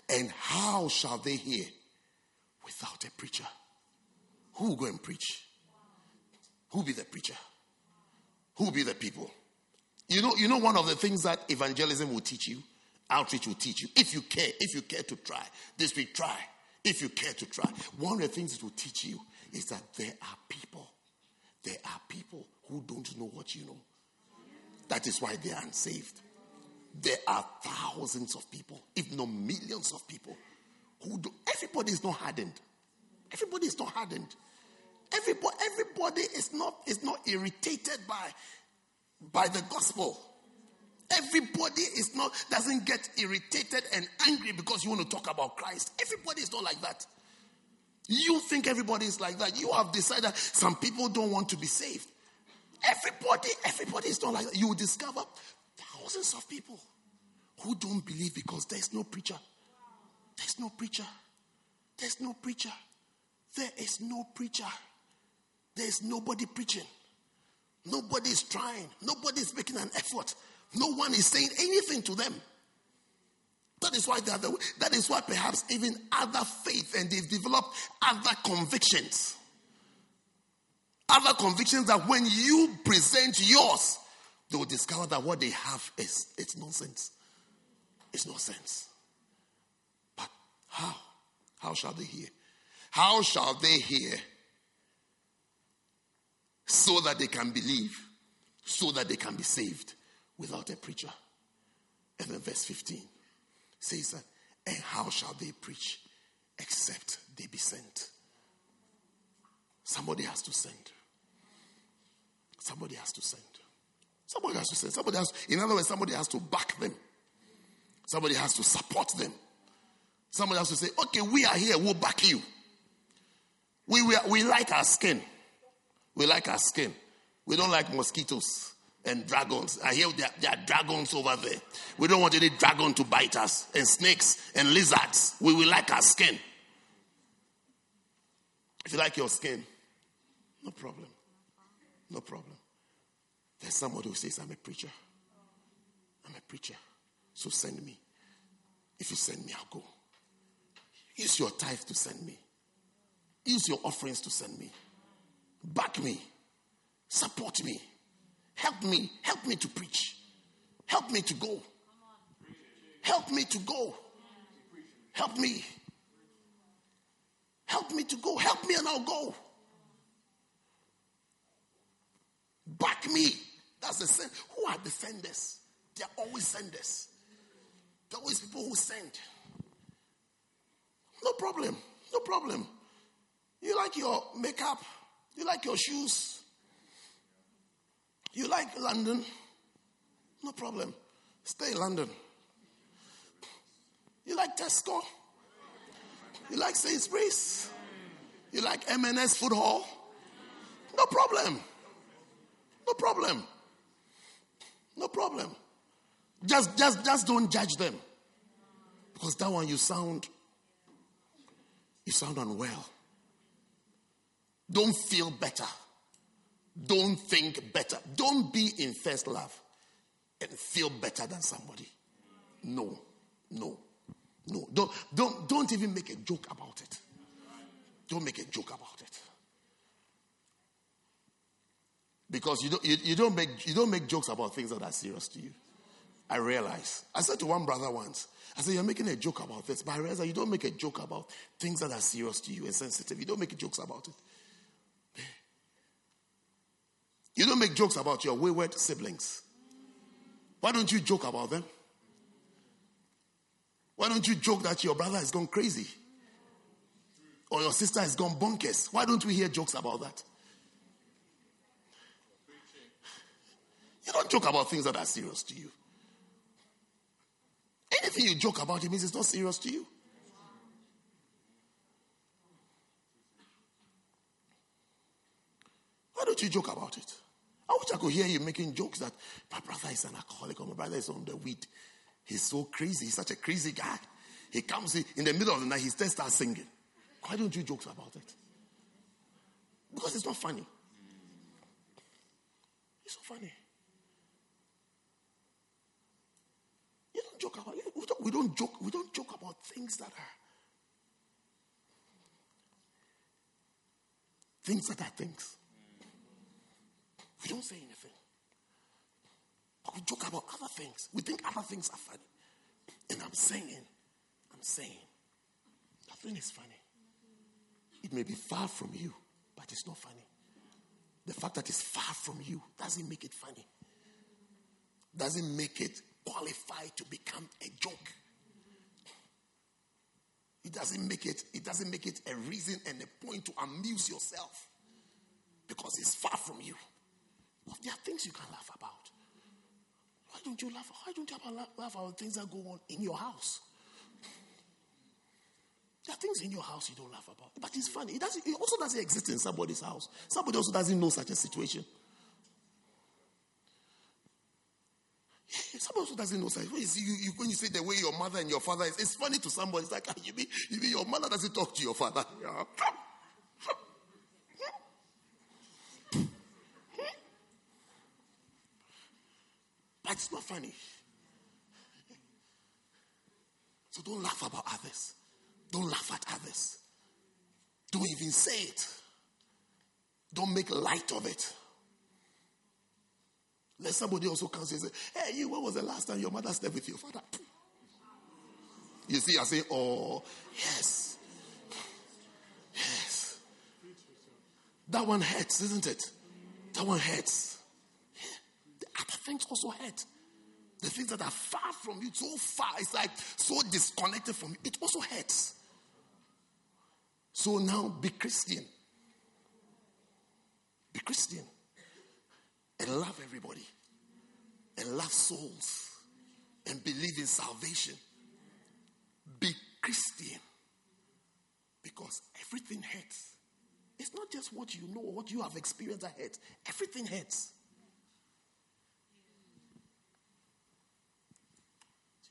And how shall they hear without a preacher? Who will go and preach? Who will be the preacher? Who will be the people? You know one of the things that evangelism will teach you, outreach will teach you. If you care to try. This week, try. If you care to try. One of the things it will teach you is that there are people. There are people who don't know what you know. That is why they are unsaved. There are thousands of people, if not millions of people, everybody is not hardened. Everybody is not hardened. Everybody is not irritated by the gospel. Everybody doesn't get irritated and angry because you want to talk about Christ. Everybody is not like that. You think everybody is like that. You have decided some people don't want to be saved. Everybody is not like that. You will discover thousands of people who don't believe because there's no preacher. There's no preacher. There's no preacher. There is no preacher. There's nobody preaching. Nobody is trying. Nobody is making an effort. No one is saying anything to them. That is why perhaps even other faith, and they've developed other convictions. Other convictions that when you present yours, they will discover that what they have is nonsense. It's nonsense. But how? How shall they hear? How shall they hear so that they can believe, so that they can be saved without a preacher? And then verse 15 says that, and how shall they preach except they be sent? Somebody has to send. Somebody has to send. Somebody has to send. In other words, somebody has to back them. Somebody has to support them. Somebody has to say, okay, we are here, we'll back you. We like our skin. We like our skin. We don't like mosquitoes and dragons. I hear there are dragons over there. We don't want any dragon to bite us, and snakes and lizards. We like our skin. If you like your skin, no problem. No problem. There's somebody who says, I'm a preacher. I'm a preacher. So send me. If you send me, I'll go. Use your tithe to send me. Use your offerings to send me. Back me. Support me. Help me. Help me to preach. Help me to go. Help me to go. Help me. Help me to go. Help me and I'll go. Back me. That's the send. Who are the senders? They are always senders. There are always people who send. No problem. No problem. You like your makeup. You like your shoes. You like London. No problem. Stay in London. You like Tesco. You like Sainsbury's. You like M&S Food Hall. No problem. No problem. No problem. Just don't judge them. Because that one you sound unwell. Don't feel better. Don't think better. Don't be in first love and feel better than somebody. No. Don't even make a joke about it. Don't make a joke about it. Because you don't make jokes about things that are serious to you. I realize. I said to one brother once, I said, you're making a joke about this, but I realize that you don't make a joke about things that are serious to you and sensitive. You don't make jokes about it. You don't make jokes about your wayward siblings. Why don't you joke about them? Why don't you joke that your brother has gone crazy? Or your sister has gone bonkers? Why don't we hear jokes about that? You don't joke about things that are serious to you. Anything you joke about, it means it's not serious to you. don't you joke about it? I wish I could hear you making jokes that my brother is an alcoholic or my brother is on the weed. He's so crazy. He's such a crazy guy. He comes in the middle of the night, he still starts singing. Why don't you joke about it? Because it's not funny. It's not funny. You don't joke about it. We don't joke about things that are things that are things. We don't say anything. But we joke about other things. We think other things are funny. And I'm saying, nothing is funny. It may be far from you, but it's not funny. The fact that it's far from you doesn't make it funny. Doesn't make it qualify to become a joke. It doesn't make it a reason and a point to amuse yourself. Because it's far from you. But there are things you can laugh about. Why don't you laugh? Why don't you laugh about things that go on in your house? There are things in your house you don't laugh about. But it's funny. It also doesn't exist in somebody's house. Somebody also doesn't know such a situation. Somebody also doesn't know such a situation. When you say the way your mother and your father is, it's funny to somebody. It's like, you mean your mother doesn't talk to your father? Yeah. But it's not funny. So don't laugh about others. Don't laugh at others. Don't even say it. Don't make light of it. Let somebody also come and say, hey, you, when was the last time your mother slept with your father? You see, I say, oh, yes. Yes. That one hurts, isn't it? That one hurts. The other things also hurt. The things that are far from you, so far, it's like so disconnected from you. It also hurts. So now be Christian. Be Christian. And love everybody. And love souls. And believe in salvation. Be Christian. Because everything hurts. It's not just what you know or what you have experienced that hurts. Everything hurts.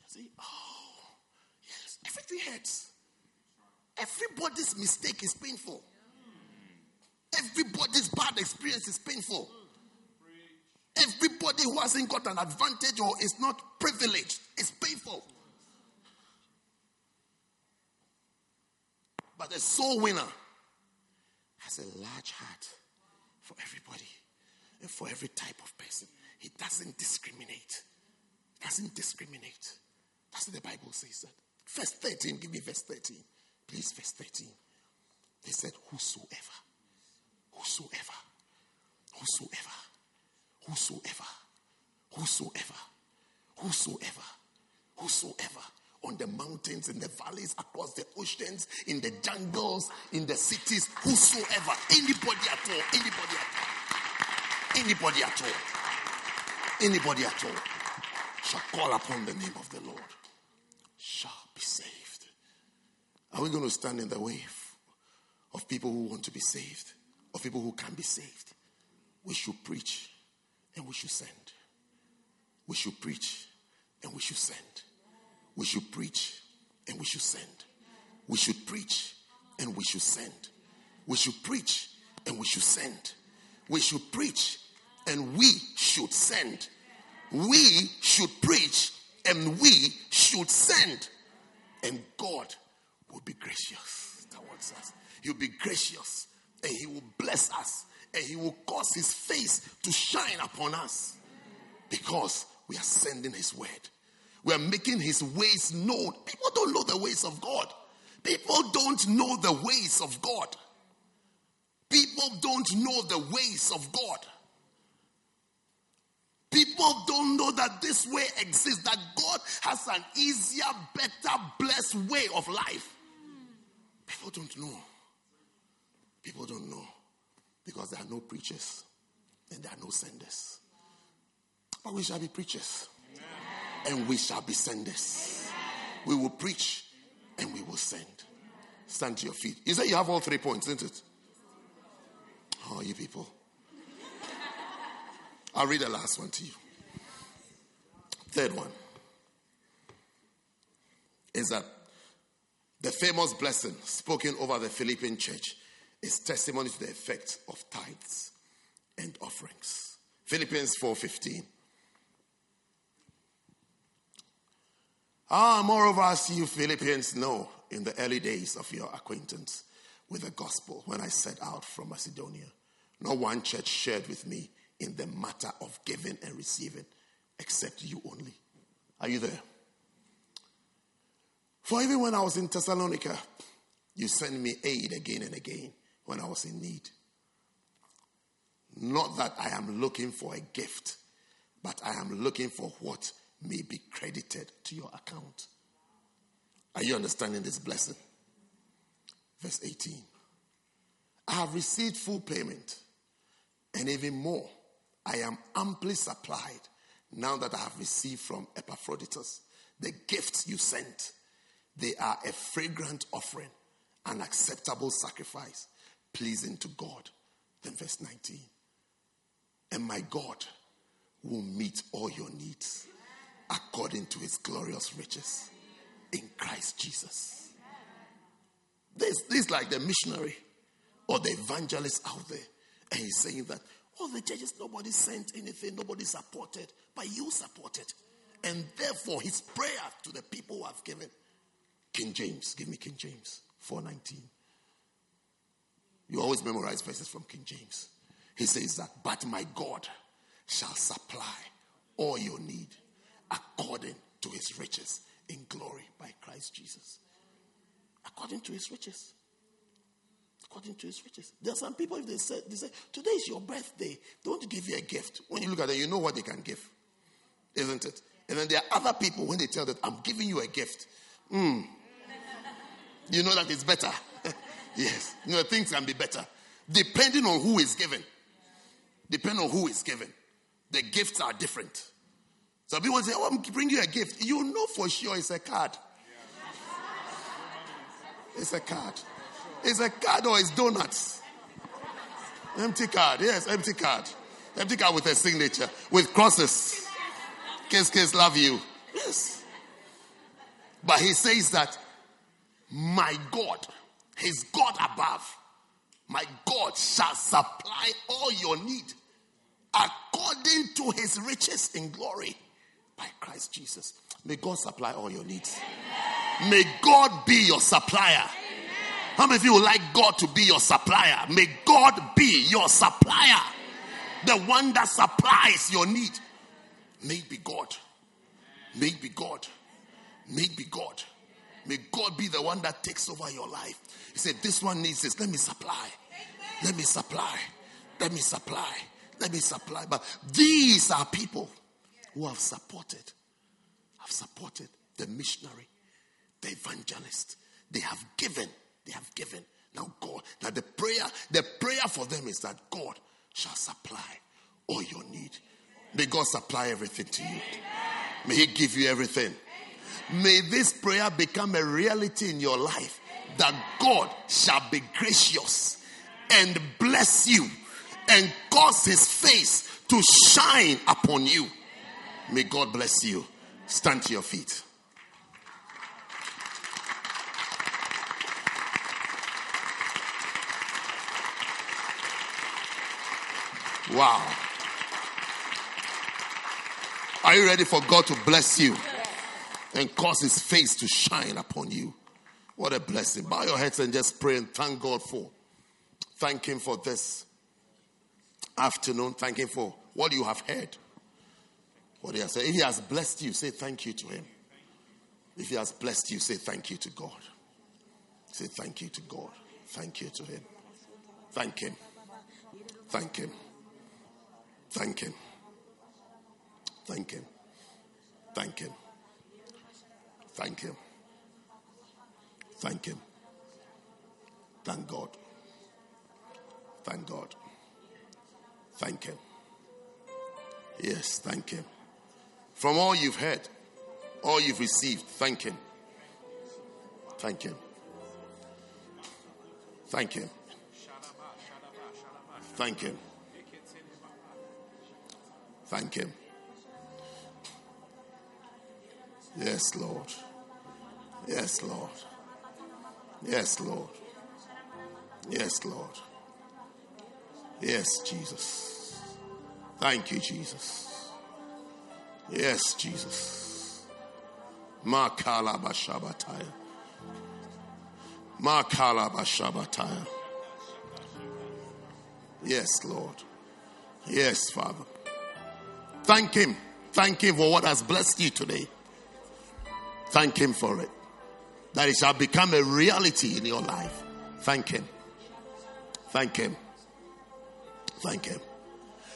See, oh, yes, everything hurts. Everybody's mistake is painful. Everybody's bad experience is painful. Everybody who hasn't got an advantage or is not privileged is painful. But the soul winner has a large heart for everybody and for every type of person. He doesn't discriminate. That's what the Bible says. That. Verse 13, give me verse 13. Please, verse 13. They said, whosoever, on the mountains, in the valleys, across the oceans, in the jungles, in the cities, whosoever, anybody at all, shall call upon the name of the Lord, shall be saved. Are we going to stand in the way of people who want to be saved, of people who can be saved? We should preach and we should send. We should preach and we should send. We should preach and we should send. We should preach and we should send. We should preach and we should send. We should preach and we should send. We should preach and we should send. And God will be gracious towards us. He'll be gracious and he will bless us and he will cause his face to shine upon us because we are sending his word. We are making his ways known. People don't know the ways of God. People don't know the ways of God. People don't know the ways of God. People don't know that this way exists, that God has an easier, better, blessed way of life. People don't know. People don't know because there are no preachers and there are no senders. But we shall be preachers and we shall be senders. We will preach and we will send. Stand to your feet. You say you have all 3 points, isn't it? Oh, you people. I'll read the last one to you. Third one is that the famous blessing spoken over the Philippian church is testimony to the effect of tithes and offerings. Philippians 4:15. Moreover, as you Philippians know, in the early days of your acquaintance with the gospel, when I set out from Macedonia, not one church shared with me in the matter of giving and receiving, except you only. Are you there? For even when I was in Thessalonica, you sent me aid again and again when I was in need. Not that I am looking for a gift, but I am looking for what may be credited to your account. Are you understanding this blessing? Verse 18. I have received full payment, and even more. I am amply supplied now that I have received from Epaphroditus the gifts you sent. They are a fragrant offering, an acceptable sacrifice, pleasing to God. Then verse 19. And my God will meet all your needs according to his glorious riches in Christ Jesus. This is like the missionary or the evangelist out there. And he's saying that, the churches, nobody sent anything, nobody supported, but you supported. And therefore, his prayer to the people who have given. King James, give me King James 4:19. You always memorize verses from King James. He says that, but my God shall supply all your need according to his riches in glory by Christ Jesus. According to his riches. According to his riches. There are some people, if they say, today is your birthday, they want to give you a gift. When you look at them, you know what they can give. Isn't it? And then there are other people, when they tell that, I'm giving you a gift. You know that it's better. Yes. You know, things can be better. Depending on who is given. Depending on who is given. The gifts are different. Some people say, I'm bringing you a gift. You know for sure it's a card. It's a card. It's a card or it's donuts. Empty card. Yes, empty card. Empty card with a signature. With crosses. Kiss, love you. Yes. But he says that my God, his God above, my God shall supply all your need according to his riches in glory by Christ Jesus. May God supply all your needs. Amen. May God be your supplier. Amen. How many of you would like God to be your supplier? May God be your supplier. Amen. The one that supplies your need. May it be God. May it be God. May it be God. May God be the one that takes over your life. He said, this one needs this. Let me supply. Let me supply. Let me supply. Let me supply. But these are people who have supported the missionary, the evangelist. They have given. Now God, now the prayer for them is that God shall supply all your need. May God supply everything to you. May he give you everything. May this prayer become a reality in your life, that God shall be gracious and bless you and cause his face to shine upon you. May God bless you. Stand to your feet. Wow. Are you ready for God to bless you and cause his face to shine upon you? What a blessing. Bow your heads and just pray and thank God for. Thank him for this afternoon. Thank him for what you have heard. What he has said. If he has blessed you, say thank you to him. If he has blessed you, say thank you to God. Say thank you to God. Thank you to him. Thank him. Thank him. Thank him. Thank him. Thank him. Thank him. Thank him. Thank God. Thank God. Thank him. Yes, thank him. From all you've heard, all you've received, thank him. Thank him. Thank him. Thank him. Thank him. Yes, Lord. Yes, Lord. Yes, Lord. Yes, Lord. Yes, Jesus. Thank you, Jesus. Yes, Jesus. Makala bashabataya. Makala bashabataya. Yes, Lord. Yes, Father. Thank him. Thank him for what has blessed you today. Thank him for it. That it shall become a reality in your life. Thank him. Thank him. Thank him.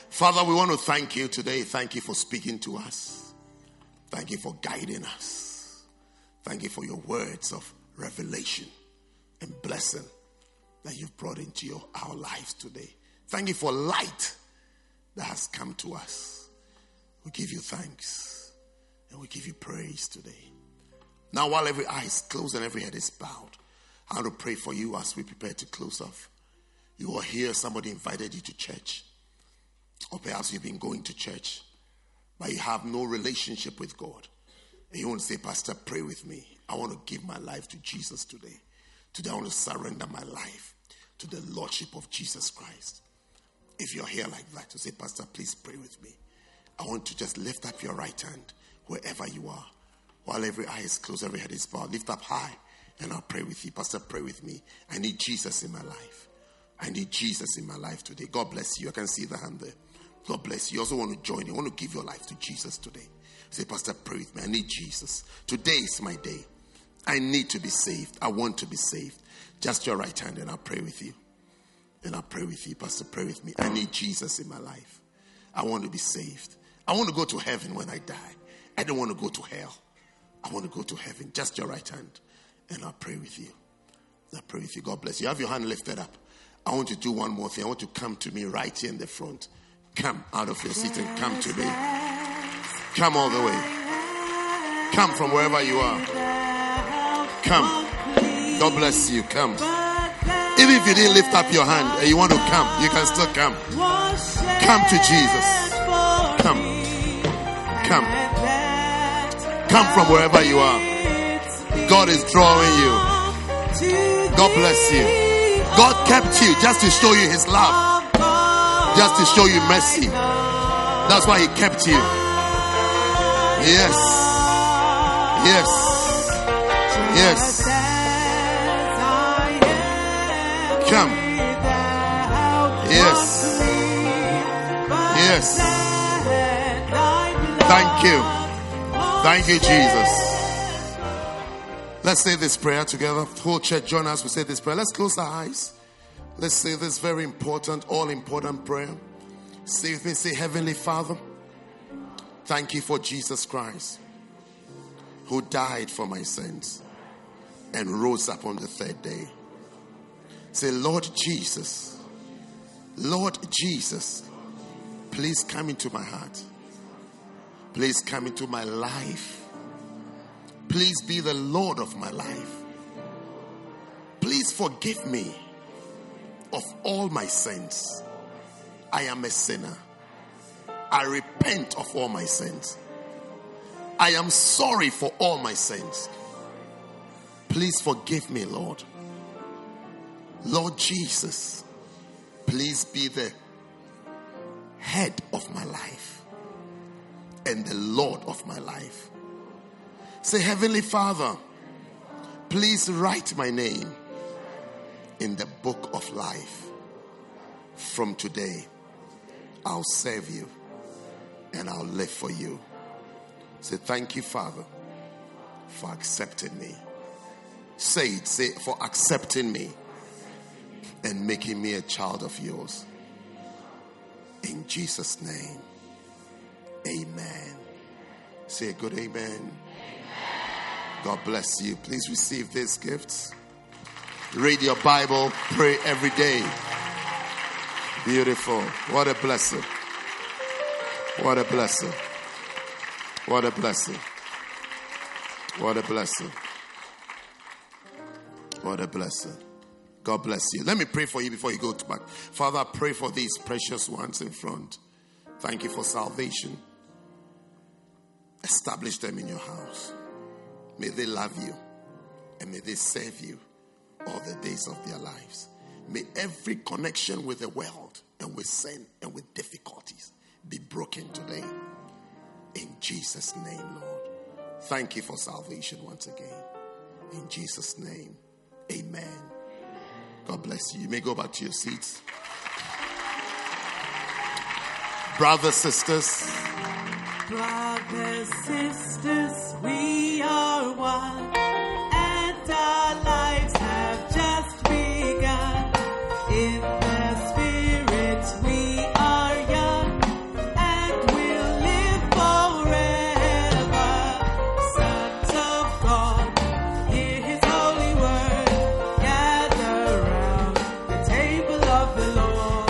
Father, we want to thank you today. Thank you for speaking to us. Thank you for guiding us. Thank you for your words of revelation and blessing that you've brought into our lives today. Thank you for light that has come to us. We give you thanks and we give you praise today. Now, while every eye is closed and every head is bowed, I want to pray for you as we prepare to close off. You are here, somebody invited you to church. Or perhaps you've been going to church, but you have no relationship with God. And you want to say, Pastor, pray with me. I want to give my life to Jesus today. Today I want to surrender my life to the Lordship of Jesus Christ. If you're here like that, you say, Pastor, please pray with me. I want to just lift up your right hand wherever you are. While every eye is closed, every head is bowed, lift up high and I'll pray with you. Pastor, pray with me. I need Jesus in my life. I need Jesus in my life today. God bless you. I can see the hand there. God bless you. You also want to join. You want to give your life to Jesus today. Say, Pastor, pray with me. I need Jesus. Today is my day. I need to be saved. I want to be saved. Just your right hand and I'll pray with you. And I'll pray with you. Pastor, pray with me. I need Jesus in my life. I want to be saved. I want to go to heaven when I die. I don't want to go to hell. I want to go to heaven. Just your right hand. And I'll pray with you. I'll pray with you. God bless you. Have your hand lifted up. I want you to do one more thing. I want you to come to me right here in the front. Come out of your seat and come to me. Come all the way. Come from wherever you are. Come. God bless you. Come. Even if you didn't lift up your hand and you want to come, you can still come. Come to Jesus. Come. Come. Come from wherever you are. God is drawing you. God bless you. God kept you just to show you his love. Just to show you mercy. That's why he kept you. Yes. Yes. Yes. Come. Yes. Yes. Thank you. Thank you, Jesus. Let's say this prayer together. Whole church, join us. We say this prayer. Let's close our eyes. Let's say this very important, all-important prayer. Say with me, say, Heavenly Father, thank you for Jesus Christ, who died for my sins and rose up on the third day. Say, Lord Jesus, please come into my heart. Please come into my life. Please be the Lord of my life. Please forgive me of all my sins. I am a sinner. I repent of all my sins. I am sorry for all my sins. Please forgive me, Lord. Lord Jesus, please be the head of my life and the Lord of my life. Say, Heavenly Father, please write my name in the book of life. From today, I'll serve you and I'll live for you. Say, thank you, Father, for accepting me. Say it, say, for accepting me and making me a child of yours. In Jesus' name. Amen. Say a good amen. Amen. God bless you. Please receive these gifts. Read your Bible. Pray every day. Beautiful. What a blessing. What a blessing. What a blessing. What a blessing. What a blessing. God bless you. Let me pray for you before you go back. Father, I pray for these precious ones in front. Thank you for salvation. Establish them in your house. May they love you and may they serve you all the days of their lives. May every connection with the world and with sin and with difficulties be broken today. In Jesus' name, Lord. Thank you for salvation once again. In Jesus' name, amen. God bless you. You may go back to your seats. Brothers, sisters. Brothers, sisters, we are one. And our lives have just begun. In the Spirit we are young. And we'll live forever. Sons of God, hear His holy word. Gather round the table of the Lord.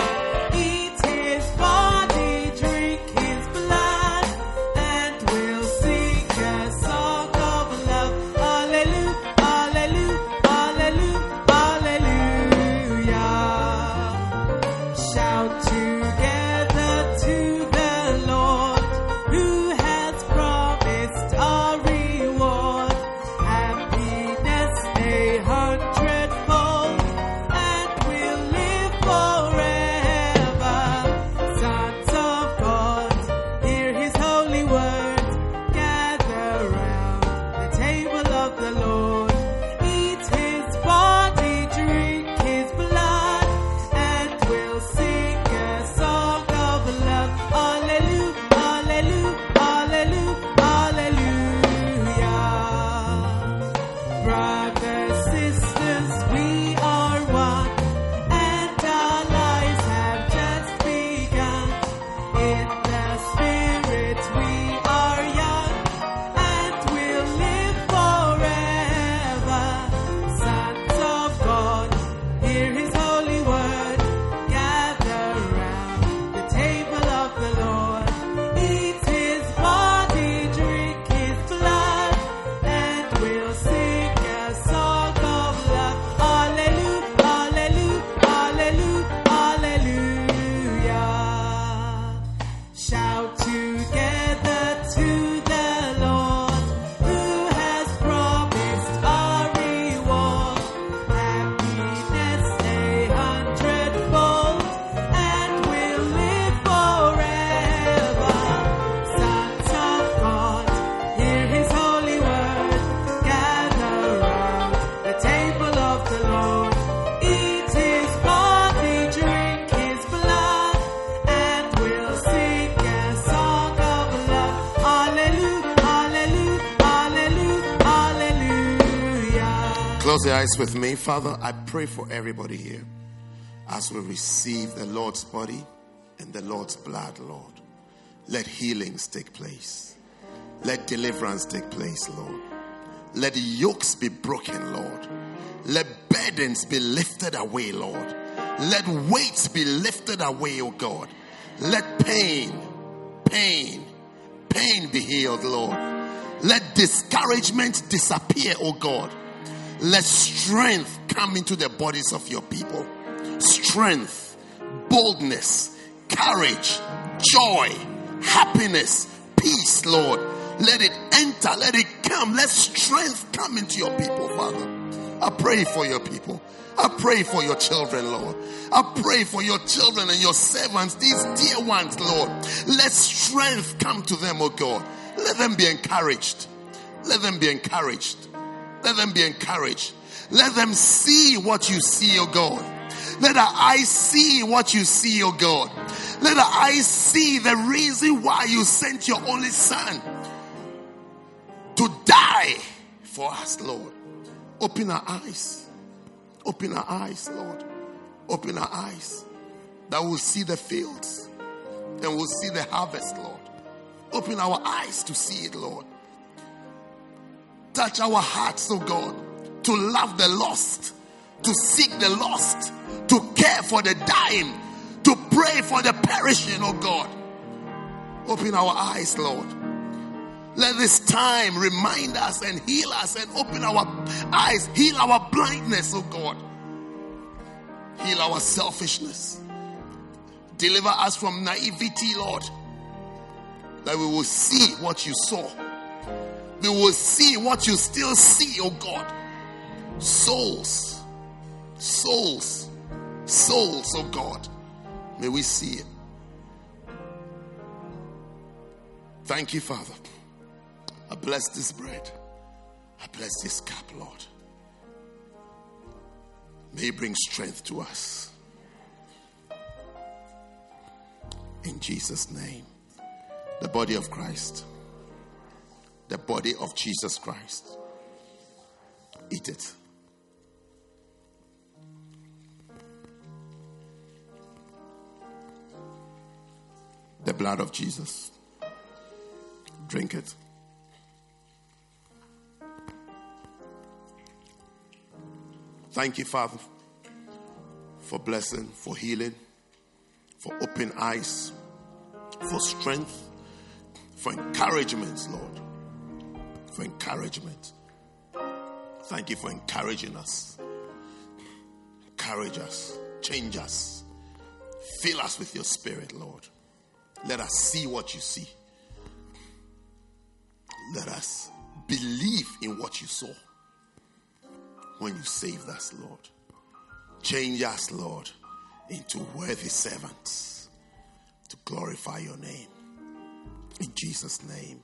Close your eyes with me. Father, I pray for everybody here as we receive the Lord's body and the Lord's blood, Lord. Let healings take place. Let deliverance take place, Lord. Let yokes be broken, Lord. Let burdens be lifted away, Lord. Let weights be lifted away, oh God. Let pain be healed, Lord. Let discouragement disappear, oh God. Let strength come into the bodies of your people. Strength, boldness, courage, joy, happiness, peace, Lord. Let it enter, let it come. Let strength come into your people, Father. I pray for your people. I pray for your children, Lord. I pray for your children and your servants, these dear ones, Lord. Let strength come to them, oh God. Let them be encouraged. Let them be encouraged. Let them be encouraged. Let them see what you see, O God. Let our eyes see what you see, O God. Let our eyes see the reason why you sent your only Son to die for us, Lord. Open our eyes. Open our eyes, Lord. Open our eyes that we'll see the fields and we'll see the harvest, Lord. Open our eyes to see it, Lord. Touch our hearts, oh God, to love the lost, to seek the lost, to care for the dying, to pray for the perishing, oh God. Open our eyes, Lord. Let this time remind us and heal us and open our eyes, heal our blindness, oh God. Heal our selfishness. Deliver us from naivety, Lord. that we will see what you saw. We will see what you still see, oh God. Souls, souls, souls, oh God. May we see it. Thank you, Father. I bless this bread. I bless this cup, Lord. May it bring strength to us. In Jesus' name. The body of Christ. The body of Jesus Christ. Eat it. The blood of Jesus. Drink it. Thank you, Father, for blessing, for healing, for open eyes, for strength, for encouragement, Lord. For encouragement. Thank you for encouraging us. Encourage us. Change us. Fill us with your Spirit, Lord. Let us see what you see. Let us believe in what you saw when you saved us, Lord. Change us, Lord, into worthy servants to glorify your name. In Jesus' name,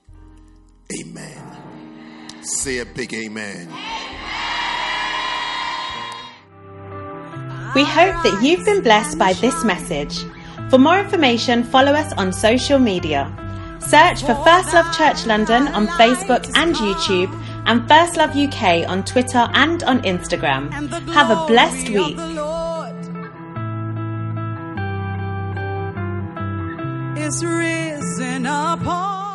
amen. Say a big amen. We hope that you've been blessed by this message. For more information, follow us on social media. Search for First Love Church London on Facebook and YouTube, and First Love UK on Twitter and on Instagram. Have a blessed week. The Lord is risen upon